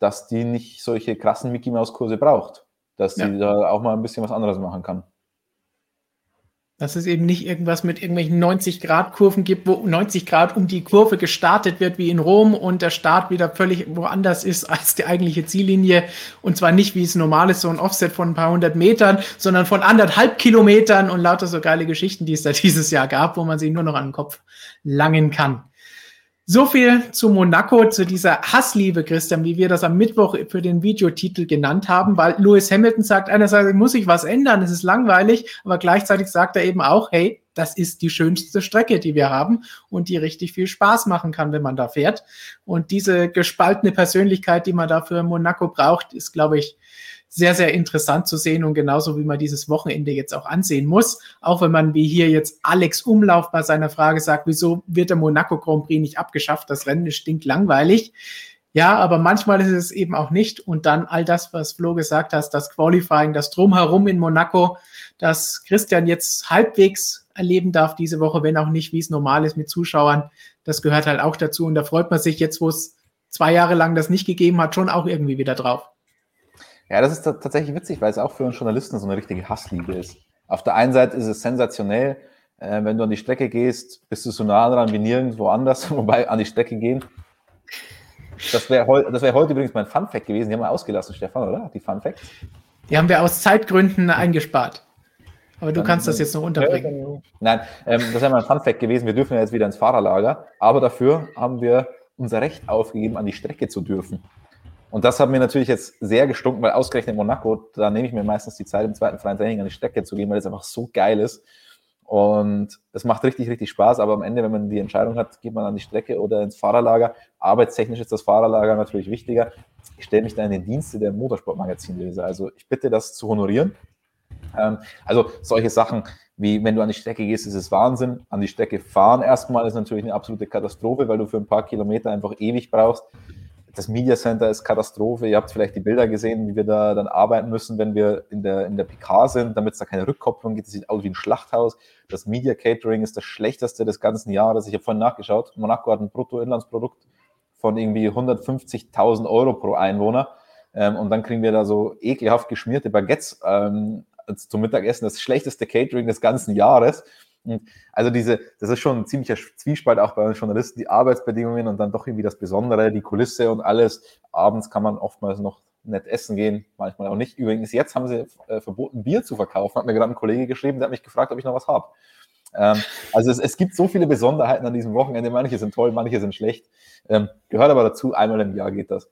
dass die nicht solche krassen Mickey-Maus-Kurse braucht. Dass sie da auch mal ein bisschen was anderes machen kann. Dass es eben nicht irgendwas mit irgendwelchen 90-Grad-Kurven gibt, wo 90 Grad um die Kurve gestartet wird wie in Rom und der Start wieder völlig woanders ist als die eigentliche Ziellinie. Und zwar nicht, wie es normal ist, so ein Offset von ein paar hundert Metern, sondern von 1,5 Kilometern und lauter so geile Geschichten, die es da dieses Jahr gab, wo man sie nur noch an den Kopf langen kann. So viel zu Monaco, zu dieser Hassliebe, Christian, wie wir das am Mittwoch für den Videotitel genannt haben, weil Lewis Hamilton sagt, einerseits muss ich was ändern, es ist langweilig, aber gleichzeitig sagt er eben auch, hey, das ist die schönste Strecke, die wir haben und die richtig viel Spaß machen kann, wenn man da fährt. Und diese gespaltene Persönlichkeit, die man dafür in Monaco braucht, ist, glaube ich, sehr, sehr interessant zu sehen und genauso wie man dieses Wochenende jetzt auch ansehen muss, auch wenn man wie hier jetzt Alex Umlauf bei seiner Frage sagt, wieso wird der Monaco Grand Prix nicht abgeschafft, das Rennen ist stinklangweilig. Ja, aber manchmal ist es eben auch nicht und dann all das, was Flo gesagt hast, das Qualifying, das Drumherum in Monaco, das Christian jetzt halbwegs erleben darf diese Woche, wenn auch nicht, wie es normal ist mit Zuschauern, das gehört halt auch dazu und da freut man sich jetzt, wo es 2 Jahre lang das nicht gegeben hat, schon auch irgendwie wieder drauf. Ja, das ist tatsächlich witzig, weil es auch für uns Journalisten so eine richtige Hassliebe ist. Auf der einen Seite ist es sensationell, wenn du an die Strecke gehst, bist du so nah dran wie nirgendwo anders, wobei an die Strecke gehen. Das wär heute übrigens mein Funfact gewesen, die haben wir ausgelassen, Stefan, oder? Die Funfacts? Die haben wir aus Zeitgründen eingespart. Aber du kannst das jetzt noch unterbringen. Nein, das wäre mein Funfact gewesen, wir dürfen ja jetzt wieder ins Fahrerlager, aber dafür haben wir unser Recht aufgegeben, an die Strecke zu dürfen. Und das hat mir natürlich jetzt sehr gestunken, weil ausgerechnet Monaco, da nehme ich mir meistens die Zeit, im zweiten freien Training an die Strecke zu gehen, weil das einfach so geil ist. Und es macht richtig, richtig Spaß. Aber am Ende, wenn man die Entscheidung hat, geht man an die Strecke oder ins Fahrerlager. Arbeitstechnisch ist das Fahrerlager natürlich wichtiger. Ich stelle mich da in den Dienste der Motorsportmagazinleser. Also ich bitte, das zu honorieren. Also solche Sachen wie, wenn du an die Strecke gehst, ist es Wahnsinn. An die Strecke fahren erstmal ist natürlich eine absolute Katastrophe, weil du für ein paar Kilometer einfach ewig brauchst. Das Media Center ist Katastrophe. Ihr habt vielleicht die Bilder gesehen, wie wir da dann arbeiten müssen, wenn wir in der PK sind, damit es da keine Rückkopplung gibt. Das sieht aus wie ein Schlachthaus. Das Media Catering ist das schlechteste des ganzen Jahres. Ich habe vorhin nachgeschaut. Monaco hat ein Bruttoinlandsprodukt von irgendwie 150.000 Euro pro Einwohner. Und dann kriegen wir da so ekelhaft geschmierte Baguettes zum Mittagessen. Das schlechteste Catering des ganzen Jahres. Also das ist schon ein ziemlicher Zwiespalt auch bei uns Journalisten, die Arbeitsbedingungen und dann doch irgendwie das Besondere, die Kulisse und alles. Abends kann man oftmals noch nett essen gehen, manchmal auch nicht. Übrigens, jetzt haben sie verboten, Bier zu verkaufen, hat mir gerade ein Kollege geschrieben, der hat mich gefragt, ob ich noch was habe. Also es gibt so viele Besonderheiten an diesem Wochenende. Manche sind toll, manche sind schlecht. Gehört aber dazu, einmal im Jahr geht das.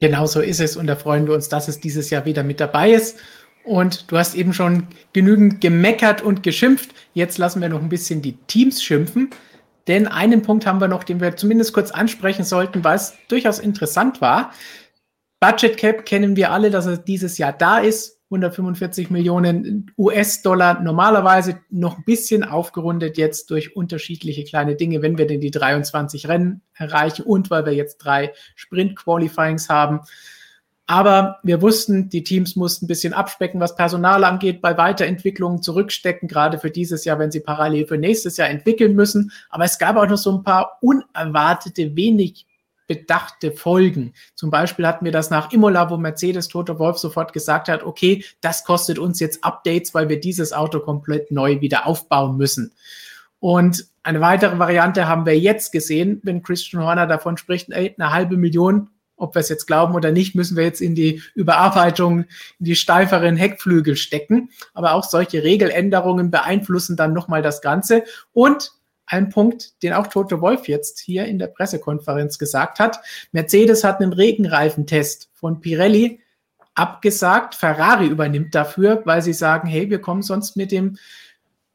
Genau so ist es und da freuen wir uns, dass es dieses Jahr wieder mit dabei ist. Und du hast eben schon genügend gemeckert und geschimpft. Jetzt lassen wir noch ein bisschen die Teams schimpfen. Denn einen Punkt haben wir noch, den wir zumindest kurz ansprechen sollten, weil es durchaus interessant war. Budget Cap kennen wir alle, dass er dieses Jahr da ist. 145 Millionen US-Dollar normalerweise, noch ein bisschen aufgerundet jetzt durch unterschiedliche kleine Dinge, wenn wir denn die 23 Rennen erreichen und weil wir jetzt 3 Sprint-Qualifyings haben. Aber wir wussten, die Teams mussten ein bisschen abspecken, was Personal angeht, bei Weiterentwicklungen zurückstecken, gerade für dieses Jahr, wenn sie parallel für nächstes Jahr entwickeln müssen. Aber es gab auch noch so ein paar unerwartete, wenig bedachte Folgen. Zum Beispiel hatten wir das nach Imola, wo Mercedes Toto Wolff sofort gesagt hat, okay, das kostet uns jetzt Updates, weil wir dieses Auto komplett neu wieder aufbauen müssen. Und eine weitere Variante haben wir jetzt gesehen, wenn Christian Horner davon spricht, eine halbe Million, ob wir es jetzt glauben oder nicht, müssen wir jetzt in die Überarbeitung, in die steiferen Heckflügel stecken. Aber auch solche Regeländerungen beeinflussen dann nochmal das Ganze. Und ein Punkt, den auch Toto Wolff jetzt hier in der Pressekonferenz gesagt hat, Mercedes hat einen Regenreifentest von Pirelli abgesagt. Ferrari übernimmt dafür, weil sie sagen, hey, wir kommen sonst mit dem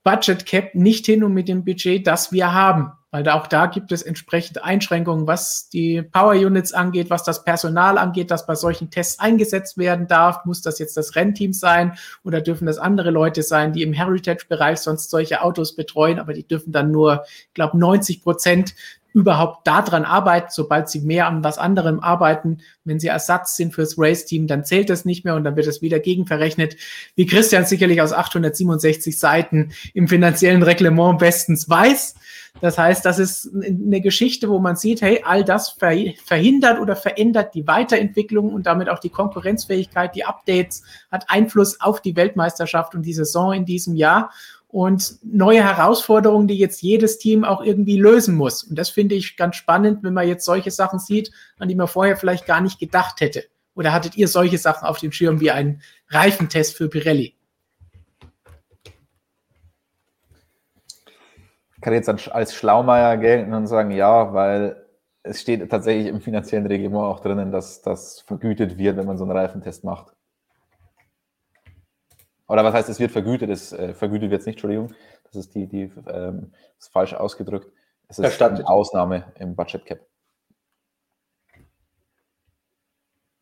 Budget Cap nicht hin und mit dem Budget, das wir haben. Weil auch da gibt es entsprechend Einschränkungen, was die Power Units angeht, was das Personal angeht, das bei solchen Tests eingesetzt werden darf. Muss das jetzt das Rennteam sein oder dürfen das andere Leute sein, die im Heritage-Bereich sonst solche Autos betreuen? Aber die dürfen dann nur, ich glaube, 90% überhaupt daran arbeiten. Sobald sie mehr an was anderem arbeiten, wenn sie Ersatz sind fürs Race-Team, dann zählt das nicht mehr und dann wird es wieder gegenverrechnet. Wie Christian sicherlich aus 867 Seiten im finanziellen Reglement bestens weiß. Das heißt, das ist eine Geschichte, wo man sieht, hey, all das verhindert oder verändert die Weiterentwicklung und damit auch die Konkurrenzfähigkeit, die Updates, hat Einfluss auf die Weltmeisterschaft und die Saison in diesem Jahr und neue Herausforderungen, die jetzt jedes Team auch irgendwie lösen muss. Und das finde ich ganz spannend, wenn man jetzt solche Sachen sieht, an die man vorher vielleicht gar nicht gedacht hätte. Oder hattet ihr solche Sachen auf dem Schirm wie einen Reifentest für Pirelli? Ich kann jetzt als Schlaumeier gelten und sagen, ja, weil es steht tatsächlich im finanziellen Reglement auch drinnen, dass das vergütet wird, wenn man so einen Reifentest macht. Oder was heißt, es wird vergütet? Vergütet wird es nicht, Entschuldigung. Das ist das ist falsch ausgedrückt. Es ist eine Ausnahme im Budget Cap.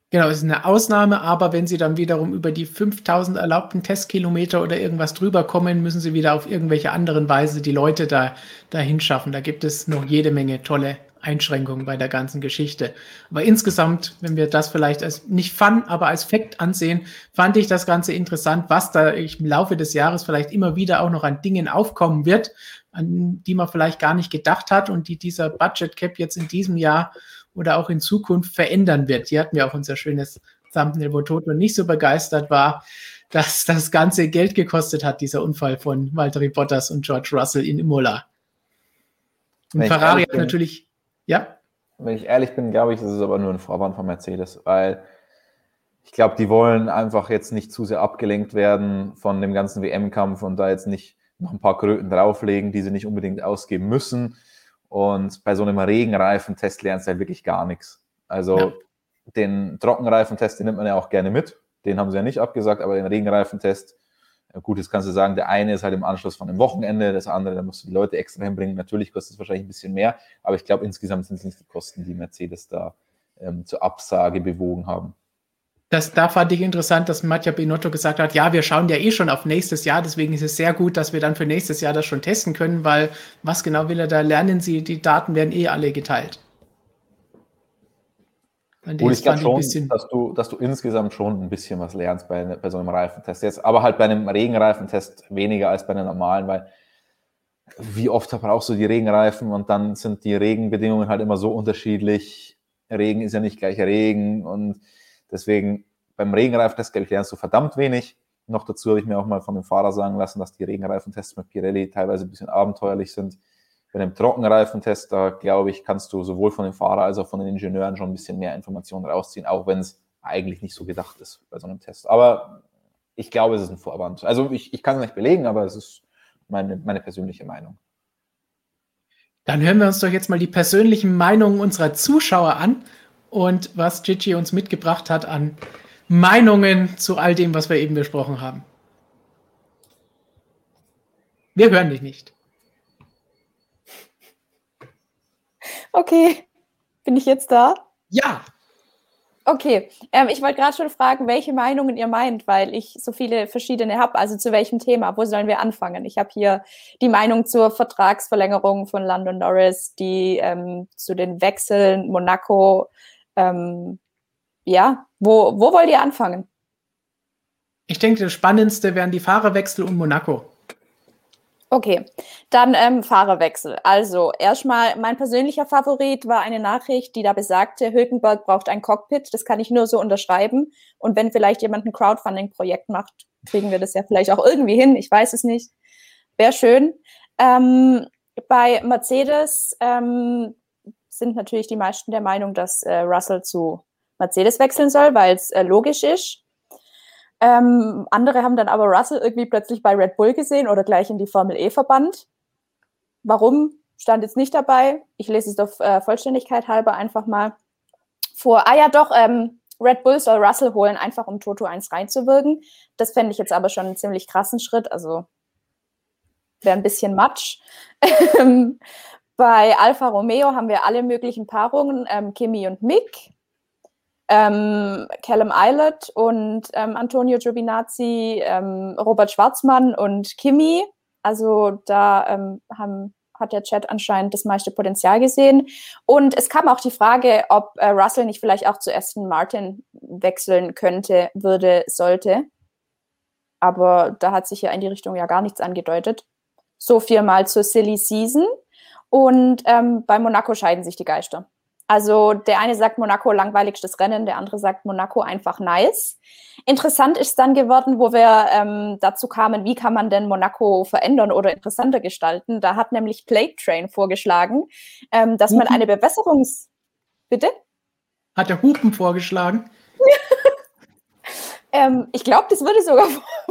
Genau, es ist eine Ausnahme, aber wenn sie dann wiederum über die 5000 erlaubten Testkilometer oder irgendwas drüber kommen, müssen sie wieder auf irgendwelche anderen Weise die Leute dahin schaffen. Da gibt es noch jede Menge tolle Einschränkungen bei der ganzen Geschichte. Aber insgesamt, wenn wir das vielleicht als nicht Fun, aber als Fact ansehen, fand ich das Ganze interessant, was da im Laufe des Jahres vielleicht immer wieder auch noch an Dingen aufkommen wird, an die man vielleicht gar nicht gedacht hat und die dieser Budget Cap jetzt in diesem Jahr oder auch in Zukunft verändern wird. Hier hatten wir auch unser schönes Thumbnail, wo Toto nicht so begeistert war, dass das ganze Geld gekostet hat, dieser Unfall von Valtteri Bottas und George Russell in Imola. Und Ferrari hat natürlich, ja? Wenn ich ehrlich bin, glaube ich, das ist aber nur ein Vorwand von Mercedes, weil ich glaube, die wollen einfach jetzt nicht zu sehr abgelenkt werden von dem ganzen WM-Kampf und da jetzt nicht noch ein paar Kröten drauflegen, die sie nicht unbedingt ausgeben müssen. Und bei so einem Regenreifentest lernst du halt wirklich gar nichts. Also ja. Den Trockenreifentest, den nimmt man ja auch gerne mit. Den haben sie ja nicht abgesagt, aber den Regenreifentest, gut, jetzt kannst du sagen, der eine ist halt im Anschluss von einem Wochenende, das andere, da musst du die Leute extra hinbringen. Natürlich kostet es wahrscheinlich ein bisschen mehr, aber ich glaube, insgesamt sind es nicht die Kosten, die Mercedes da zur Absage bewogen haben. Da fand ich interessant, dass Mattia Binotto gesagt hat, ja, wir schauen ja eh schon auf nächstes Jahr, deswegen ist es sehr gut, dass wir dann für nächstes Jahr das schon testen können, weil was genau will er da lernen? Die Daten werden eh alle geteilt. Und ich glaube schon, dass du insgesamt schon ein bisschen was lernst bei so einem Reifentest jetzt, aber halt bei einem Regenreifentest weniger als bei einem normalen, weil wie oft brauchst du die Regenreifen und dann sind die Regenbedingungen halt immer so unterschiedlich. Regen ist ja nicht gleich Regen und deswegen, beim Regenreifentest lernst du verdammt wenig. Noch dazu habe ich mir auch mal von dem Fahrer sagen lassen, dass die Regenreifentests mit Pirelli teilweise ein bisschen abenteuerlich sind. Bei einem Trockenreifentest, da glaube ich, kannst du sowohl von dem Fahrer als auch von den Ingenieuren schon ein bisschen mehr Informationen rausziehen, auch wenn es eigentlich nicht so gedacht ist bei so einem Test. Aber ich glaube, es ist ein Vorwand. Also ich kann es nicht belegen, aber es ist meine persönliche Meinung. Dann hören wir uns doch jetzt mal die persönlichen Meinungen unserer Zuschauer an und was Gigi uns mitgebracht hat an Meinungen zu all dem, was wir eben besprochen haben. Wir hören dich nicht. Okay, bin ich jetzt da? Ja. Okay, ich wollte gerade schon fragen, welche Meinungen ihr meint, weil ich so viele verschiedene habe. Also zu welchem Thema? Wo sollen wir anfangen? Ich habe hier die Meinung zur Vertragsverlängerung von Lando Norris, die zu den Wechseln Monaco. Ja, wo wollt ihr anfangen? Ich denke, das Spannendste wären die Fahrerwechsel und Monaco. Okay, dann Fahrerwechsel. Also erstmal, mein persönlicher Favorit war eine Nachricht, die da besagte, Hülkenberg braucht ein Cockpit. Das kann ich nur so unterschreiben. Und wenn vielleicht jemand ein Crowdfunding-Projekt macht, kriegen wir das ja vielleicht auch irgendwie hin. Ich weiß es nicht. Wäre schön. Bei Mercedes sind natürlich die meisten der Meinung, dass Russell zu Mercedes wechseln soll, weil es logisch ist. Andere haben dann aber Russell irgendwie plötzlich bei Red Bull gesehen oder gleich in die Formel E verbannt. Warum? Stand jetzt nicht dabei. Ich lese es doch Vollständigkeit halber einfach mal vor. Ah ja, doch, Red Bull soll Russell holen, einfach um Toto 1 reinzuwirken. Das fände ich jetzt aber schon einen ziemlich krassen Schritt, also wäre ein bisschen Matsch. Bei Alfa Romeo haben wir alle möglichen Paarungen, Kimi und Mick. Callum Eilert und Antonio Giovinazzi, Robert Schwarzmann und Kimi. Also da hat der Chat anscheinend das meiste Potenzial gesehen. Und es kam auch die Frage, ob Russell nicht vielleicht auch zu Aston Martin wechseln könnte, würde, sollte. Aber da hat sich ja in die Richtung ja gar nichts angedeutet. So viel mal zur Silly Season. Und bei Monaco scheiden sich die Geister. Also der eine sagt Monaco langweiligstes Rennen, der andere sagt Monaco einfach nice. Interessant ist dann geworden, wo wir dazu kamen, wie kann man denn Monaco verändern oder interessanter gestalten. Da hat nämlich Plate Train vorgeschlagen, dass man eine Bewässerungs... Bitte? Hat der Hupen vorgeschlagen? Ich glaube, das wurde sogar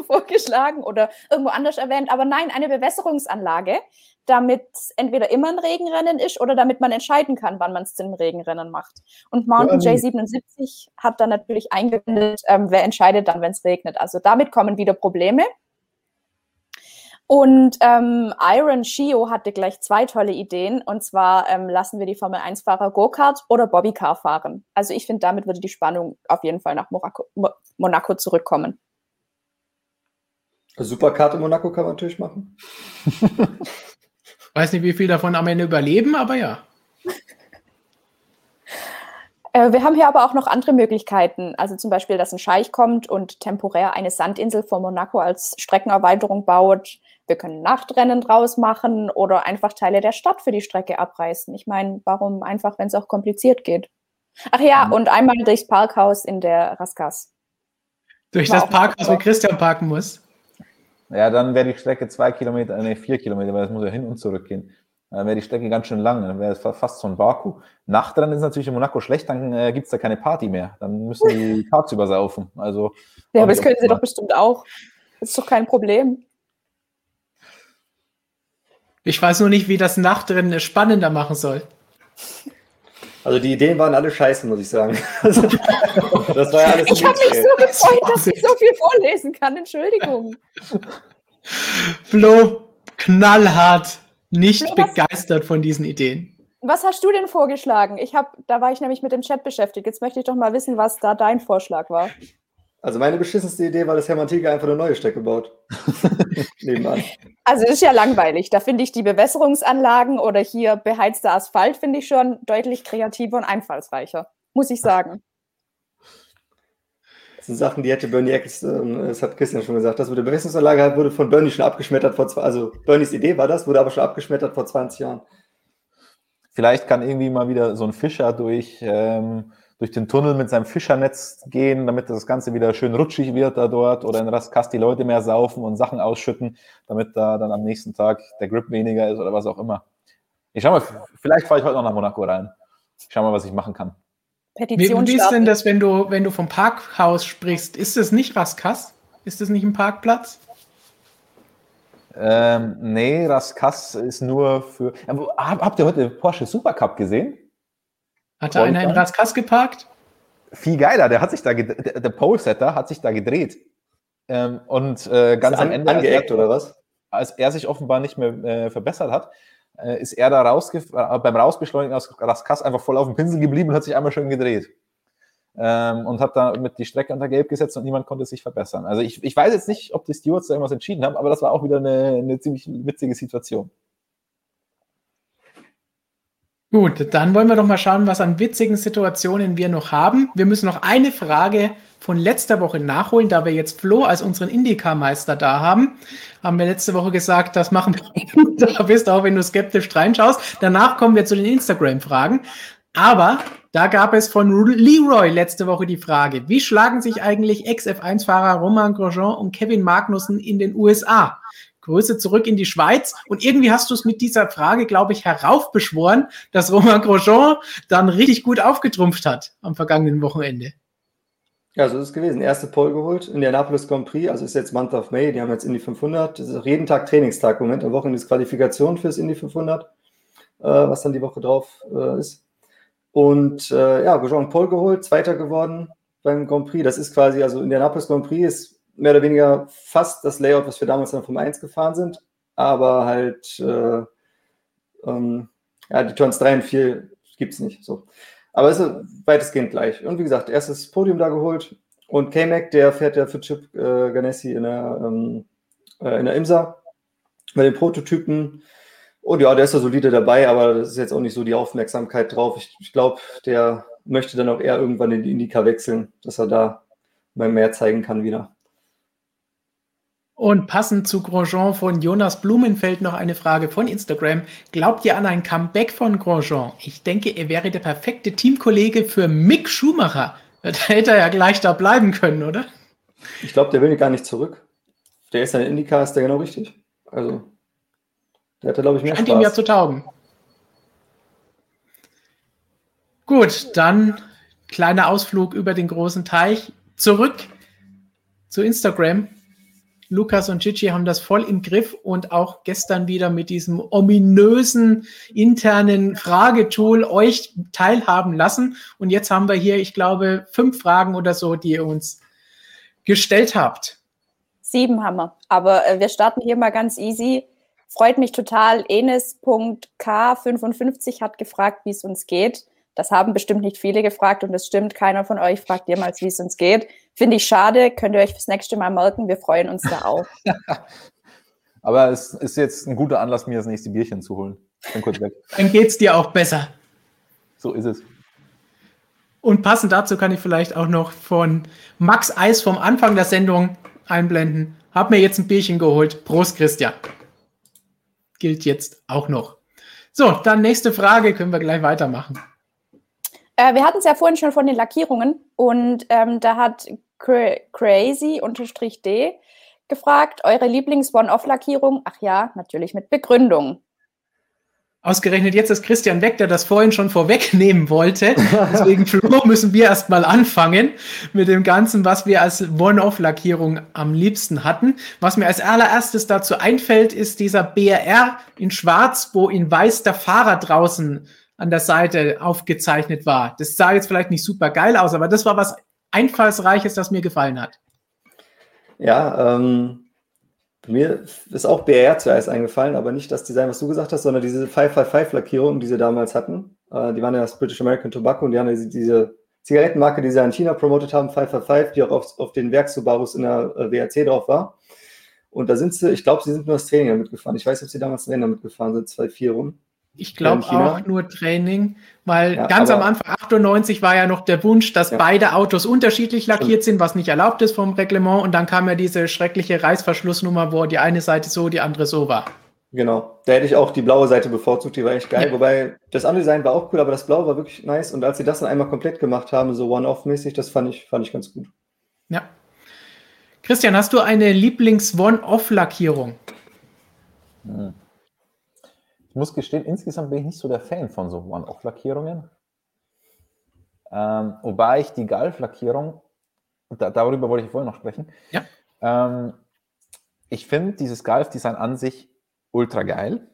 vorgeschlagen oder irgendwo anders erwähnt. Aber nein, eine Bewässerungsanlage, damit entweder immer ein Regenrennen ist oder damit man entscheiden kann, wann man es zum Regenrennen macht. Und Mountain J77 hat dann natürlich eingewendet, wer entscheidet dann, wenn es regnet. Also damit kommen wieder Probleme. Und Iron Shio hatte gleich 2 tolle Ideen. Und zwar lassen wir die Formel-1-Fahrer Go-Kart oder Bobbycar fahren. Also ich finde, damit würde die Spannung auf jeden Fall nach Monaco zurückkommen. Superkart in Monaco kann man natürlich machen. Weiß nicht, wie viel davon am Ende überleben, aber ja. Wir haben hier aber auch noch andere Möglichkeiten. Also zum Beispiel, dass ein Scheich kommt und temporär eine Sandinsel vor Monaco als Streckenerweiterung baut. Wir können Nachtrennen draus machen oder einfach Teile der Stadt für die Strecke abreißen. Ich meine, warum einfach, wenn es auch kompliziert geht? Ach ja, und einmal durchs Parkhaus in der Raskas. Durch das Parkhaus, wo Christian parken muss? Ja, dann wäre die Strecke 4 Kilometer, weil das muss ja hin und zurück gehen. Dann wäre die Strecke ganz schön lang, dann wäre es fast so ein Baku. Nachtrennen ist natürlich in Monaco schlecht, dann gibt es da keine Party mehr. Dann müssen die tagsüber saufen. Also, ja, aber das können sie doch bestimmt auch. Das ist doch kein Problem. Ich weiß nur nicht, wie das Nachtrennen es spannender machen soll. Also die Ideen waren alle scheiße, muss ich sagen. Das war ja alles. Ich habe mich so gefreut, dass ich so viel vorlesen kann. Entschuldigung. Flo, knallhart, nicht Flo, begeistert von diesen Ideen. Was hast du denn vorgeschlagen? Da war ich nämlich mit dem Chat beschäftigt. Jetzt möchte ich doch mal wissen, was da dein Vorschlag war. Also meine beschissenste Idee war, dass Hermann Tilke einfach eine neue Strecke baut. Nebenan. Also das ist ja langweilig. Da finde ich die Bewässerungsanlagen oder hier beheizter Asphalt, finde ich schon deutlich kreativer und einfallsreicher. Muss ich sagen. Das sind Sachen, die hätte Bernie Ecclestone, das hat Christian schon gesagt, das mit der Bewässerungsanlage wurde von Bernie schon abgeschmettert also Bernies Idee war das, wurde aber schon abgeschmettert vor 20 Jahren. Vielleicht kann irgendwie mal wieder so ein Fischer durch den Tunnel mit seinem Fischernetz gehen, damit das Ganze wieder schön rutschig wird da dort oder in Raskas die Leute mehr saufen und Sachen ausschütten, damit da dann am nächsten Tag der Grip weniger ist oder was auch immer. Ich schau mal, vielleicht fahre ich heute noch nach Monaco rein. Ich schau mal, was ich machen kann. Petition. Wie ist denn das, wenn du vom Parkhaus sprichst? Ist das nicht Raskas? Ist das nicht ein Parkplatz? Nee, Raskas ist nur für... Habt ihr heute Porsche Supercup gesehen? Hat da einer in Raskas geparkt? Viel geiler, der hat sich da der Polesetter hat sich da gedreht. Und ganz am Ende... Angeeckt, oder was? Als er sich offenbar nicht mehr verbessert hat, ist er da beim Rausbeschleunigen aus Raskas einfach voll auf dem Pinsel geblieben und hat sich einmal schön gedreht. Und hat damit die Strecke unter Gelb gesetzt und niemand konnte sich verbessern. Also ich weiß jetzt nicht, ob die Stewards da irgendwas entschieden haben, aber das war auch wieder eine ziemlich witzige Situation. Gut, dann wollen wir doch mal schauen, was an witzigen Situationen wir noch haben. Wir müssen noch eine Frage von letzter Woche nachholen, da wir jetzt Flo als unseren Indycar-Meister da haben. Haben wir letzte Woche gesagt, das machen wir. Da bist du auch, wenn du skeptisch reinschaust. Danach kommen wir zu den Instagram-Fragen. Aber da gab es von Leroy letzte Woche die Frage, wie schlagen sich eigentlich Ex-F1-Fahrer Romain Grosjean und Kevin Magnussen in den USA? Grüße zurück in die Schweiz. Und irgendwie hast du es mit dieser Frage, glaube ich, heraufbeschworen, dass Romain Grosjean dann richtig gut aufgetrumpft hat am vergangenen Wochenende. Ja, so ist es gewesen. Erste Pole geholt, Indianapolis Grand Prix, also ist jetzt Month of May, die haben jetzt Indy 500. Das ist auch jeden Tag Trainingstag, Moment, am Wochenende ist Qualifikation fürs Indy 500, was dann die Woche drauf ist. Und ja, Grosjean Pole geholt, Zweiter geworden beim Grand Prix. Das ist quasi, also Indianapolis Grand Prix ist mehr oder weniger fast das Layout, was wir damals in der Formel 1 gefahren sind, aber halt ja, die Turns 3 und 4 gibt es nicht. So. Aber es ist weitestgehend gleich. Und wie gesagt, erstes Podium da geholt und K-Mac, der fährt ja für Chip Ganassi in der IMSA bei den Prototypen. Und ja, der ist da solide dabei, aber das ist jetzt auch nicht so die Aufmerksamkeit drauf. Ich glaube, der möchte dann auch eher irgendwann in die Indycar wechseln, dass er da mal mehr zeigen kann wieder. Und passend zu Grosjean von Jonas Blumenfeld noch eine Frage von Instagram. Glaubt ihr an ein Comeback von Grosjean? Ich denke, er wäre der perfekte Teamkollege für Mick Schumacher. Da hätte er ja gleich da bleiben können, oder? Ich glaube, der will gar nicht zurück. Der ist ja in Indycar, ist der genau richtig. Also... Der hatte, glaube ich, mehr Spaß. Scheint ihm ja zu taugen. Gut, dann kleiner Ausflug über den großen Teich. Zurück zu Instagram. Lukas und Gigi haben das voll im Griff und auch gestern wieder mit diesem ominösen internen Fragetool euch teilhaben lassen. Und jetzt haben wir hier, ich glaube, 5 Fragen oder so, die ihr uns gestellt habt. 7 haben wir. Aber wir starten hier mal ganz easy. Freut mich total, Enes.k55 hat gefragt, wie es uns geht. Das haben bestimmt nicht viele gefragt und das stimmt, keiner von euch fragt jemals, wie es uns geht. Finde ich schade, könnt ihr euch fürs nächste Mal merken, wir freuen uns da auch. Aber es ist jetzt ein guter Anlass, mir das nächste Bierchen zu holen. Dann kurz weg. Dann geht's dir auch besser. So ist es. Und passend dazu kann ich vielleicht auch noch von Max Eis vom Anfang der Sendung einblenden. Hab mir jetzt ein Bierchen geholt. Prost, Christian. Gilt jetzt auch noch. So, dann nächste Frage, können wir gleich weitermachen. Wir hatten es ja vorhin schon von den Lackierungen und da hat Crazy_D gefragt, eure Lieblings-One-Off-Lackierung? Ach ja, natürlich mit Begründung. Ausgerechnet jetzt ist Christian weg, der das vorhin schon vorwegnehmen wollte. Deswegen, Flo, müssen wir erstmal anfangen mit dem Ganzen, was wir als One-Off-Lackierung am liebsten hatten. Was mir als allererstes dazu einfällt, ist dieser BRR in Schwarz, wo in Weiß der Fahrer draußen an der Seite aufgezeichnet war. Das sah jetzt vielleicht nicht super geil aus, aber das war was Einfallsreiches, das mir gefallen hat. Ja, mir ist auch BR zuerst eingefallen, aber nicht das Design, was du gesagt hast, sondern diese 555-Lackierung, die sie damals hatten. Die waren ja das British American Tobacco und die haben diese Zigarettenmarke, die sie in China promotet haben, 555, die auch auf den Werksubarus in der WRC drauf war. Und da sind sie, ich glaube, sie sind nur das Training damit gefahren. Ich weiß nicht, ob sie damals ein Rennen damit gefahren sind, 2-4 rum. Ich glaube auch nur Training, weil ja, ganz am Anfang, 98, war ja noch der Wunsch, dass beide Autos unterschiedlich lackiert sind, was nicht erlaubt ist vom Reglement. Und dann kam ja diese schreckliche Reißverschlussnummer, wo die eine Seite so, die andere so war. Genau, da hätte ich auch die blaue Seite bevorzugt, die war echt geil. Ja. Wobei, das andere Design war auch cool, aber das blaue war wirklich nice. Und als sie das dann einmal komplett gemacht haben, so One-Off-mäßig, das fand ich ganz gut. Ja. Christian, hast du eine Lieblings-One-Off-Lackierung? Hm. Ich muss gestehen, insgesamt bin ich nicht so der Fan von so One-Off-Lackierungen. Wobei ich die Galf-Lackierung, darüber wollte ich vorhin noch sprechen, Ich finde dieses Golf-Design an sich ultra geil,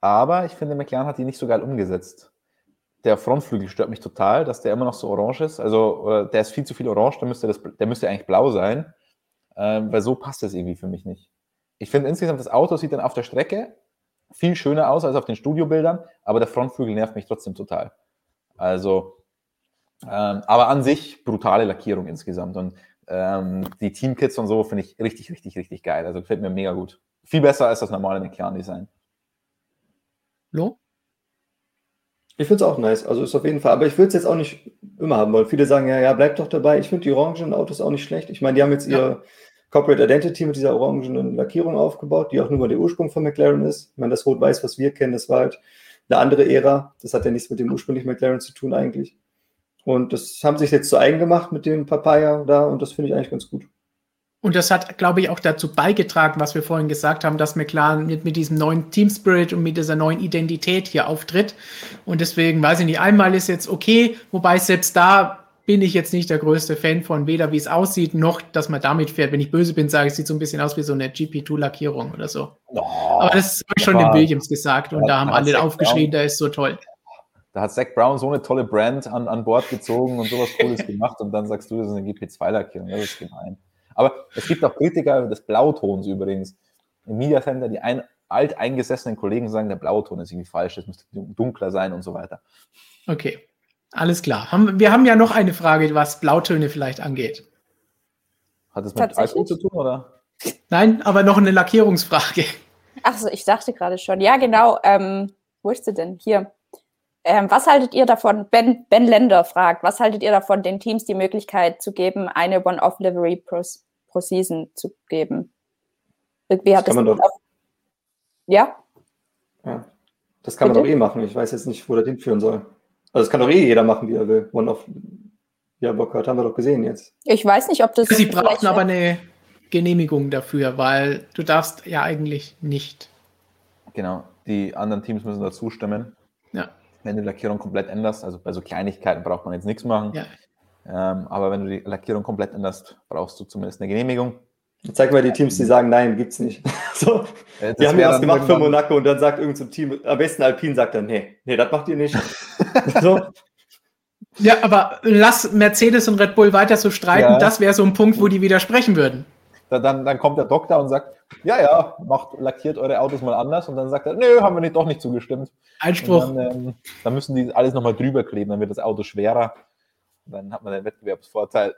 aber ich finde, McLaren hat die nicht so geil umgesetzt. Der Frontflügel stört mich total, dass der immer noch so orange ist. Also der ist viel zu viel orange, der müsste eigentlich blau sein, weil so passt das irgendwie für mich nicht. Ich finde insgesamt, das Auto sieht dann auf der Strecke viel schöner aus als auf den Studiobildern, aber der Frontflügel nervt mich trotzdem total. Also, aber an sich brutale Lackierung insgesamt und die Teamkits und so finde ich richtig, richtig, richtig geil. Also gefällt mir mega gut. Viel besser als das normale McLaren-Design. Lo? Ich finde es auch nice. Also ist auf jeden Fall. Aber ich würde es jetzt auch nicht immer haben wollen. Viele sagen, ja, bleib doch dabei. Ich finde die orangenen Autos auch nicht schlecht. Ich meine, die haben jetzt ihre Corporate Identity mit dieser orangenen Lackierung aufgebaut, die auch nur mal der Ursprung von McLaren ist. Ich meine, das Rot-Weiß, was wir kennen, das war halt eine andere Ära. Das hat ja nichts mit dem ursprünglichen McLaren zu tun eigentlich. Und das haben sich jetzt zu eigen gemacht mit dem Papaya da und das finde ich eigentlich ganz gut. Und das hat, glaube ich, auch dazu beigetragen, was wir vorhin gesagt haben, dass McLaren mit diesem neuen Team-Spirit und mit dieser neuen Identität hier auftritt. Und deswegen, weiß ich nicht, einmal ist jetzt okay, wobei selbst da bin ich jetzt nicht der größte Fan von, weder wie es aussieht, noch, dass man damit fährt. Wenn ich böse bin, sage ich, es sieht so ein bisschen aus wie so eine GP2-Lackierung oder so. Oh, aber das habe ich schon den Williams gesagt und da haben alle aufgeschrieben, der ist so toll. Da hat Zac Brown so eine tolle Brand an Bord gezogen und sowas Cooles gemacht und dann sagst du, das ist eine GP2-Lackierung, das ist gemein. Aber es gibt auch Kritiker des Blautons übrigens. Im Media Center, die alteingesessenen Kollegen sagen, der Blauton ist irgendwie falsch, das müsste dunkler sein und so weiter. Okay, alles klar. Wir haben ja noch eine Frage, was Blautöne vielleicht angeht. Hat es mit Alkohol zu tun, oder? Nein, aber noch eine Lackierungsfrage. Achso, ich dachte gerade schon. Ja, genau. Wo ist sie denn? Hier. Was haltet ihr davon, Ben Lender fragt, was haltet ihr davon, den Teams die Möglichkeit zu geben, eine One-Off-Livery pro Season zu geben? Irgendwie hat das kann man doch. Ja? Das kann man doch eh machen. Ich weiß jetzt nicht, wo das hinführen soll. Also das kann doch eh jeder machen, wie er will. One-Off, ja, Bock hat, haben wir doch gesehen jetzt. Ich weiß nicht, ob das... Sie brauchen aber eine Genehmigung dafür, weil du darfst ja eigentlich nicht. Genau, die anderen Teams müssen da zustimmen. Ja. Wenn du die Lackierung komplett änderst, also bei so Kleinigkeiten braucht man jetzt nichts machen, ja. Aber wenn du die Lackierung komplett änderst, brauchst du zumindest eine Genehmigung. Zeig mal die Teams, die sagen, nein, gibt's nicht. So, die haben ja was gemacht für Monaco und dann sagt irgend so ein Team, am besten Alpine sagt dann, nee, das macht ihr nicht. So. Ja, aber lass Mercedes und Red Bull weiter so streiten, Das wäre so ein Punkt, wo die widersprechen würden. Dann kommt der Doktor und sagt, lackiert eure Autos mal anders. Und dann sagt er, nö, haben wir doch nicht zugestimmt. Einspruch. Und dann müssen die alles nochmal drüber kleben, dann wird das Auto schwerer. Und dann hat man den Wettbewerbsvorteil.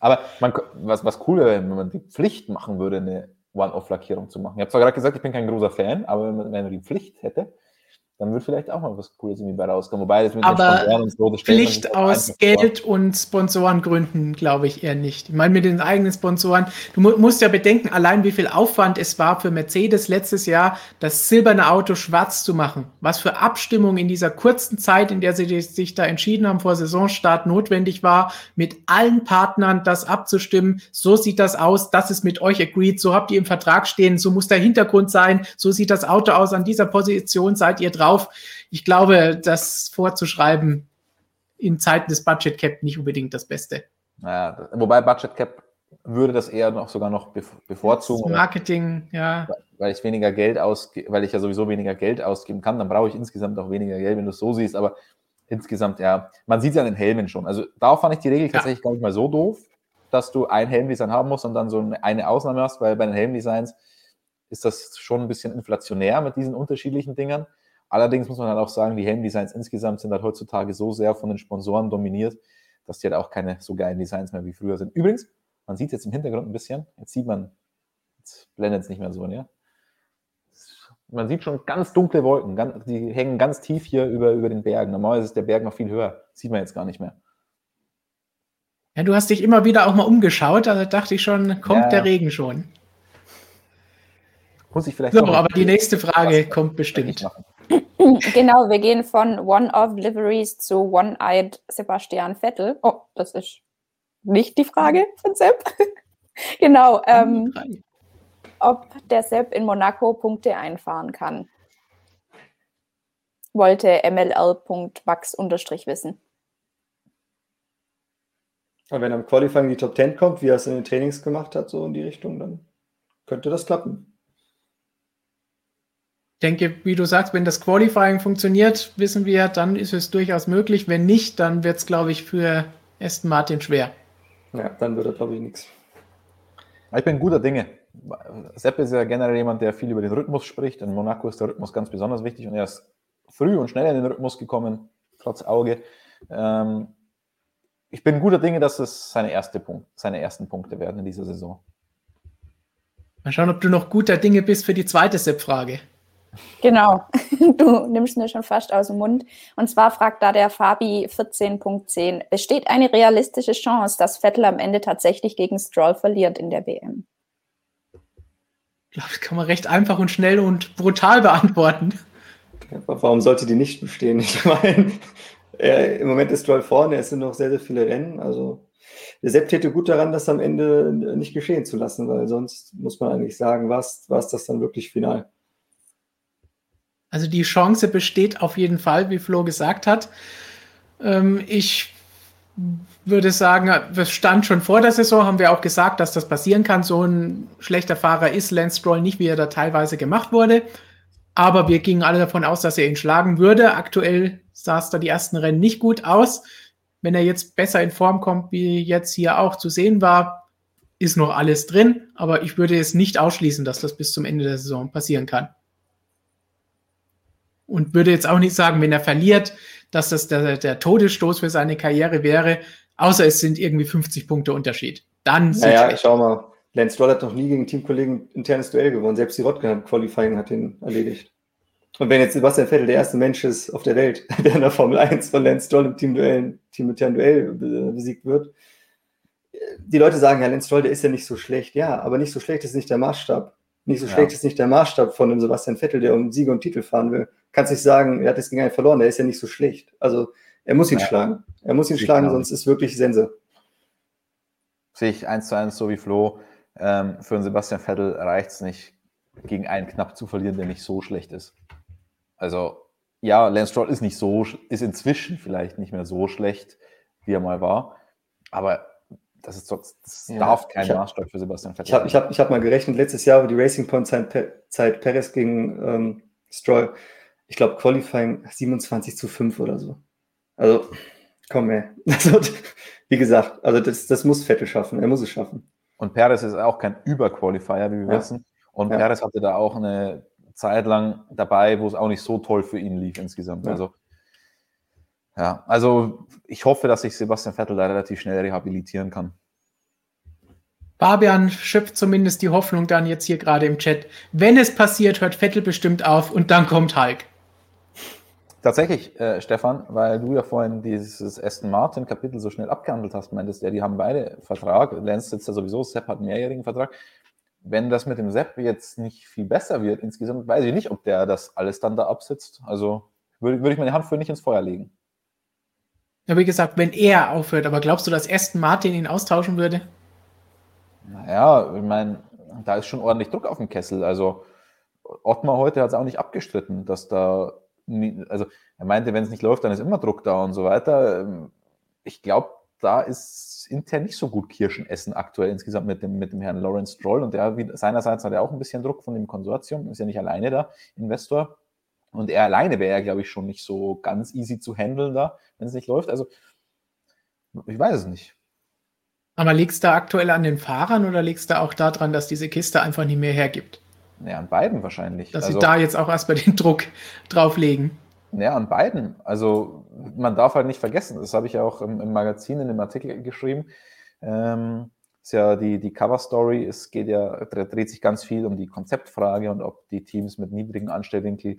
Aber was cool wäre, wenn man die Pflicht machen würde, eine One-Off-Lackierung zu machen. Ich habe zwar gerade gesagt, ich bin kein großer Fan, aber wenn man die Pflicht hätte, dann würde vielleicht auch mal was Cooles irgendwie bei rauskommen. Wobei das mit den Sponsoren und so... Pflicht aus Geld- und Sponsorengründen glaube ich eher nicht. Ich meine, mit den eigenen Sponsoren, du musst ja bedenken, allein wie viel Aufwand es war für Mercedes letztes Jahr, das silberne Auto schwarz zu machen. Was für Abstimmung in dieser kurzen Zeit, in der sie sich da entschieden haben, vor Saisonstart notwendig war, mit allen Partnern das abzustimmen. So sieht das aus, das ist mit euch agreed, so habt ihr im Vertrag stehen, so muss der Hintergrund sein, so sieht das Auto aus, an dieser Position seid ihr drauf. Ich glaube, das vorzuschreiben in Zeiten des Budget Cap nicht unbedingt das Beste. Naja, wobei Budget Cap würde das eher sogar noch bevorzugen. Das Marketing, weil ich ja sowieso weniger Geld ausgeben kann, dann brauche ich insgesamt auch weniger Geld, wenn du es so siehst, aber insgesamt, man sieht es an den Helmen schon. Also da fand ich die Regel tatsächlich gar nicht mal so doof, dass du ein Helmdesign haben musst und dann so eine Ausnahme hast, weil bei den Helmdesigns ist das schon ein bisschen inflationär mit diesen unterschiedlichen Dingern. Allerdings muss man halt auch sagen, die Helmdesigns insgesamt sind halt heutzutage so sehr von den Sponsoren dominiert, dass die halt auch keine so geilen Designs mehr wie früher sind. Übrigens, man sieht es jetzt im Hintergrund ein bisschen, jetzt blendet es nicht mehr so, ne? Man sieht schon ganz dunkle Wolken, die hängen ganz tief hier über den Bergen. Normalerweise ist der Berg noch viel höher, sieht man jetzt gar nicht mehr. Ja, du hast dich immer wieder auch mal umgeschaut, also dachte ich schon, kommt der Regen schon. Muss ich vielleicht aber die nächste Frage kommt bestimmt. Genau, wir gehen von One-Off-Liveries zu One-Eyed Sebastian Vettel. Oh, das ist nicht die Frage von Sepp. Genau, ob der Sepp in Monaco Punkte einfahren kann, wollte mll.max wissen. Und wenn am Qualifying die Top 10 kommt, wie er es in den Trainings gemacht hat, so in die Richtung dann? könnte das klappen. Ich denke, wie du sagst, wenn das Qualifying funktioniert, wissen wir, dann ist es durchaus möglich. Wenn nicht, dann wird es, glaube ich, für Aston Martin schwer. Ja, dann würde, glaube ich, nichts. Ich bin guter Dinge. Sepp ist ja generell jemand, der viel über den Rhythmus spricht. In Monaco ist der Rhythmus ganz besonders wichtig und er ist früh und schnell in den Rhythmus gekommen, trotz Auge. Ich bin guter Dinge, dass es seine ersten Punkte werden in dieser Saison. Mal schauen, ob du noch guter Dinge bist für die zweite Sepp-Frage. Genau, du nimmst mir schon fast aus dem Mund. Und zwar fragt da der Fabi 14.10, besteht eine realistische Chance, dass Vettel am Ende tatsächlich gegen Stroll verliert in der WM? Ich glaube, das kann man recht einfach und schnell und brutal beantworten. Warum sollte die nicht bestehen? Ich meine, im Moment ist Stroll vorne, es sind noch sehr, sehr viele Rennen. Also der Sepp täte gut daran, das am Ende nicht geschehen zu lassen, weil sonst muss man eigentlich sagen, war es das dann wirklich final? Also die Chance besteht auf jeden Fall, wie Flo gesagt hat. Ich würde sagen, das stand schon vor der Saison, haben wir auch gesagt, dass das passieren kann. So ein schlechter Fahrer ist Lance Stroll nicht, wie er da teilweise gemacht wurde. Aber wir gingen alle davon aus, dass er ihn schlagen würde. Aktuell sah es da die ersten Rennen nicht gut aus. Wenn er jetzt besser in Form kommt, wie jetzt hier auch zu sehen war, ist noch alles drin. Aber ich würde es nicht ausschließen, dass das bis zum Ende der Saison passieren kann. Und würde jetzt auch nicht sagen, wenn er verliert, dass das der Todesstoß für seine Karriere wäre, außer es sind irgendwie 50 Punkte Unterschied. Dann sind ja, schau mal. Lance Stroll hat noch nie gegen Teamkollegen internes Duell gewonnen. Selbst die Qualifying hat ihn erledigt. Und wenn jetzt Sebastian Vettel der erste Mensch ist auf der Welt, der in der Formel 1 von Lance Stroll im teaminternen Duell besiegt wird, die Leute sagen, ja, Lance Stroll, der ist ja nicht so schlecht. Ja, aber nicht so schlecht ist nicht der Maßstab. Nicht so schlecht ist nicht der Maßstab von dem Sebastian Vettel, der um Siege und Titel fahren will. Kannst nicht sagen, er hat es gegen einen verloren, der ist ja nicht so schlecht. Also er muss ihn schlagen. Er muss ihn schlagen, sonst ist wirklich Sense. Sehe ich 1:1 so wie Flo. Für den Sebastian Vettel reicht es nicht, gegen einen knapp zu verlieren, der nicht so schlecht ist. Also ja, Lance Stroll ist inzwischen vielleicht nicht mehr so schlecht, wie er mal war. Aber das ist doch, darf kein Maßstab für Sebastian Vettel sein. Ich hab mal gerechnet, letztes Jahr war die Racing Point Zeit Perez gegen Stroll. Ich glaube, Qualifying 27:5 oder so. Also, komm, ey. Wie gesagt, also das muss Vettel schaffen. Er muss es schaffen. Und Perez ist auch kein Überqualifier, wie wir wissen. Und Perez hatte da auch eine Zeit lang dabei, wo es auch nicht so toll für ihn lief insgesamt. Ja. Also ich hoffe, dass sich Sebastian Vettel da relativ schnell rehabilitieren kann. Fabian schöpft zumindest die Hoffnung dann jetzt hier gerade im Chat. Wenn es passiert, hört Vettel bestimmt auf und dann kommt Hulk. Tatsächlich, Stefan, weil du ja vorhin dieses Aston Martin-Kapitel so schnell abgehandelt hast, meintest, die haben beide Vertrag. Lance sitzt ja sowieso, Sepp hat einen mehrjährigen Vertrag. Wenn das mit dem Sepp jetzt nicht viel besser wird insgesamt, weiß ich nicht, ob der das alles dann da absitzt. Also würde ich meine Hand für nicht ins Feuer legen. Ja, wie gesagt, wenn er aufhört, aber glaubst du, dass Aston Martin ihn austauschen würde? Naja, ich meine, da ist schon ordentlich Druck auf dem Kessel. Also Ottmar heute hat es auch nicht abgestritten, dass da, also er meinte, wenn es nicht läuft, dann ist immer Druck da und so weiter. Ich glaube, da ist intern nicht so gut Kirschenessen aktuell insgesamt mit dem Herrn Lawrence Stroll und der seinerseits hat er auch ein bisschen Druck von dem Konsortium, ist ja nicht alleine da, Investor. Und er alleine wäre, glaube ich, schon nicht so ganz easy zu handeln da, wenn es nicht läuft. Also, ich weiß es nicht. Aber liegt es da aktuell an den Fahrern oder liegt es da auch daran, dass diese Kiste einfach nicht mehr hergibt? Ja, an beiden wahrscheinlich. Dass sie da jetzt auch erstmal den Druck drauflegen. Ja, an beiden. Also, man darf halt nicht vergessen, das habe ich ja auch im Magazin, in dem Artikel geschrieben, ist ja die Cover-Story, dreht sich ganz viel um die Konzeptfrage und ob die Teams mit niedrigen Anstellwinkel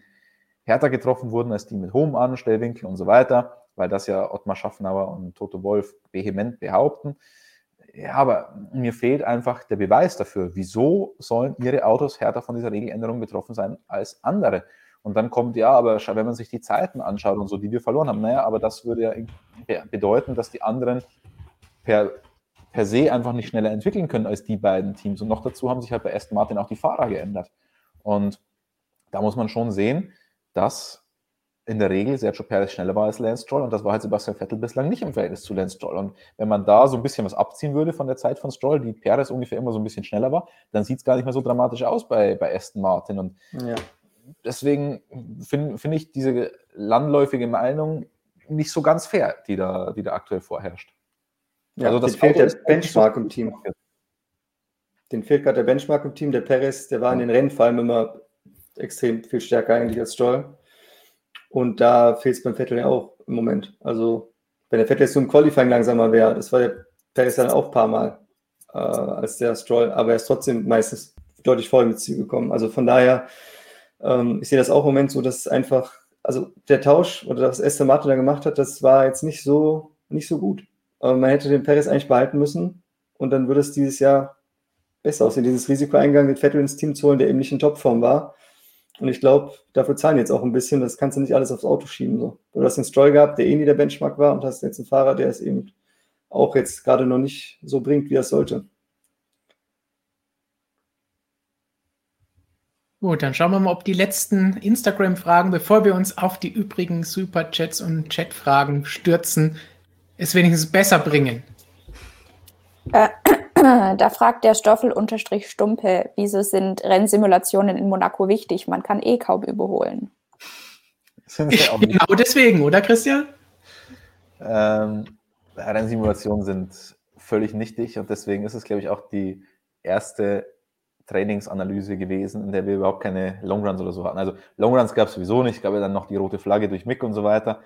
härter getroffen wurden als die mit hohem Anstellwinkel und so weiter, weil das ja Ottmar Schaffnauer und Toto Wolff vehement behaupten. Ja, aber mir fehlt einfach der Beweis dafür, wieso sollen ihre Autos härter von dieser Regeländerung betroffen sein als andere? Und dann kommt, ja, aber wenn man sich die Zeiten anschaut und so, die wir verloren haben, naja, aber das würde ja bedeuten, dass die anderen per se einfach nicht schneller entwickeln können als die beiden Teams. Und noch dazu haben sich halt bei Aston Martin auch die Fahrer geändert. Und da muss man schon sehen, dass in der Regel Sergio Pérez schneller war als Lance Stroll, und das war halt Sebastian Vettel bislang nicht im Verhältnis zu Lance Stroll. Und wenn man da so ein bisschen was abziehen würde von der Zeit von Stroll, die Pérez ungefähr immer so ein bisschen schneller war, dann sieht es gar nicht mehr so dramatisch aus bei Aston Martin. Und ja. Deswegen find ich diese landläufige Meinung nicht so ganz fair, die da aktuell vorherrscht. Ja, also das fehlt der Benchmark im Team. Den fehlt gerade der Benchmark im Team. Der Perez, der war in den Rennen vor allem immer extrem viel stärker eigentlich als Stroll. Und da fehlt es beim Vettel ja auch im Moment. Also wenn der Vettel jetzt nur im Qualifying langsamer wäre, das war der Perez dann auch ein paar Mal als der Stroll, aber er ist trotzdem meistens deutlich vor dem Ziel gekommen. Also von daher, ich sehe das auch im Moment so, dass einfach, also der Tausch oder das Aston Martin da gemacht hat, das war jetzt nicht so gut. Man hätte den Perez eigentlich behalten müssen und dann würde es dieses Jahr besser aussehen, dieses Risiko eingegangen, den Vettel ins Team zu holen, der eben nicht in Topform war. Und ich glaube, dafür zahlen jetzt auch ein bisschen, das kannst du nicht alles aufs Auto schieben. So. Du hast einen Stroll gehabt, der eh nie der Benchmark war, und hast jetzt einen Fahrer, der es eben auch jetzt gerade noch nicht so bringt, wie er es sollte. Gut, dann schauen wir mal, ob die letzten Instagram-Fragen, bevor wir uns auf die übrigen Superchats und Chatfragen stürzen, es wenigstens besser bringen. Da fragt der Stoffel-Stumpe, wieso sind Rennsimulationen in Monaco wichtig? Man kann eh kaum überholen. Genau deswegen, oder Christian? Rennsimulationen sind völlig nichtig, und deswegen ist es, glaube ich, auch die erste Trainingsanalyse gewesen, in der wir überhaupt keine Longruns oder so hatten. Also Longruns gab es sowieso nicht, gab ja dann noch die rote Flagge durch Mick und so weiter.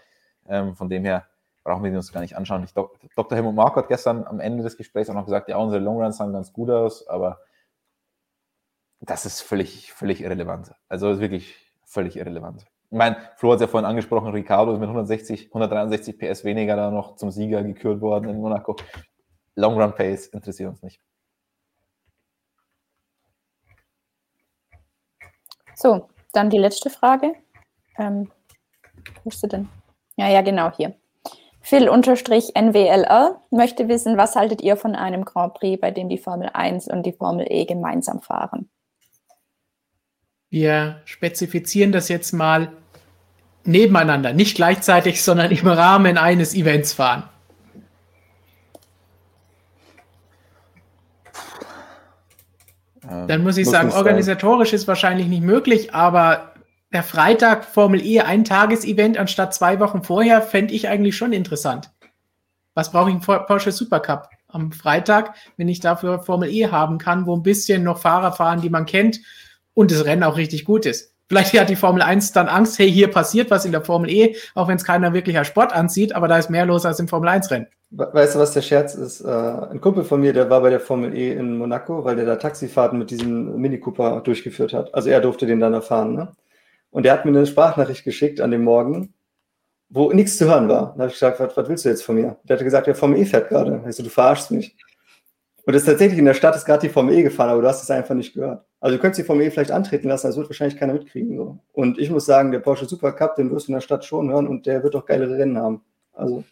Von dem her brauchen wir die uns gar nicht anschauen. Dr. Helmut Marko hat gestern am Ende des Gesprächs auch noch gesagt, ja, unsere Longruns sahen ganz gut aus, aber das ist völlig, völlig irrelevant. Also ist wirklich völlig irrelevant. Ich meine, Flo hat es ja vorhin angesprochen, Ricciardo ist mit 163 PS weniger da noch zum Sieger gekürt worden in Monaco. Longrun-Pace interessiert uns nicht. So, dann die letzte Frage. Wo ist sie denn? Ja, genau, hier. Phil-NWLR möchte wissen, was haltet ihr von einem Grand Prix, bei dem die Formel 1 und die Formel E gemeinsam fahren? Wir spezifizieren das jetzt mal nebeneinander, nicht gleichzeitig, sondern im Rahmen eines Events fahren. Dann muss ich sagen, organisatorisch ist wahrscheinlich nicht möglich, aber der Freitag Formel E, ein Tagesevent anstatt 2 Wochen vorher, fände ich eigentlich schon interessant. Was brauche ich im Porsche Supercup am Freitag, wenn ich dafür Formel E haben kann, wo ein bisschen noch Fahrer fahren, die man kennt und das Rennen auch richtig gut ist. Vielleicht hat die Formel 1 dann Angst, hey, hier passiert was in der Formel E, auch wenn es keiner wirklich als Sport anzieht, aber da ist mehr los als im Formel 1-Rennen. Weißt du, was der Scherz ist? Ein Kumpel von mir, der war bei der Formel E in Monaco, weil der da Taxifahrten mit diesem Mini Cooper durchgeführt hat. Also er durfte den dann erfahren, ne? Und der hat mir eine Sprachnachricht geschickt an dem Morgen, wo nichts zu hören war. Da habe ich gesagt, was willst du jetzt von mir? Der hatte gesagt, der Formel E fährt gerade. Ich so, du verarschst mich. Und das ist tatsächlich in der Stadt, ist gerade die Formel E gefahren, aber du hast es einfach nicht gehört. Also du könntest die Formel E vielleicht antreten lassen, das wird wahrscheinlich keiner mitkriegen. So. Und ich muss sagen, der Porsche Supercup, den wirst du in der Stadt schon hören, und der wird auch geilere Rennen haben. Also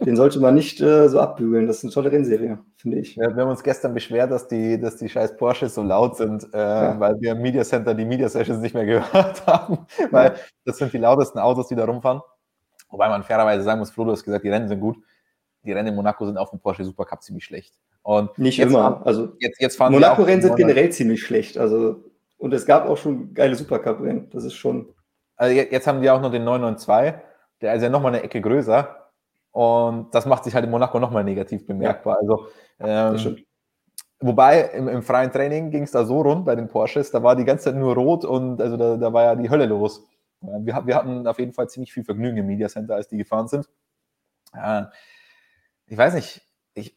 den sollte man nicht so abbügeln. Das ist eine tolle Rennserie, finde ich. Ja, wir haben uns gestern beschwert, dass die scheiß Porsches so laut sind, weil wir im Media Center die Media Sessions nicht mehr gehört haben, weil das sind die lautesten Autos, die da rumfahren. Wobei man fairerweise sagen muss, Flo, du hast gesagt, die Rennen sind gut. Die Rennen in Monaco sind auf dem Porsche Supercup ziemlich schlecht. Und nicht jetzt immer. Jetzt fahren Monaco-Rennen sind generell ziemlich schlecht. Also, und es gab auch schon geile Supercup-Rennen. Das ist schon... Also jetzt haben die auch noch den 992. Der ist ja nochmal eine Ecke größer. Und das macht sich halt in Monaco nochmal negativ bemerkbar. Also, wobei im freien Training ging es da so rund bei den Porsches, da war die ganze Zeit nur rot, und also da war ja die Hölle los. Wir hatten auf jeden Fall ziemlich viel Vergnügen im Media Center, als die gefahren sind. Ich weiß nicht,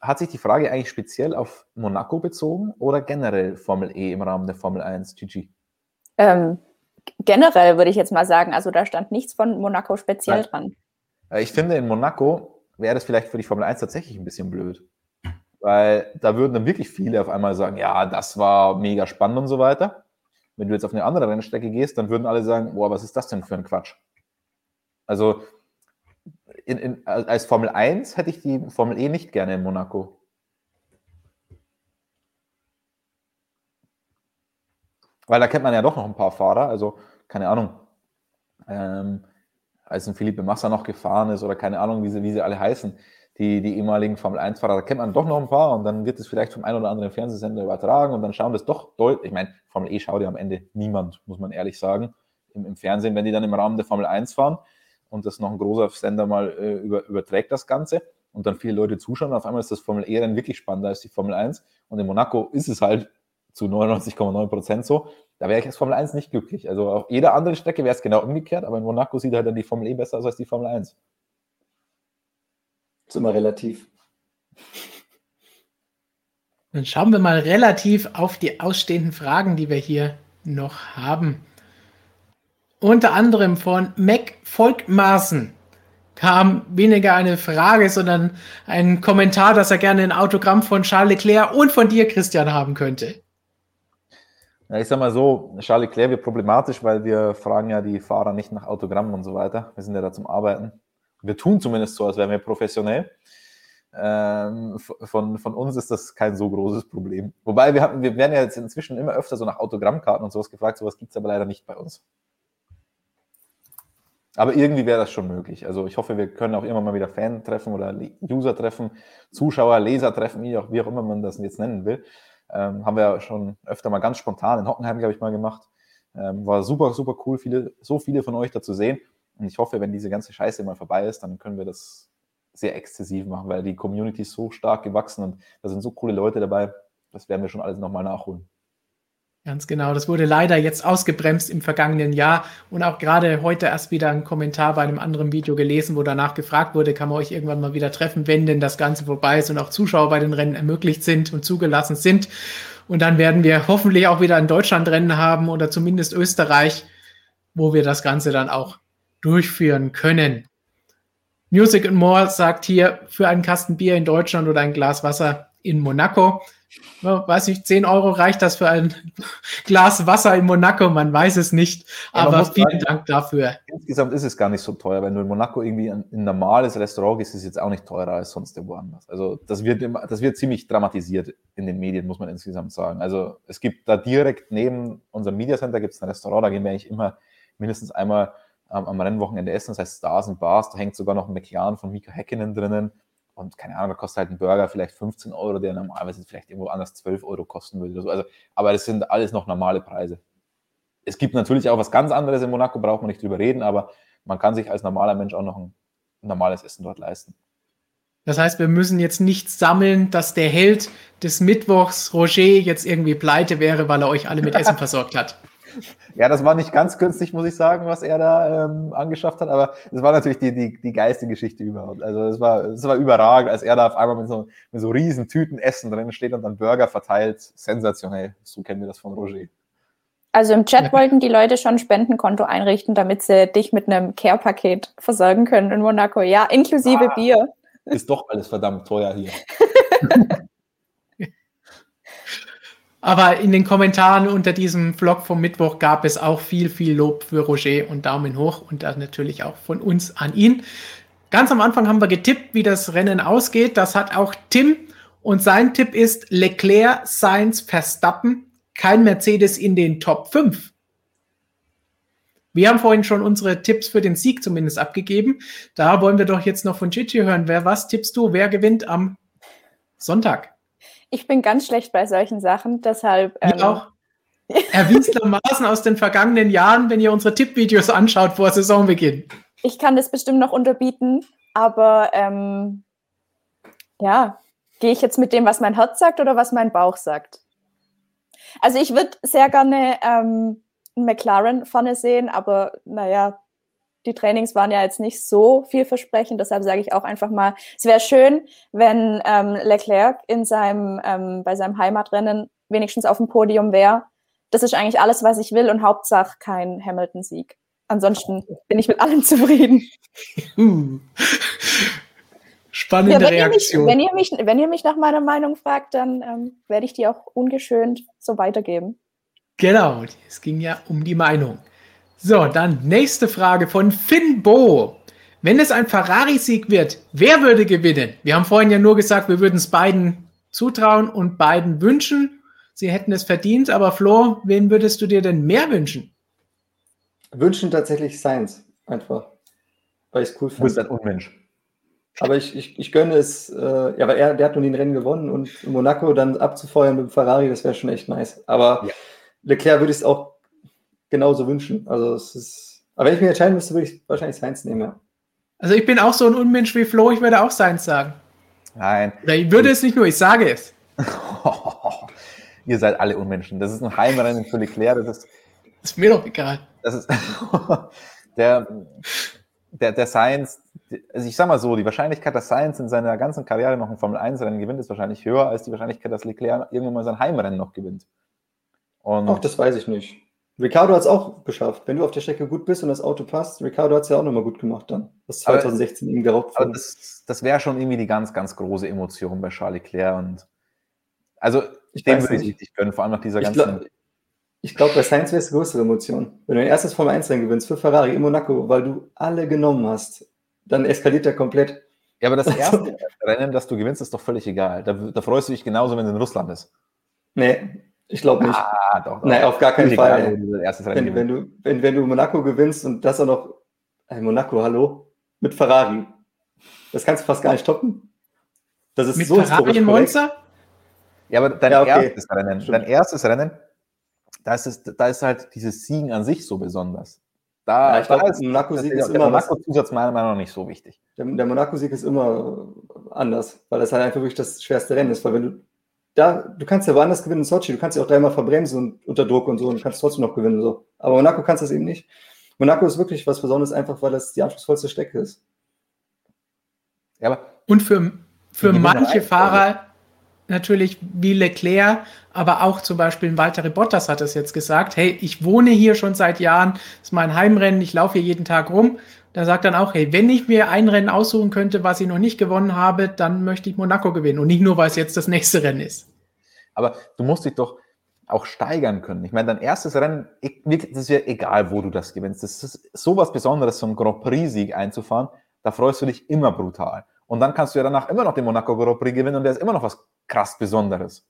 hat sich die Frage eigentlich speziell auf Monaco bezogen oder generell Formel E im Rahmen der Formel 1? Gigi? Generell würde ich jetzt mal sagen, also da stand nichts von Monaco speziell dran. Ich finde, in Monaco wäre das vielleicht für die Formel 1 tatsächlich ein bisschen blöd, weil da würden dann wirklich viele auf einmal sagen, ja, das war mega spannend und so weiter. Wenn du jetzt auf eine andere Rennstrecke gehst, dann würden alle sagen, boah, was ist das denn für ein Quatsch? Also als Formel 1 hätte ich die Formel E nicht gerne in Monaco. Weil da kennt man ja doch noch ein paar Fahrer, also keine Ahnung. als ein Felipe Massa noch gefahren ist oder keine Ahnung, wie sie alle heißen, die ehemaligen Formel-1-Fahrer, da kennt man doch noch ein paar und dann wird es vielleicht vom einen oder anderen Fernsehsender übertragen und dann schauen das doch deutlich, ich meine, Formel E schaut ja am Ende niemand, muss man ehrlich sagen, im Fernsehen, wenn die dann im Rahmen der Formel 1 fahren und das noch ein großer Sender mal überträgt das Ganze und dann viele Leute zuschauen, auf einmal ist das Formel E dann wirklich spannender als die Formel 1 und in Monaco ist es halt zu 99,9% so, da wäre ich als Formel 1 nicht glücklich, also auf jeder anderen Strecke wäre es genau umgekehrt, aber in Monaco sieht halt dann die Formel E besser aus als die Formel 1. Das ist immer relativ. Dann schauen wir mal relativ auf die ausstehenden Fragen, die wir hier noch haben. Unter anderem von Mac Volkmaßen kam weniger eine Frage, sondern ein Kommentar, dass er gerne ein Autogramm von Charles Leclerc und von dir, Christian, haben könnte. Ja, ich sag mal so, Charles Leclerc wird problematisch, weil wir fragen ja die Fahrer nicht nach Autogrammen und so weiter. Wir sind ja da zum Arbeiten. Wir tun zumindest so, als wären wir professionell. Von uns ist das kein so großes Problem. Wobei, wir werden ja jetzt inzwischen immer öfter so nach Autogrammkarten und sowas gefragt. Sowas gibt es aber leider nicht bei uns. Aber irgendwie wäre das schon möglich. Also ich hoffe, wir können auch immer mal wieder Fan treffen oder User treffen, Zuschauer, Leser treffen, wie auch immer man das jetzt nennen will. Haben wir ja schon öfter mal ganz spontan in Hockenheim, glaube ich, mal gemacht. War super, super cool, so viele von euch da zu sehen. Und ich hoffe, wenn diese ganze Scheiße mal vorbei ist, dann können wir das sehr exzessiv machen, weil die Community ist so stark gewachsen und da sind so coole Leute dabei, das werden wir schon alles nochmal nachholen. Ganz genau, das wurde leider jetzt ausgebremst im vergangenen Jahr und auch gerade heute erst wieder ein Kommentar bei einem anderen Video gelesen, wo danach gefragt wurde, kann man euch irgendwann mal wieder treffen, wenn denn das Ganze vorbei ist und auch Zuschauer bei den Rennen ermöglicht sind und zugelassen sind. Und dann werden wir hoffentlich auch wieder in Deutschland Rennen haben oder zumindest Österreich, wo wir das Ganze dann auch durchführen können. Music and More sagt hier, für einen Kasten Bier in Deutschland oder ein Glas Wasser in Monaco. Ja, weiß nicht, 10 Euro reicht das für ein Glas Wasser in Monaco, man weiß es nicht, aber vielen Dank dafür. Insgesamt ist es gar nicht so teuer, wenn du in Monaco irgendwie in ein normales Restaurant gehst, ist es jetzt auch nicht teurer als sonst woanders. Also das wird ziemlich dramatisiert in den Medien, muss man insgesamt sagen. Also es gibt da direkt neben unserem Media Center gibt es ein Restaurant, da gehen wir eigentlich immer mindestens einmal am Rennwochenende essen, das heißt Stars and Bars, da hängt sogar noch ein McLaren von Mika Häkkinen drinnen und keine Ahnung, da kostet halt ein Burger vielleicht 15 Euro, der normalerweise vielleicht irgendwo anders 12 Euro kosten würde oder so, also, aber das sind alles noch normale Preise. Es gibt natürlich auch was ganz anderes in Monaco, braucht man nicht drüber reden, aber man kann sich als normaler Mensch auch noch ein normales Essen dort leisten. Das heißt, wir müssen jetzt nicht sammeln, dass der Held des Mittwochs, Roger, jetzt irgendwie pleite wäre, weil er euch alle mit Essen versorgt hat. Ja, das war nicht ganz günstig, muss ich sagen, was er da angeschafft hat, aber das war natürlich die geilste Geschichte überhaupt. Also es war überragend, als er da auf einmal mit so riesen Tüten Essen drin steht und dann Burger verteilt. Sensationell, so kennen wir das von Roger. Also im Chat wollten die Leute schon ein Spendenkonto einrichten, damit sie dich mit einem Care-Paket versorgen können in Monaco. Ja, inklusive Bier. Ist doch alles verdammt teuer hier. Aber in den Kommentaren unter diesem Vlog vom Mittwoch gab es auch viel, viel Lob für Roger und Daumen hoch und das natürlich auch von uns an ihn. Ganz am Anfang haben wir getippt, wie das Rennen ausgeht. Das hat auch Tim und sein Tipp ist Leclerc, Sainz, Verstappen, kein Mercedes in den Top 5. Wir haben vorhin schon unsere Tipps für den Sieg zumindest abgegeben. Da wollen wir doch jetzt noch von Gigi hören. Was tippst du? Wer gewinnt am Sonntag? Ich bin ganz schlecht bei solchen Sachen, deshalb... auch erwiesenermaßen aus den vergangenen Jahren, wenn ihr unsere Tippvideos anschaut vor Saisonbeginn. Ich kann das bestimmt noch unterbieten, aber gehe ich jetzt mit dem, was mein Herz sagt oder was mein Bauch sagt? Also ich würde sehr gerne einen McLaren vorne sehen, aber naja, die Trainings waren ja jetzt nicht so vielversprechend, deshalb sage ich auch einfach mal, es wäre schön, wenn Leclerc bei seinem Heimatrennen wenigstens auf dem Podium wäre. Das ist eigentlich alles, was ich will und Hauptsache kein Hamilton-Sieg. Ansonsten bin ich mit allem zufrieden. Spannende Reaktion. Wenn ihr mich nach meiner Meinung fragt, dann werde ich die auch ungeschönt so weitergeben. Genau, es ging ja um die Meinung. So, dann nächste Frage von Finbo. Wenn es ein Ferrari-Sieg wird, wer würde gewinnen? Wir haben vorhin ja nur gesagt, wir würden es beiden zutrauen und beiden wünschen. Sie hätten es verdient, aber Flo, wen würdest du dir denn mehr wünschen? Wünschen tatsächlich Sainz, einfach. weil ich es cool fand. Du bist ein Unmensch. Aber ich gönne es, ja, weil der hat nun den Rennen gewonnen und in Monaco dann abzufeuern mit dem Ferrari, das wäre schon echt nice. Aber ja. Leclerc würde ich es auch genauso wünschen. Also es ist, aber wenn ich mich entscheiden müsste, würde ich wahrscheinlich Sainz nehmen, ja. Also ich bin auch so ein Unmensch wie Flo, ich würde auch Sainz sagen. Nein. Ich würde es nicht nur, ich sage es. Ihr seid alle Unmenschen. Das ist ein Heimrennen für Leclerc. Das ist mir doch egal. Das ist der Sainz, also ich sag mal so, die Wahrscheinlichkeit, dass Sainz in seiner ganzen Karriere noch ein Formel-1-Rennen gewinnt, ist wahrscheinlich höher als die Wahrscheinlichkeit, dass Leclerc irgendwann mal sein Heimrennen noch gewinnt. Ach, das weiß ich nicht. Ricciardo hat es auch geschafft. Wenn du auf der Strecke gut bist und das Auto passt, Ricciardo hat es ja auch nochmal gut gemacht dann. Das 2016 eben geraubt wurde. Das wäre schon irgendwie die ganz, ganz große Emotion bei Charles Leclerc. Und also dem würde ich richtig gönnen, vor allem nach dieser ganzen... Ich glaube, bei Sainz wäre es eine größere Emotion. Wenn du dein erstes Formel-1-Rennen gewinnst für Ferrari in Monaco, weil du alle genommen hast, dann eskaliert er komplett. Ja, aber das erste Rennen, das du gewinnst, ist doch völlig egal. Da freust du dich genauso, wenn es in Russland ist. Nee, ich glaube nicht. Ah, doch. Nein, auf gar keinen Fall. Wenn du Monaco gewinnst und das auch noch... Hey, Monaco, hallo? Mit Ferrari. Das kannst du fast gar nicht toppen. Das ist mit so Ferrari in Monza? Ja, aber dein erstes Rennen... Da ist halt dieses Siegen an sich so besonders. Ich glaube, Monaco-Sieg ist immer... Der Monaco-Zusatz meiner Meinung nach nicht so wichtig. Der Monaco-Sieg ist immer anders, weil das halt einfach wirklich das schwerste Rennen ist. Weil wenn du kannst ja woanders gewinnen in Sochi, du kannst ja auch dreimal verbremsen und unter Druck und so und kannst trotzdem noch gewinnen. So. Aber Monaco kannst das eben nicht. Monaco ist wirklich was Besonderes, einfach weil das die anspruchsvollste Strecke ist. Ja, aber und für manche Fahrer... natürlich wie Leclerc, aber auch zum Beispiel Valtteri Bottas hat es jetzt gesagt, hey, ich wohne hier schon seit Jahren, das ist mein Heimrennen, ich laufe hier jeden Tag rum. Da sagt dann auch, hey, wenn ich mir ein Rennen aussuchen könnte, was ich noch nicht gewonnen habe, dann möchte ich Monaco gewinnen und nicht nur, weil es jetzt das nächste Rennen ist. Aber du musst dich doch auch steigern können. Ich meine, dein erstes Rennen, das ist ja egal, wo du das gewinnst. Das ist sowas Besonderes, so einen Grand Prix-Sieg einzufahren, da freust du dich immer brutal. Und dann kannst du ja danach immer noch den Monaco Grand Prix gewinnen und der ist immer noch was krass Besonderes.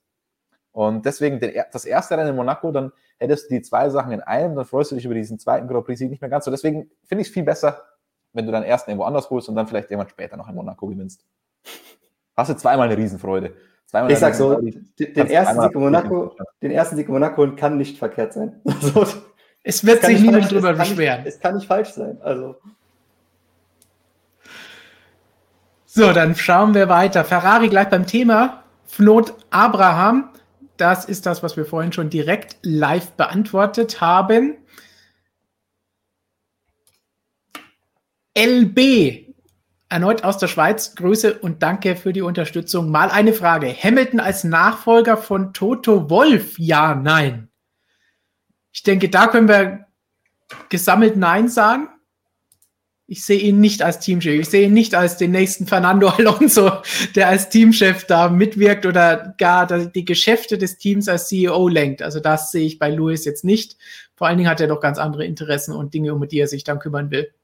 Und deswegen das erste Rennen in Monaco, dann hättest du die zwei Sachen in einem, dann freust du dich über diesen zweiten Grand Prix nicht mehr ganz so. Deswegen finde ich es viel besser, wenn du deinen ersten irgendwo anders holst und dann vielleicht irgendwann später noch in Monaco gewinnst. Hast du zweimal eine Riesenfreude. Zweimal ich sag so, den ersten Sieg in Monaco kann nicht verkehrt sein. Also, es wird sich niemand drüber beschweren. Es kann nicht falsch sein, also... So, dann schauen wir weiter. Ferrari gleich beim Thema. Knut Abraham, das ist das, was wir vorhin schon direkt live beantwortet haben. LB, erneut aus der Schweiz, Grüße und danke für die Unterstützung. Mal eine Frage. Hamilton als Nachfolger von Toto Wolff, ja, nein. Ich denke, da können wir gesammelt Nein sagen. Ich sehe ihn nicht als Teamchef. Ich sehe ihn nicht als den nächsten Fernando Alonso, der als Teamchef da mitwirkt oder gar die Geschäfte des Teams als CEO lenkt. Also das sehe ich bei Lewis jetzt nicht. Vor allen Dingen hat er doch ganz andere Interessen und Dinge, um die er sich dann kümmern will.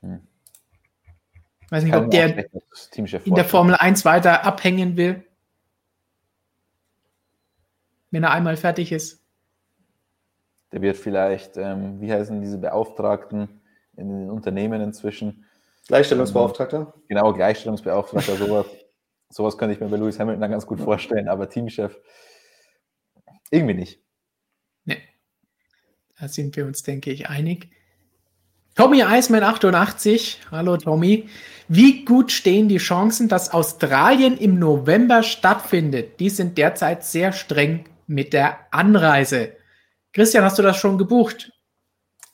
Ich weiß nicht, ob der in der Formel 1 weiter abhängen will, wenn er einmal fertig ist. Der wird vielleicht, wie heißen diese Beauftragten in den Unternehmen inzwischen? Gleichstellungsbeauftragter? Genau, Gleichstellungsbeauftragter, sowas. Sowas könnte ich mir bei Lewis Hamilton dann ganz gut vorstellen, aber Teamchef irgendwie nicht. Ne, da sind wir uns, denke ich, einig. Tommy Eisman 88, hallo Tommy. Wie gut stehen die Chancen, dass Australien im November stattfindet? Die sind derzeit sehr streng mit der Anreise. Christian, hast du das schon gebucht?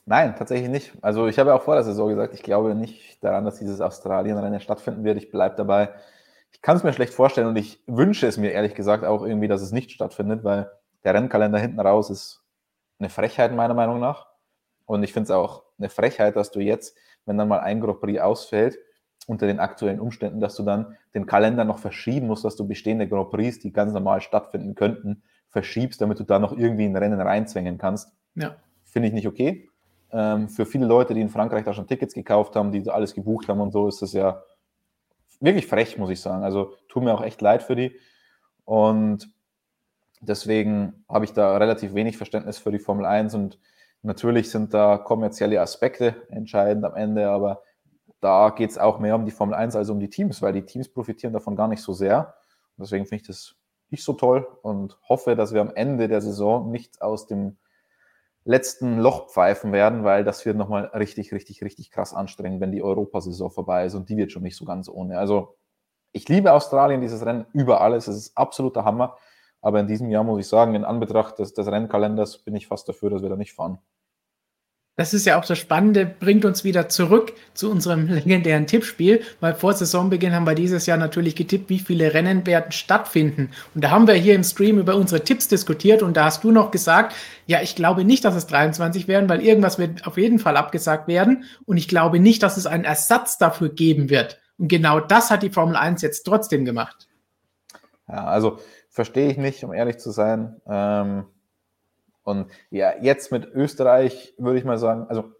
Nein, tatsächlich nicht. Also ich habe ja auch vor der Saison gesagt, ich glaube nicht daran, dass dieses Australien-Rennen stattfinden wird. Ich bleibe dabei. Ich kann es mir schlecht vorstellen und ich wünsche es mir ehrlich gesagt auch irgendwie, dass es nicht stattfindet, weil der Rennkalender hinten raus ist eine Frechheit meiner Meinung nach. Und ich finde es auch eine Frechheit, dass du jetzt, wenn dann mal ein Grand Prix ausfällt, unter den aktuellen Umständen, dass du dann den Kalender noch verschieben musst, dass du bestehende Grand Prix, die ganz normal stattfinden könnten, verschiebst, damit du da noch irgendwie ein Rennen reinzwängen kannst. Ja. Finde ich nicht okay. Für viele Leute, die in Frankreich da schon Tickets gekauft haben, die alles gebucht haben und so, ist das ja wirklich frech, muss ich sagen. Also tut mir auch echt leid für die. Und deswegen habe ich da relativ wenig Verständnis für die Formel 1 und Natürlich sind da kommerzielle Aspekte entscheidend am Ende, aber da geht es auch mehr um die Formel 1 als um die Teams, weil die Teams profitieren davon gar nicht so sehr. Und deswegen finde ich das nicht so toll und hoffe, dass wir am Ende der Saison nicht aus dem letzten Loch pfeifen werden, weil das wird nochmal richtig, richtig, richtig krass anstrengend, wenn die Europasaison vorbei ist und die wird schon nicht so ganz ohne. Also ich liebe Australien, dieses Rennen über alles, es ist absoluter Hammer, aber in diesem Jahr muss ich sagen, in Anbetracht des Rennkalenders bin ich fast dafür, dass wir da nicht fahren. Das ist ja auch das Spannende, bringt uns wieder zurück zu unserem legendären Tippspiel, weil vor Saisonbeginn haben wir dieses Jahr natürlich getippt, wie viele Rennen werden stattfinden. Und da haben wir hier im Stream über unsere Tipps diskutiert und da hast du noch gesagt, ja, ich glaube nicht, dass es 23 werden, weil irgendwas wird auf jeden Fall abgesagt werden und ich glaube nicht, dass es einen Ersatz dafür geben wird. Und genau das hat die Formel 1 jetzt trotzdem gemacht. Ja, also verstehe ich nicht, um ehrlich zu sein. Und ja, jetzt mit Österreich würde ich mal sagen, also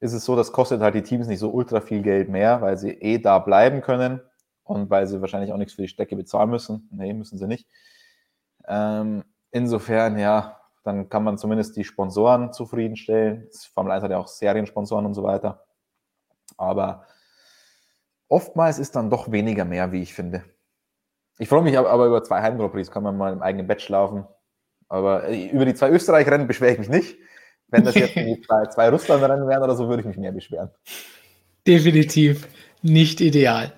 ist es so, das kostet halt die Teams nicht so ultra viel Geld mehr, weil sie eh da bleiben können und weil sie wahrscheinlich auch nichts für die Strecke bezahlen müssen. Nee, müssen sie nicht. Insofern, ja, dann kann man zumindest die Sponsoren zufriedenstellen. Formel 1 hat ja auch Seriensponsoren und so weiter. Aber oftmals ist dann doch weniger mehr, wie ich finde. Ich freue mich aber über 2 Heim-Grand Prix, kann man mal im eigenen Bett schlafen. Aber über die 2 Österreich-Rennen beschwere ich mich nicht. Wenn das jetzt die 2 Russland-Rennen wären oder so, würde ich mich mehr beschweren. Definitiv nicht ideal.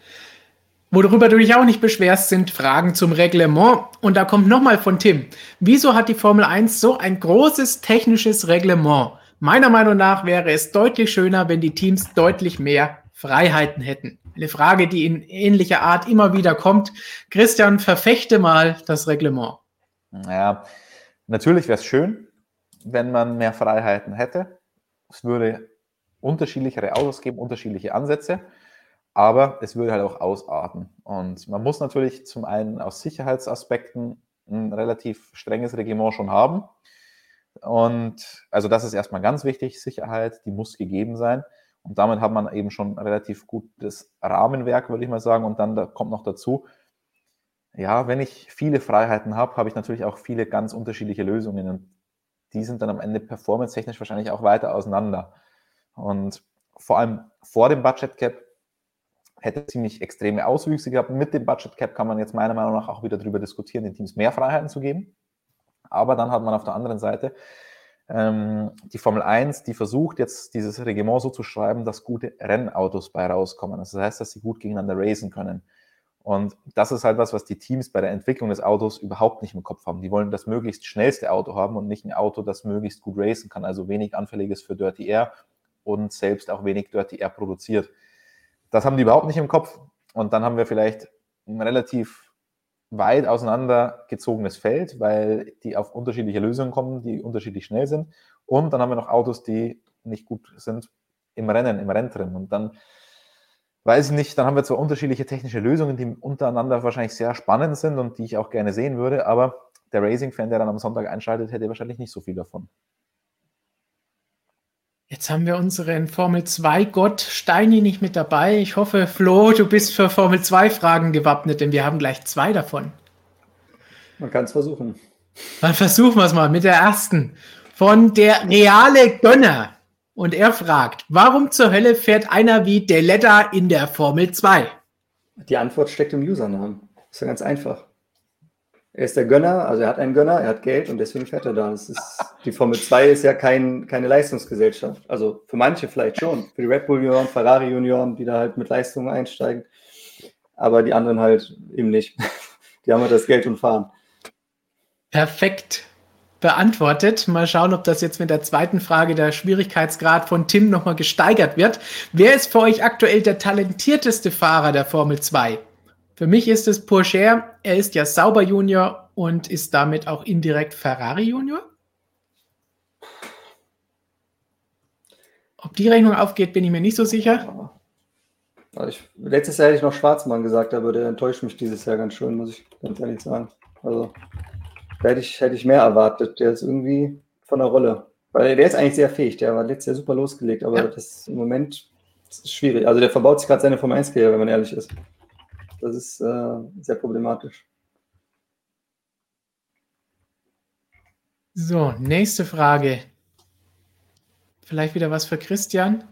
Worüber du dich auch nicht beschwerst, sind Fragen zum Reglement. Und da kommt nochmal von Tim. Wieso hat die Formel 1 so ein großes technisches Reglement? Meiner Meinung nach wäre es deutlich schöner, wenn die Teams deutlich mehr Freiheiten hätten. Eine Frage, die in ähnlicher Art immer wieder kommt. Christian, verfechte mal das Reglement. Ja, natürlich wäre es schön, wenn man mehr Freiheiten hätte. Es würde unterschiedlichere Autos geben, unterschiedliche Ansätze, aber es würde halt auch ausarten. Und man muss natürlich zum einen aus Sicherheitsaspekten ein relativ strenges Reglement schon haben. Und also das ist erstmal ganz wichtig, Sicherheit, die muss gegeben sein. Und damit hat man eben schon ein relativ gutes Rahmenwerk, würde ich mal sagen. Und dann da kommt noch dazu, ja, wenn ich viele Freiheiten habe, habe ich natürlich auch viele ganz unterschiedliche Lösungen und die sind dann am Ende performance-technisch wahrscheinlich auch weiter auseinander. Und vor allem vor dem Budget Cap hätte ziemlich extreme Auswüchse gehabt. Mit dem Budget Cap kann man jetzt meiner Meinung nach auch wieder darüber diskutieren, den Teams mehr Freiheiten zu geben. Aber dann hat man auf der anderen Seite die Formel 1, die versucht jetzt dieses Reglement so zu schreiben, dass gute Rennautos bei rauskommen. Das heißt, dass sie gut gegeneinander racen können. Und das ist halt was die Teams bei der Entwicklung des Autos überhaupt nicht im Kopf haben. Die wollen das möglichst schnellste Auto haben und nicht ein Auto, das möglichst gut racen kann, also wenig anfälliges für Dirty Air und selbst auch wenig Dirty Air produziert. Das haben die überhaupt nicht im Kopf. Und dann haben wir vielleicht ein relativ weit auseinandergezogenes Feld, weil die auf unterschiedliche Lösungen kommen, die unterschiedlich schnell sind. Und dann haben wir noch Autos, die nicht gut sind im Rennen, im Renntrim. Und dann weiß ich nicht, dann haben wir zwar unterschiedliche technische Lösungen, die untereinander wahrscheinlich sehr spannend sind und die ich auch gerne sehen würde, aber der Racing-Fan, der dann am Sonntag einschaltet, hätte wahrscheinlich nicht so viel davon. Jetzt haben wir unseren Formel-2-Gott Steini nicht mit dabei. Ich hoffe, Flo, du bist für Formel-2-Fragen gewappnet, denn wir haben gleich 2 davon. Man kann es versuchen. Dann versuchen wir es mal mit der ersten. Von der reale Gönner. Und er fragt, warum zur Hölle fährt einer wie Deletta in der Formel 2? Die Antwort steckt im Usernamen. Ist ja ganz einfach. Er ist der Gönner, also er hat einen Gönner, er hat Geld und deswegen fährt er da. Das ist, die Formel 2 ist ja keine Leistungsgesellschaft. Also für manche vielleicht schon. Für die Red Bull Junioren, Ferrari Junioren, die da halt mit Leistungen einsteigen. Aber die anderen halt eben nicht. Die haben halt das Geld und fahren. Perfekt beantwortet. Mal schauen, ob das jetzt mit der zweiten Frage der Schwierigkeitsgrad von Tim nochmal gesteigert wird. Wer ist für euch aktuell der talentierteste Fahrer der Formel 2? Für mich ist es Purcher. Er ist ja Sauber Junior und ist damit auch indirekt Ferrari Junior. Ob die Rechnung aufgeht, bin ich mir nicht so sicher. Also letztes Jahr hätte ich noch Schwarzmann gesagt, aber der enttäuscht mich dieses Jahr ganz schön, muss ich ganz ehrlich sagen. Also da hätte ich mehr erwartet. Der ist irgendwie von der Rolle. Weil der ist eigentlich sehr fähig. Der war letztes Jahr super losgelegt, aber ja, das ist im Moment, das ist schwierig. Also der verbaut sich gerade seine Formel 1-Karriere, wenn man ehrlich ist. Das ist sehr problematisch. So, nächste Frage. Vielleicht wieder was für Christian.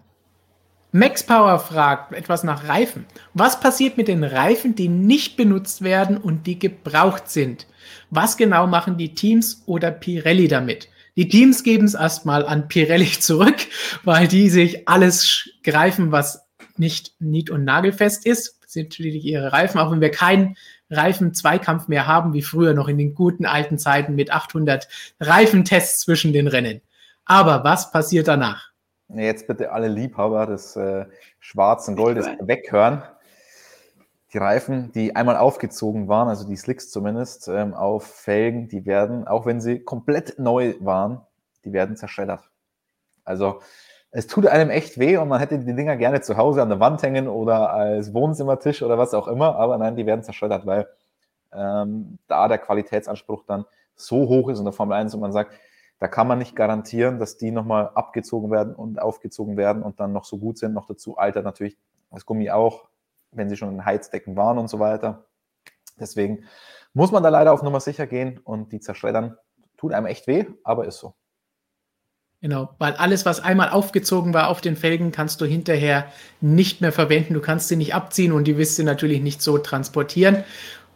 MaxPower fragt etwas nach Reifen. Was passiert mit den Reifen, die nicht benutzt werden und die gebraucht sind? Was genau machen die Teams oder Pirelli damit? Die Teams geben es erstmal an Pirelli zurück, weil die sich alles greifen, was nicht nied- und nagelfest ist. Das sind schließlich ihre Reifen, auch wenn wir keinen Reifen-Zweikampf mehr haben, wie früher noch in den guten alten Zeiten mit 800 Reifentests zwischen den Rennen. Aber was passiert danach? Jetzt bitte alle Liebhaber des schwarzen Goldes weghören. Die Reifen, die einmal aufgezogen waren, also die Slicks zumindest, auf Felgen, die werden, auch wenn sie komplett neu waren, die werden zerschreddert. Also es tut einem echt weh und man hätte die Dinger gerne zu Hause an der Wand hängen oder als Wohnzimmertisch oder was auch immer, aber nein, die werden zerschreddert, weil da der Qualitätsanspruch dann so hoch ist in der Formel 1 und man sagt, da kann man nicht garantieren, dass die nochmal abgezogen werden und aufgezogen werden und dann noch so gut sind. Noch dazu altert natürlich das Gummi auch, wenn sie schon in Heizdecken waren und so weiter. Deswegen muss man da leider auf Nummer sicher gehen und die zerschreddern. Tut einem echt weh, aber ist so. Genau, weil alles, was einmal aufgezogen war auf den Felgen, kannst du hinterher nicht mehr verwenden. Du kannst sie nicht abziehen und die wirst du natürlich nicht so transportieren.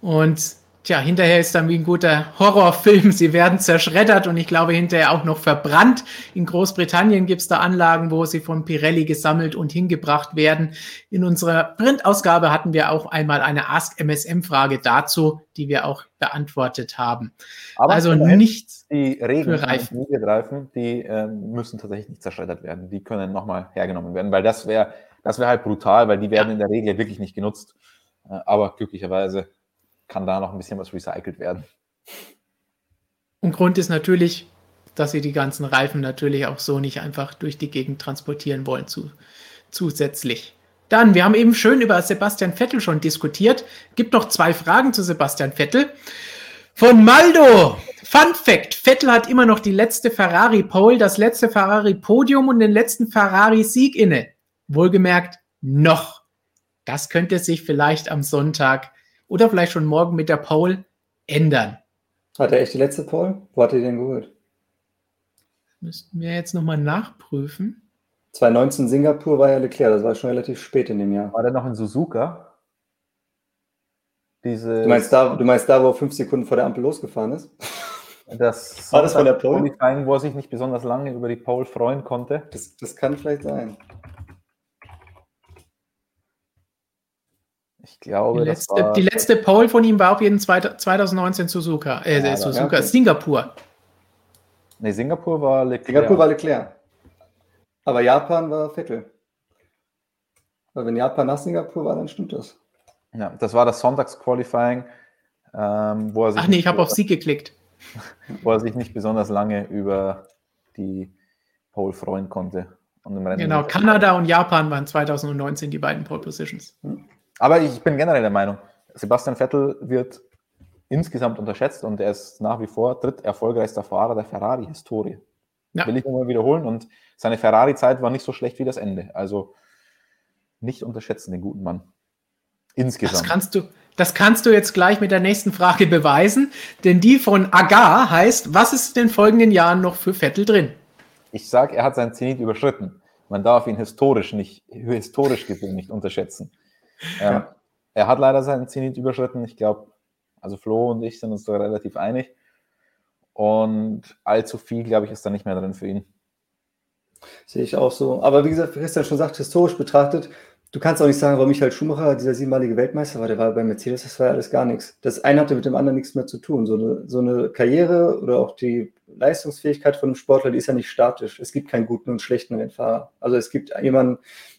Und tja, hinterher ist dann wie ein guter Horrorfilm, sie werden zerschreddert und ich glaube hinterher auch noch verbrannt. In Großbritannien gibt es da Anlagen, wo sie von Pirelli gesammelt und hingebracht werden. In unserer Printausgabe hatten wir auch einmal eine Ask-MSM-Frage dazu, die wir auch beantwortet haben. Aber also nichts die Regen für Reifen. Die Reifen, die müssen tatsächlich nicht zerschreddert werden. Die können nochmal hergenommen werden, weil das wäre halt brutal, weil die werden in der Regel wirklich nicht genutzt. Aber glücklicherweise kann da noch ein bisschen was recycelt werden. Und Grund ist natürlich, dass sie die ganzen Reifen natürlich auch so nicht einfach durch die Gegend transportieren wollen zusätzlich. Dann, wir haben eben schön über Sebastian Vettel schon diskutiert. Gibt noch 2 Fragen zu Sebastian Vettel. Von Maldo. Fun Fact, Vettel hat immer noch die letzte Ferrari-Pole, das letzte Ferrari-Podium und den letzten Ferrari-Sieg inne. Wohlgemerkt, noch. Das könnte sich vielleicht am Sonntag oder vielleicht schon morgen mit der Pole ändern. Hat er echt die letzte Pole? Wo hat er die denn geholt? Müssten wir jetzt nochmal nachprüfen. 2019 Singapur war ja Leclerc, das war schon relativ spät in dem Jahr. War der noch in Suzuka? Du meinst da, wo er 5 Sekunden vor der Ampel losgefahren ist? Das war das von der Pole? Wo er sich nicht besonders lange über die Pole freuen konnte. Das kann vielleicht sein. Ich glaube, die letzte Pole von ihm war auf jeden Fall 2019 Suzuka. Singapur. Nee, Singapur war Leclerc. Aber Japan war Vettel. Aber wenn Japan nach Singapur war, dann stimmt das. Ja, das war das Sonntagsqualifying, wo er sich... Ach nee, ich habe auf Sieg geklickt. Wo er sich nicht besonders lange über die Pole freuen konnte. Und im Rennen genau, Kanada und Japan waren 2019 die beiden Pole Positions. Hm. Aber ich bin generell der Meinung, Sebastian Vettel wird insgesamt unterschätzt und er ist nach wie vor dritterfolgreichster Fahrer der Ferrari-Historie. Ja. Will ich nochmal wiederholen. Und seine Ferrari-Zeit war nicht so schlecht wie das Ende. Also nicht unterschätzen den guten Mann. Insgesamt. Das kannst du jetzt gleich mit der nächsten Frage beweisen, denn die von Agar heißt, was ist in den folgenden Jahren noch für Vettel drin? Ich sage, er hat seinen Zenit überschritten. Man darf ihn historisch gesehen nicht unterschätzen. Ja. Er hat leider seinen Zenit überschritten. Ich glaube, also Flo und ich sind uns da relativ einig. Und allzu viel, glaube ich, ist da nicht mehr drin für ihn. Sehe ich auch so. Aber wie gesagt, wie Christian schon sagt, historisch betrachtet, du kannst auch nicht sagen, warum Michael Schumacher, dieser 7-malige Weltmeister war, der war bei Mercedes, das war ja alles gar nichts. Das eine hatte mit dem anderen nichts mehr zu tun. So eine Karriere oder auch die Leistungsfähigkeit von einem Sportler, die ist ja nicht statisch. Es gibt keinen guten und schlechten Rennfahrer. Also es gibt jemanden,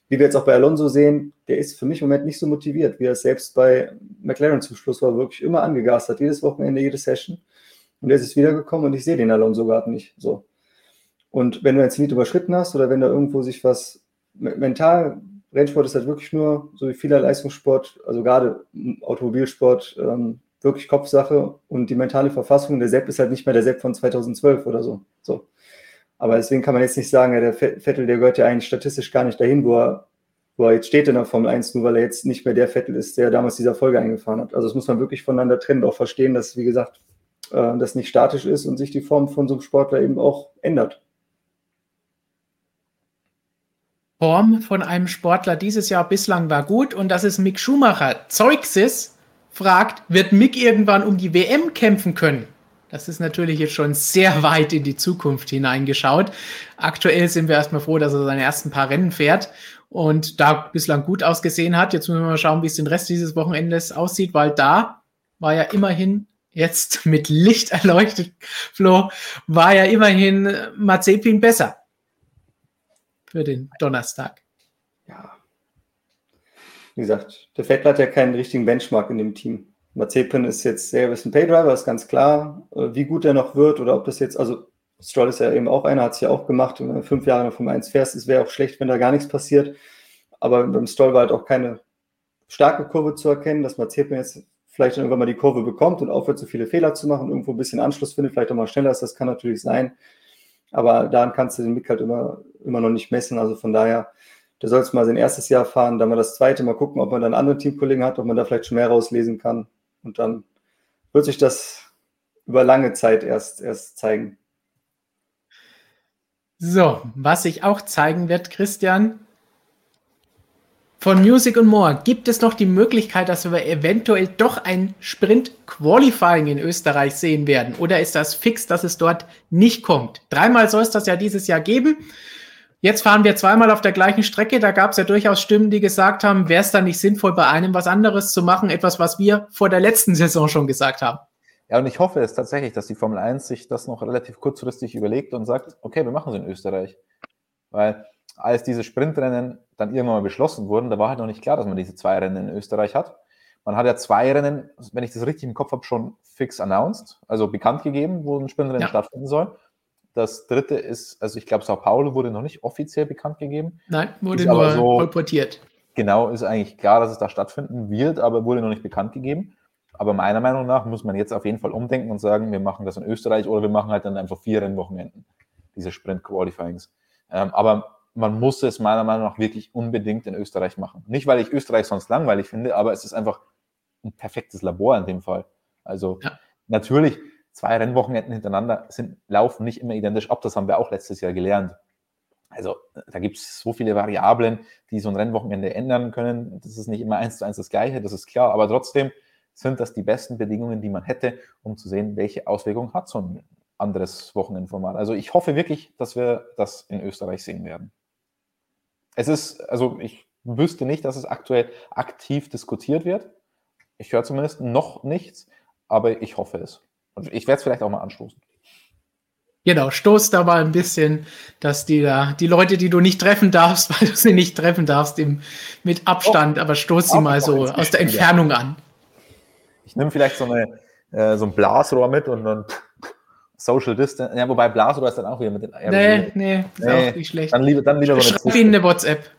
wie wir jetzt auch bei Alonso sehen, der ist für mich im Moment nicht so motiviert, wie er es selbst bei McLaren zum Schluss war, wirklich immer angegast hat, jedes Wochenende, jede Session. Und er ist wiedergekommen und ich sehe den Alonso gerade nicht so. Und wenn du ein Zenit überschritten hast oder wenn da irgendwo sich was mental, Rennsport ist halt wirklich nur, so wie vieler Leistungssport, also gerade Automobilsport, wirklich Kopfsache und die mentale Verfassung, der Sepp ist halt nicht mehr der Sepp von 2012 oder so. Aber deswegen kann man jetzt nicht sagen, der Vettel, der gehört ja eigentlich statistisch gar nicht dahin, wo er jetzt steht in der Formel 1, nur weil er jetzt nicht mehr der Vettel ist, der damals diese Erfolge eingefahren hat. Also das muss man wirklich voneinander trennen, auch verstehen, dass, wie gesagt, das nicht statisch ist und sich die Form von so einem Sportler eben auch ändert. Form von einem Sportler dieses Jahr bislang war gut und dass es Mick Schumacher Zeugsis fragt, wird Mick irgendwann um die WM kämpfen können? Das ist natürlich jetzt schon sehr weit in die Zukunft hineingeschaut. Aktuell sind wir erstmal froh, dass er seine ersten paar Rennen fährt und da bislang gut ausgesehen hat. Jetzt müssen wir mal schauen, wie es den Rest dieses Wochenendes aussieht, weil da war ja immerhin jetzt mit Licht erleuchtet, Flo, war ja immerhin Mazepin besser für den Donnerstag. Ja. Wie gesagt, der Vettel hat ja keinen richtigen Benchmark in dem Team. Mazepin ist jetzt selber ein Paydriver, ist ganz klar, wie gut er noch wird oder ob das jetzt, also Stroll ist ja eben auch einer, hat es ja auch gemacht, wenn du 5 Jahre noch Formel 1 fährst, es wäre auch schlecht, wenn da gar nichts passiert, aber beim Stroll war halt auch keine starke Kurve zu erkennen, dass Mazepin jetzt vielleicht dann irgendwann mal die Kurve bekommt und aufhört, so viele Fehler zu machen, irgendwo ein bisschen Anschluss findet, vielleicht auch mal schneller ist, das kann natürlich sein, aber daran kannst du den Mick halt immer noch nicht messen, also von daher, der soll jetzt mal sein erstes Jahr fahren, dann mal das zweite, mal gucken, ob man da einen anderen Teamkollegen hat, ob man da vielleicht schon mehr rauslesen kann. Und dann wird sich das über lange Zeit erst zeigen. So, was sich auch zeigen wird, Christian, von Music & More gibt es noch die Möglichkeit, dass wir eventuell doch ein Sprint-Qualifying in Österreich sehen werden. Oder ist das fix, dass es dort nicht kommt? 3-mal soll es das ja dieses Jahr geben. Jetzt fahren wir 2-mal auf der gleichen Strecke. Da gab es ja durchaus Stimmen, die gesagt haben, wäre es dann nicht sinnvoll, bei einem was anderes zu machen? Etwas, was wir vor der letzten Saison schon gesagt haben. Ja, und ich hoffe es tatsächlich, dass die Formel 1 sich das noch relativ kurzfristig überlegt und sagt, okay, wir machen es in Österreich. Weil als diese Sprintrennen dann irgendwann mal beschlossen wurden, da war halt noch nicht klar, dass man diese 2 Rennen in Österreich hat. Man hat ja 2 Rennen, wenn ich das richtig im Kopf habe, schon fix announced, also bekannt gegeben, wo ein Sprintrennen stattfinden soll. Das dritte ist, also ich glaube, Sao Paulo wurde noch nicht offiziell bekannt gegeben. Nein, wurde nur so kolportiert. Genau, ist eigentlich klar, dass es da stattfinden wird, aber wurde noch nicht bekannt gegeben. Aber meiner Meinung nach muss man jetzt auf jeden Fall umdenken und sagen, wir machen das in Österreich oder wir machen halt dann einfach 4 Rennwochenenden, diese Sprint-Qualifyings. Aber man muss es meiner Meinung nach wirklich unbedingt in Österreich machen. Nicht, weil ich Österreich sonst langweilig finde, aber es ist einfach ein perfektes Labor in dem Fall. Also natürlich... 2 Rennwochenenden hintereinander laufen nicht immer identisch ab, das haben wir auch letztes Jahr gelernt. Also da gibt es so viele Variablen, die so ein Rennwochenende ändern können. Das ist nicht immer 1:1 das Gleiche, das ist klar, aber trotzdem sind das die besten Bedingungen, die man hätte, um zu sehen, welche Auswirkungen hat so ein anderes Wochenendformat. Also ich hoffe wirklich, dass wir das in Österreich sehen werden. Es ist, also ich wüsste nicht, dass es aktuell aktiv diskutiert wird. Ich höre zumindest noch nichts, aber ich hoffe es. Und ich werde es vielleicht auch mal anstoßen. Genau, stoß da mal ein bisschen, dass die Leute, die du nicht treffen darfst, weil du sie nicht treffen darfst, mit Abstand, aber stoß sie mal so aus der Entfernung an. Ich nehme vielleicht so ein Blasrohr mit und dann Social Distance. Ja, wobei Blasrohr ist dann auch wieder mit den... Nee, ist auch nicht schlecht. Dann lieber so eine Zwistel. Schreib ihnen eine WhatsApp.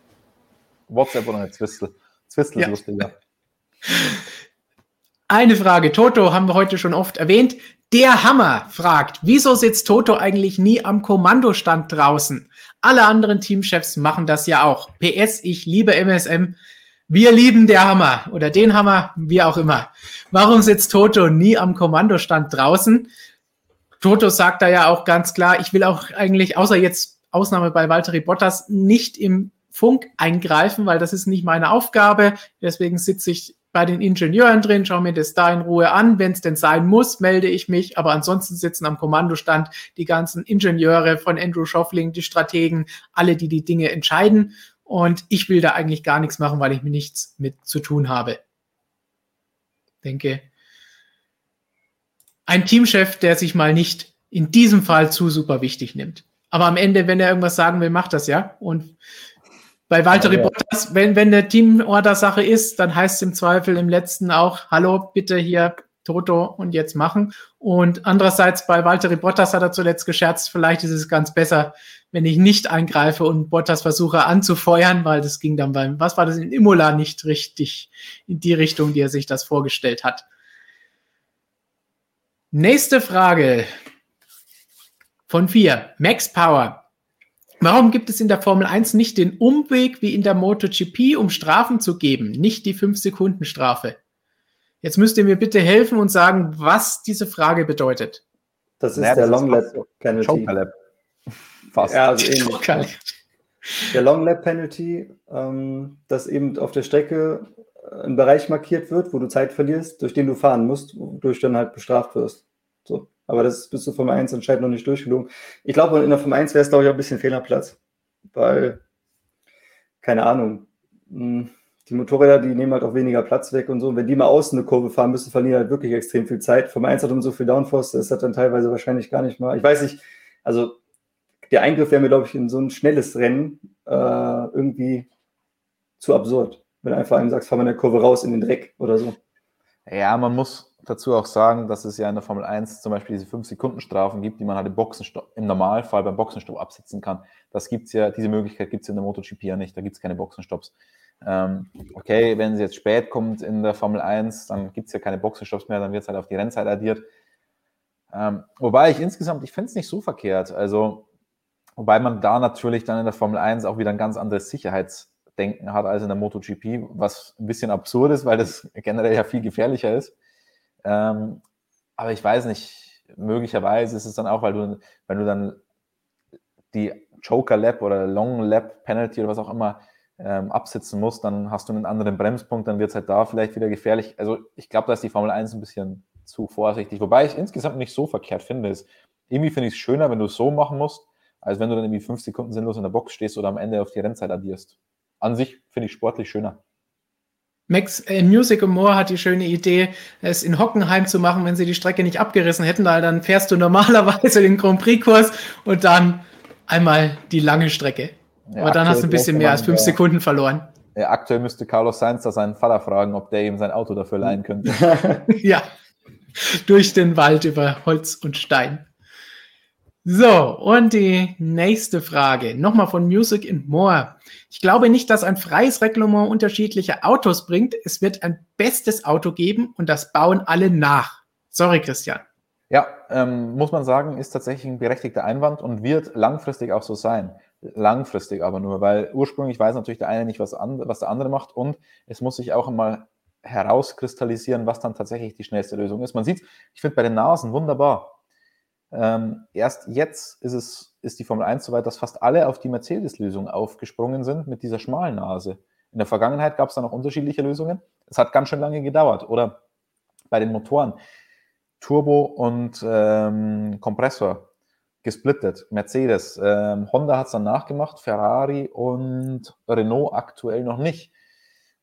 WhatsApp oder eine Zwistel. Zwistel ist lustiger. Eine Frage, Toto haben wir heute schon oft erwähnt. Der Hammer fragt, wieso sitzt Toto eigentlich nie am Kommandostand draußen? Alle anderen Teamchefs machen das ja auch. PS, ich liebe MSM. Wir lieben der Hammer oder den Hammer, wie auch immer. Warum sitzt Toto nie am Kommandostand draußen? Toto sagt da ja auch ganz klar, ich will auch eigentlich, außer jetzt Ausnahme bei Valtteri Bottas, nicht im Funk eingreifen, weil das ist nicht meine Aufgabe. Deswegen sitze ich bei den Ingenieuren drin, schau mir das da in Ruhe an. Wenn es denn sein muss, melde ich mich. Aber ansonsten sitzen am Kommandostand die ganzen Ingenieure von Andrew Schoffling, die Strategen, alle, die die Dinge entscheiden. Und ich will da eigentlich gar nichts machen, weil ich mir nichts mit zu tun habe. Denke, ein Teamchef, der sich mal nicht in diesem Fall zu super wichtig nimmt. Aber am Ende, wenn er irgendwas sagen will, macht das ja. Und bei Valtteri Bottas, wenn der Teamorder-Sache ist, dann heißt es im Zweifel im letzten auch, hallo, bitte hier Toto und jetzt machen. Und andererseits bei Valtteri Bottas hat er zuletzt gescherzt, vielleicht ist es ganz besser, wenn ich nicht eingreife und Bottas versuche anzufeuern, weil das ging dann beim, was war das in Imola, nicht richtig in die Richtung, die er sich das vorgestellt hat. Nächste Frage von 4, Max Power. Warum gibt es in der Formel 1 nicht den Umweg wie in der MotoGP, um Strafen zu geben, nicht die 5-Sekunden-Strafe? Jetzt müsst ihr mir bitte helfen und sagen, was diese Frage bedeutet. Das ist der Long Lap Penalty. Fast. Ja, also ähnlich. der Long Lap Penalty, dass eben auf der Strecke ein Bereich markiert wird, wo du Zeit verlierst, durch den du fahren musst, wodurch du dann halt bestraft wirst. So. Aber das bist du Formel 1 anscheinend noch nicht durchgelungen. Ich glaube, in der Formel 1 wäre es, glaube ich, auch ein bisschen Fehlerplatz. Weil, keine Ahnung, die Motorräder, die nehmen halt auch weniger Platz weg und so. Und wenn die mal außen eine Kurve fahren müssen, verlieren halt wirklich extrem viel Zeit. Formel 1 hat um so viel Downforce, das hat dann teilweise wahrscheinlich gar nicht mal. Ich weiß nicht, also der Eingriff wäre mir, glaube ich, in so ein schnelles Rennen irgendwie zu absurd. Wenn einfach einem sagst, fahr mal in der Kurve raus in den Dreck oder so. Ja, man muss dazu auch sagen, dass es ja in der Formel 1 zum Beispiel diese 5-Sekunden-Strafen gibt, die man halt im Normalfall beim Boxenstopp absitzen kann. Das gibt's ja, diese Möglichkeit gibt es in der MotoGP ja nicht, da gibt es keine Boxenstopps. Okay, wenn es jetzt spät kommt in der Formel 1, dann gibt es ja keine Boxenstopps mehr, dann wird es halt auf die Rennzeit addiert. Wobei ich finde es nicht so verkehrt. Also, wobei man da natürlich dann in der Formel 1 auch wieder ein ganz anderes Sicherheitsdenken hat als in der MotoGP, was ein bisschen absurd ist, weil das generell ja viel gefährlicher ist. Aber ich weiß nicht, möglicherweise ist es dann auch, weil du dann die Joker-Lap oder Long-Lap-Penalty oder was auch immer absitzen musst, dann hast du einen anderen Bremspunkt, dann wird es halt da vielleicht wieder gefährlich. Also ich glaube, da ist die Formel 1 ein bisschen zu vorsichtig, wobei ich insgesamt nicht so verkehrt finde. Irgendwie finde ich es schöner, wenn du es so machen musst, als wenn du dann irgendwie 5 Sekunden sinnlos in der Box stehst oder am Ende auf die Rennzeit addierst. An sich finde ich sportlich schöner. Max Music & More hat die schöne Idee, es in Hockenheim zu machen, wenn sie die Strecke nicht abgerissen hätten, weil dann fährst du normalerweise den Grand Prix-Kurs und dann einmal die lange Strecke. Ja, aber dann hast du ein bisschen mehr als 5 Sekunden verloren. Ja, aktuell müsste Carlos Sainz da seinen Vater fragen, ob der ihm sein Auto dafür leihen könnte. Ja, durch den Wald über Holz und Stein. So, und die nächste Frage, nochmal von Music & More. Ich glaube nicht, dass ein freies Reglement unterschiedliche Autos bringt. Es wird ein bestes Auto geben und das bauen alle nach. Sorry, Christian. Ja, muss man sagen, ist tatsächlich ein berechtigter Einwand und wird langfristig auch so sein. Langfristig aber nur, weil ursprünglich weiß natürlich der eine nicht, was der andere macht und es muss sich auch mal herauskristallisieren, was dann tatsächlich die schnellste Lösung ist. Man sieht, ich finde bei den Nasen wunderbar. Erst jetzt ist die Formel 1 soweit, dass fast alle auf die Mercedes-Lösung aufgesprungen sind mit dieser schmalen Nase. In der Vergangenheit gab es da noch unterschiedliche Lösungen. Es hat ganz schön lange gedauert. Oder bei den Motoren. Turbo und Kompressor gesplittet. Mercedes. Honda hat es dann nachgemacht. Ferrari und Renault aktuell noch nicht.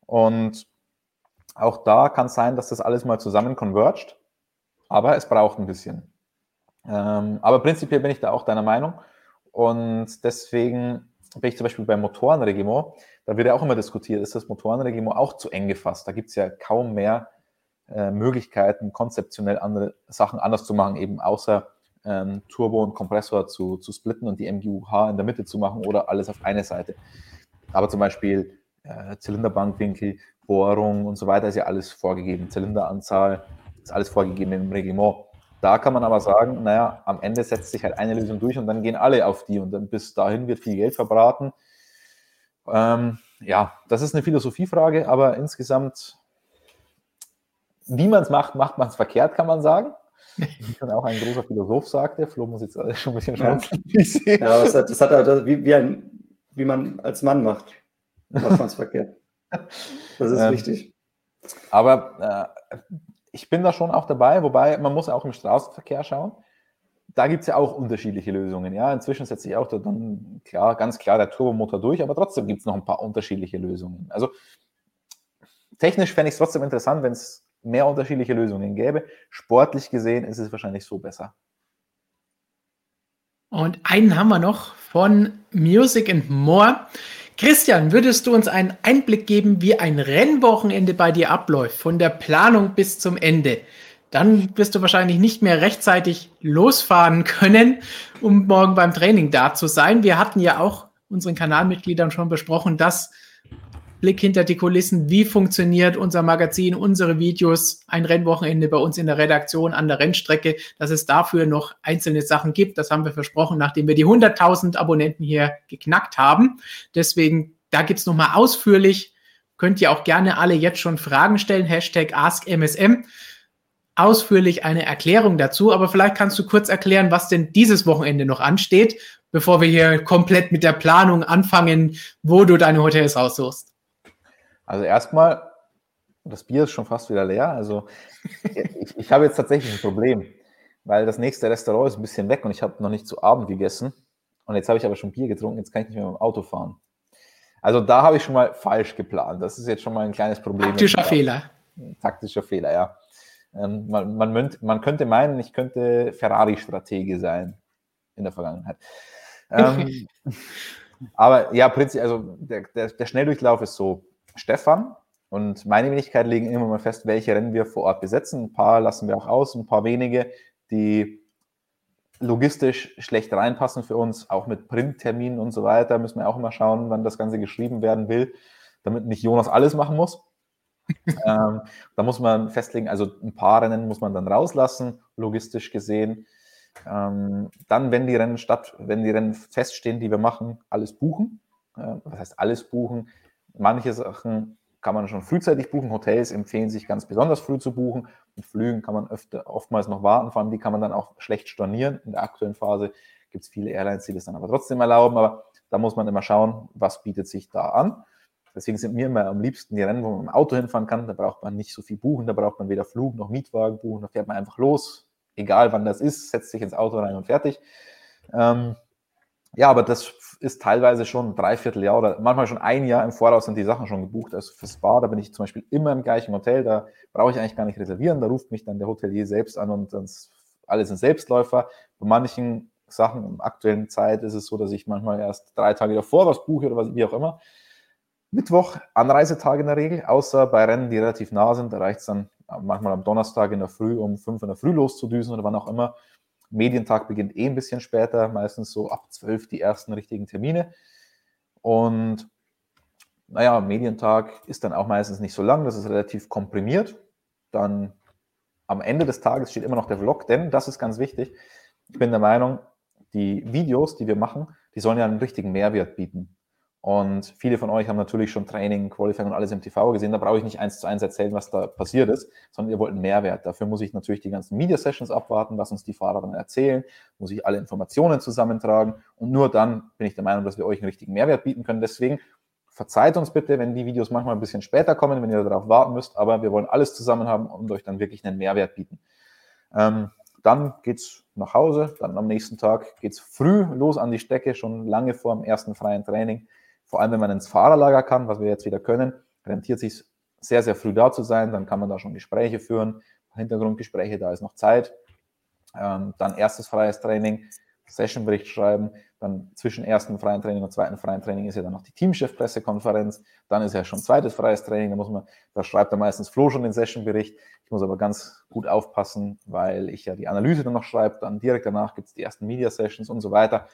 Und auch da kann es sein, dass das alles mal zusammen converged. Aber es braucht ein bisschen. Aber prinzipiell bin ich da auch deiner Meinung und deswegen bin ich zum Beispiel beim Motorenreglement, da wird ja auch immer diskutiert, ist das Motorenreglement auch zu eng gefasst? Da gibt es ja kaum mehr Möglichkeiten, konzeptionell andere Sachen anders zu machen, eben außer Turbo und Kompressor zu splitten und die MGUH in der Mitte zu machen oder alles auf eine Seite. Aber zum Beispiel Zylinderbankwinkel, Bohrung und so weiter ist ja alles vorgegeben, Zylinderanzahl ist alles vorgegeben im Reglement. Da kann man aber sagen, naja, am Ende setzt sich halt eine Lösung durch und dann gehen alle auf die und dann bis dahin wird viel Geld verbraten. Ja, das ist eine Philosophiefrage, aber insgesamt, wie man es macht, macht man es verkehrt, kann man sagen. Wie schon auch ein großer Philosoph sagte, Flo muss jetzt schon ein bisschen schmunzeln. Ja, das hat halt wie man als Mann macht man es verkehrt. Das ist wichtig. Aber ich bin da schon auch dabei, wobei man muss auch im Straßenverkehr schauen. Da gibt es ja auch unterschiedliche Lösungen. Ja, inzwischen setzt sich auch dann ganz klar der Turbomotor durch, aber trotzdem gibt es noch ein paar unterschiedliche Lösungen. Also technisch fände ich es trotzdem interessant, wenn es mehr unterschiedliche Lösungen gäbe. Sportlich gesehen ist es wahrscheinlich so besser. Und einen haben wir noch von Music & More. Christian, würdest du uns einen Einblick geben, wie ein Rennwochenende bei dir abläuft, von der Planung bis zum Ende? Dann wirst du wahrscheinlich nicht mehr rechtzeitig losfahren können, um morgen beim Training da zu sein. Wir hatten ja auch unseren Kanalmitgliedern schon besprochen, dass Blick hinter die Kulissen, wie funktioniert unser Magazin, unsere Videos, ein Rennwochenende bei uns in der Redaktion an der Rennstrecke, dass es dafür noch einzelne Sachen gibt. Das haben wir versprochen, nachdem wir die 100.000 Abonnenten hier geknackt haben. Deswegen, da gibt es nochmal ausführlich, könnt ihr auch gerne alle jetzt schon Fragen stellen, #AskMSM, ausführlich eine Erklärung dazu. Aber vielleicht kannst du kurz erklären, was denn dieses Wochenende noch ansteht bevor wir hier komplett mit der Planung anfangen, wo du deine Hotels raussuchst? Also erstmal, das Bier ist schon fast wieder leer. Also ich habe jetzt tatsächlich ein Problem, weil das nächste Restaurant ist ein bisschen weg und ich habe noch nicht zu Abend gegessen. Und jetzt habe ich aber schon Bier getrunken, jetzt kann ich nicht mehr mit dem Auto fahren. Also da habe ich schon mal falsch geplant. Das ist jetzt schon mal ein kleines Problem. Taktischer Fehler. Taktischer Fehler, ja. Man könnte meinen, ich könnte Ferrari-Stratege sein in der Vergangenheit. Aber ja, prinzipiell, also der Schnelldurchlauf ist so: Stefan und meine Wenigkeit legen immer mal fest, welche Rennen wir vor Ort besetzen. Ein paar lassen wir auch aus, ein paar wenige, die logistisch schlecht reinpassen für uns, auch mit Printterminen und so weiter, müssen wir auch immer schauen, wann das Ganze geschrieben werden will, damit nicht Jonas alles machen muss. Da muss man festlegen, also ein paar Rennen muss man dann rauslassen, logistisch gesehen. Dann, wenn die Rennen feststehen, die wir machen, alles buchen. Was heißt alles buchen? Manche Sachen kann man schon frühzeitig buchen, Hotels empfehlen sich ganz besonders früh zu buchen. Mit Flügen kann man oftmals noch warten, vor allem die kann man dann auch schlecht stornieren. In der aktuellen Phase gibt es viele Airlines, die das dann aber trotzdem erlauben, aber da muss man immer schauen, was bietet sich da an. Deswegen sind mir immer am liebsten die Rennen, wo man mit dem Auto hinfahren kann, da braucht man nicht so viel buchen, da braucht man weder Flug noch Mietwagen buchen, da fährt man einfach los, egal wann das ist, setzt sich ins Auto rein und fertig. Ja, aber das ist teilweise schon 3/4 Jahr oder manchmal schon ein Jahr im Voraus sind die Sachen schon gebucht. Also für Spa, da bin ich zum Beispiel immer im gleichen Hotel, da brauche ich eigentlich gar nicht reservieren, da ruft mich dann der Hotelier selbst an und dann ist alles ein Selbstläufer. Bei manchen Sachen in der aktuellen Zeit ist es so, dass ich manchmal erst 3 Tage davor was buche oder was, wie auch immer. Mittwoch, Anreisetage in der Regel, außer bei Rennen, die relativ nah sind, da reicht es dann manchmal am Donnerstag in der Früh um 5 in der Früh loszudüsen oder wann auch immer. Medientag beginnt ein bisschen später, meistens so ab 12 die ersten richtigen Termine. Und naja, Medientag ist dann auch meistens nicht so lang, das ist relativ komprimiert. Dann am Ende des Tages steht immer noch der Vlog, denn das ist ganz wichtig. Ich bin der Meinung, die Videos, die wir machen, die sollen ja einen richtigen Mehrwert bieten. Und viele von euch haben natürlich schon Training, Qualifying und alles im TV gesehen. Da brauche ich nicht 1:1 erzählen, was da passiert ist, sondern ihr wollt einen Mehrwert. Dafür muss ich natürlich die ganzen Media-Sessions abwarten, was uns die Fahrer dann erzählen, muss ich alle Informationen zusammentragen und nur dann bin ich der Meinung, dass wir euch einen richtigen Mehrwert bieten können. Deswegen verzeiht uns bitte, wenn die Videos manchmal ein bisschen später kommen, wenn ihr darauf warten müsst, aber wir wollen alles zusammen haben und euch dann wirklich einen Mehrwert bieten. Dann geht's nach Hause, dann am nächsten Tag geht's früh los an die Strecke, schon lange vor dem ersten freien Training. Vor allem, wenn man ins Fahrerlager kann, was wir jetzt wieder können, rentiert es sich sehr, sehr früh da zu sein. Dann kann man da schon Gespräche führen, Hintergrundgespräche, da ist noch Zeit. Dann erstes freies Training, Sessionbericht schreiben. Dann zwischen ersten freien Training und zweiten freien Training ist ja dann noch die Teamchef-Pressekonferenz. Dann ist ja schon zweites freies Training. Da schreibt dann meistens Flo schon den Sessionbericht. Ich muss aber ganz gut aufpassen, weil ich ja die Analyse dann noch schreibe. Dann direkt danach gibt es die ersten Media-Sessions und so weiter.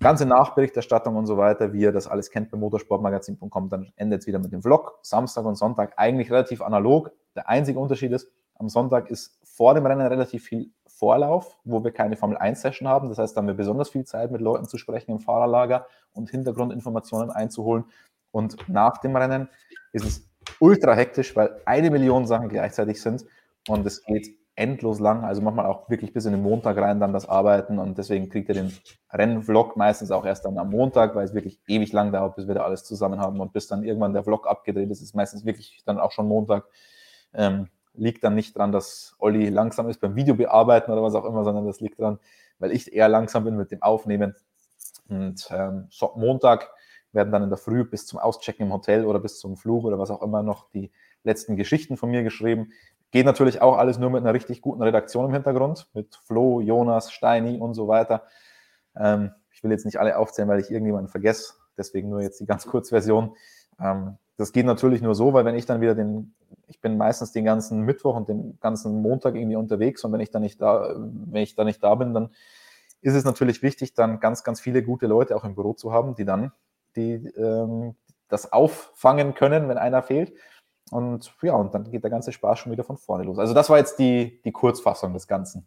Ganze Nachberichterstattung und so weiter, wie ihr das alles kennt bei motorsportmagazin.com, dann endet es wieder mit dem Vlog, Samstag und Sonntag eigentlich relativ analog. Der einzige Unterschied ist, am Sonntag ist vor dem Rennen relativ viel Vorlauf, wo wir keine Formel-1-Session haben, das heißt, da haben wir besonders viel Zeit, mit Leuten zu sprechen im Fahrerlager und Hintergrundinformationen einzuholen und nach dem Rennen ist es ultra hektisch, weil 1 Million Sachen gleichzeitig sind und es geht endlos lang, also manchmal auch wirklich bis in den Montag rein dann das Arbeiten und deswegen kriegt ihr den Rennvlog meistens auch erst dann am Montag, weil es wirklich ewig lang dauert, bis wir da alles zusammen haben und bis dann irgendwann der Vlog abgedreht ist, ist meistens wirklich dann auch schon Montag. Liegt dann nicht dran, dass Olli langsam ist beim Videobearbeiten oder was auch immer, sondern das liegt dran, weil ich eher langsam bin mit dem Aufnehmen und Montag werden dann in der Früh bis zum Auschecken im Hotel oder bis zum Flug oder was auch immer noch die letzten Geschichten von mir geschrieben. Geht natürlich auch alles nur mit einer richtig guten Redaktion im Hintergrund, mit Flo, Jonas, Steini und so weiter. Ich will jetzt nicht alle aufzählen, weil ich irgendjemanden vergesse, deswegen nur jetzt die ganz Kurzversion. Das geht natürlich nur so, weil wenn ich dann wieder ich bin meistens den ganzen Mittwoch und den ganzen Montag irgendwie unterwegs und wenn ich dann nicht da bin, dann ist es natürlich wichtig, dann ganz, ganz viele gute Leute auch im Büro zu haben, die das auffangen können, wenn einer fehlt. Und ja, und dann geht der ganze Spaß schon wieder von vorne los. Also das war jetzt die Kurzfassung des Ganzen.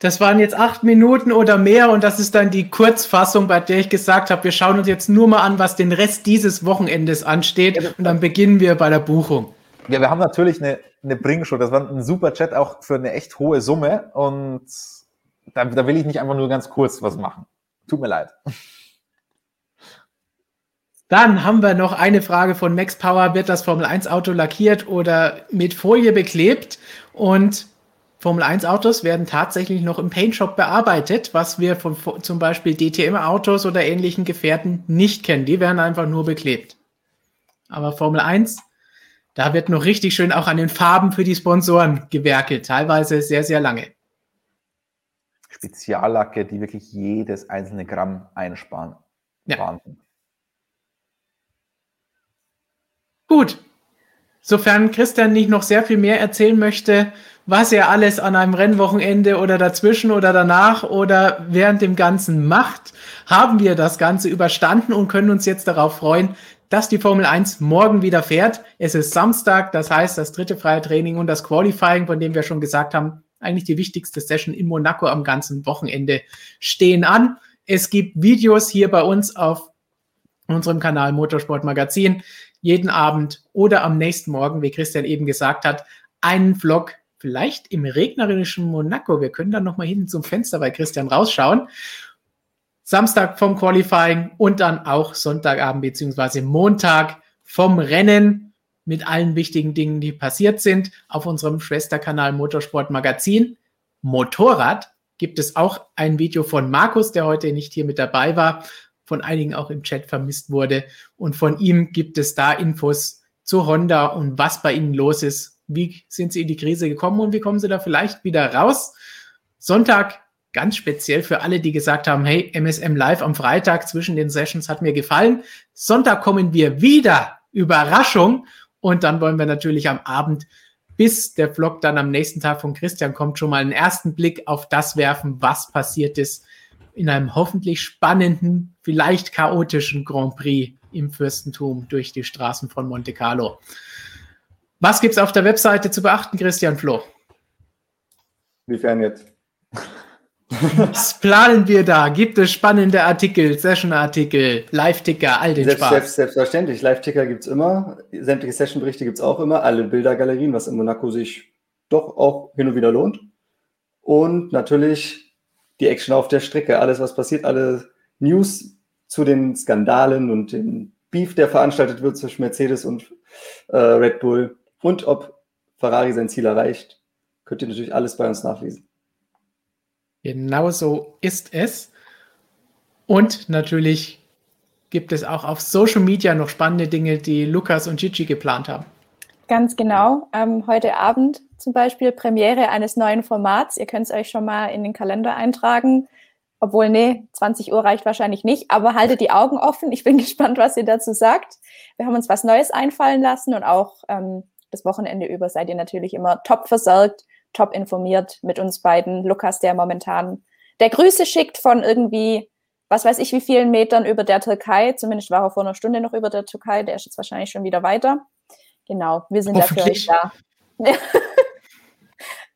Das waren jetzt 8 Minuten oder mehr und das ist dann die Kurzfassung, bei der ich gesagt habe, wir schauen uns jetzt nur mal an, was den Rest dieses Wochenendes ansteht und dann beginnen wir bei der Buchung. Ja, wir haben natürlich eine Bringshow, das war ein super Chat auch für eine echt hohe Summe und da will ich nicht einfach nur ganz kurz was machen. Tut mir leid. Dann haben wir noch eine Frage von Max Power. Wird das Formel-1-Auto lackiert oder mit Folie beklebt? Und Formel-1-Autos werden tatsächlich noch im Paint-Shop bearbeitet, was wir von zum Beispiel DTM-Autos oder ähnlichen Gefährten nicht kennen. Die werden einfach nur beklebt. Aber Formel 1, da wird noch richtig schön auch an den Farben für die Sponsoren gewerkelt. Teilweise sehr, sehr lange. Speziallacke, die wirklich jedes einzelne Gramm einsparen. Ja. Wahnsinn. Gut. Sofern Christian nicht noch sehr viel mehr erzählen möchte, was er alles an einem Rennwochenende oder dazwischen oder danach oder während dem Ganzen macht, haben wir das Ganze überstanden und können uns jetzt darauf freuen, dass die Formel 1 morgen wieder fährt. Es ist Samstag, das heißt, das dritte freie Training und das Qualifying, von dem wir schon gesagt haben, eigentlich die wichtigste Session in Monaco am ganzen Wochenende, stehen an. Es gibt Videos hier bei uns auf unserem Kanal Motorsport Magazin. Jeden Abend oder am nächsten Morgen, wie Christian eben gesagt hat, einen Vlog, vielleicht im regnerischen Monaco. Wir können dann nochmal hinten zum Fenster bei Christian rausschauen. Samstag vom Qualifying und dann auch Sonntagabend bzw. Montag vom Rennen mit allen wichtigen Dingen, die passiert sind. Auf unserem Schwesterkanal Motorsport Magazin Motorrad gibt es auch ein Video von Markus, der heute nicht hier mit dabei war, von einigen auch im Chat vermisst wurde. Und von ihm gibt es da Infos zu Honda und was bei ihnen los ist. Wie sind sie in die Krise gekommen und wie kommen sie da vielleicht wieder raus? Sonntag ganz speziell für alle, die gesagt haben, hey, MSM Live am Freitag zwischen den Sessions hat mir gefallen. Sonntag kommen wir wieder. Überraschung. Und dann wollen wir natürlich am Abend, bis der Vlog dann am nächsten Tag von Christian kommt, schon mal einen ersten Blick auf das werfen, was passiert ist in einem hoffentlich spannenden, vielleicht chaotischen Grand Prix im Fürstentum durch die Straßen von Monte Carlo. Was gibt es auf der Webseite zu beachten, Christian Floh? Inwiefern jetzt? Was planen wir da? Gibt es spannende Artikel, Session-Artikel, Live-Ticker, all den Spaß? Selbstverständlich, Live-Ticker gibt es immer, sämtliche Session-Berichte gibt es auch immer, alle Bildergalerien, was in Monaco sich doch auch hin und wieder lohnt. Und natürlich die Action auf der Strecke, alles was passiert, alle News zu den Skandalen und dem Beef, der veranstaltet wird zwischen Mercedes und Red Bull und ob Ferrari sein Ziel erreicht, könnt ihr natürlich alles bei uns nachlesen. Genau so ist es. Und natürlich gibt es auch auf Social Media noch spannende Dinge, die Lukas und Gigi geplant haben. Ganz genau. Heute Abend zum Beispiel Premiere eines neuen Formats. Ihr könnt es euch schon mal in den Kalender eintragen. Obwohl, nee, 20 Uhr reicht wahrscheinlich nicht, aber haltet die Augen offen. Ich bin gespannt, was ihr dazu sagt. Wir haben uns was Neues einfallen lassen und auch das Wochenende über seid ihr natürlich immer top versorgt, top informiert mit uns beiden. Lukas, der momentan der Grüße schickt von irgendwie, was weiß ich, wie vielen Metern über der Türkei. Zumindest war er vor einer Stunde noch über der Türkei. Der ist jetzt wahrscheinlich schon wieder weiter. Genau, wir sind dafür da.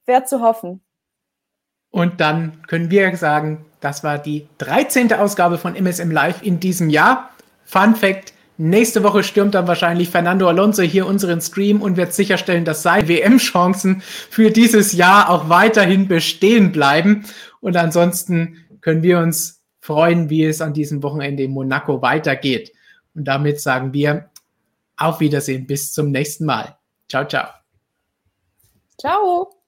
Wäre zu hoffen. Und dann können wir sagen, das war die 13. Ausgabe von MSM Live in diesem Jahr. Fun Fact, nächste Woche stürmt dann wahrscheinlich Fernando Alonso hier unseren Stream und wird sicherstellen, dass seine WM-Chancen für dieses Jahr auch weiterhin bestehen bleiben. Und ansonsten können wir uns freuen, wie es an diesem Wochenende in Monaco weitergeht. Und damit sagen wir auf Wiedersehen, bis zum nächsten Mal. Ciao, ciao. Ciao.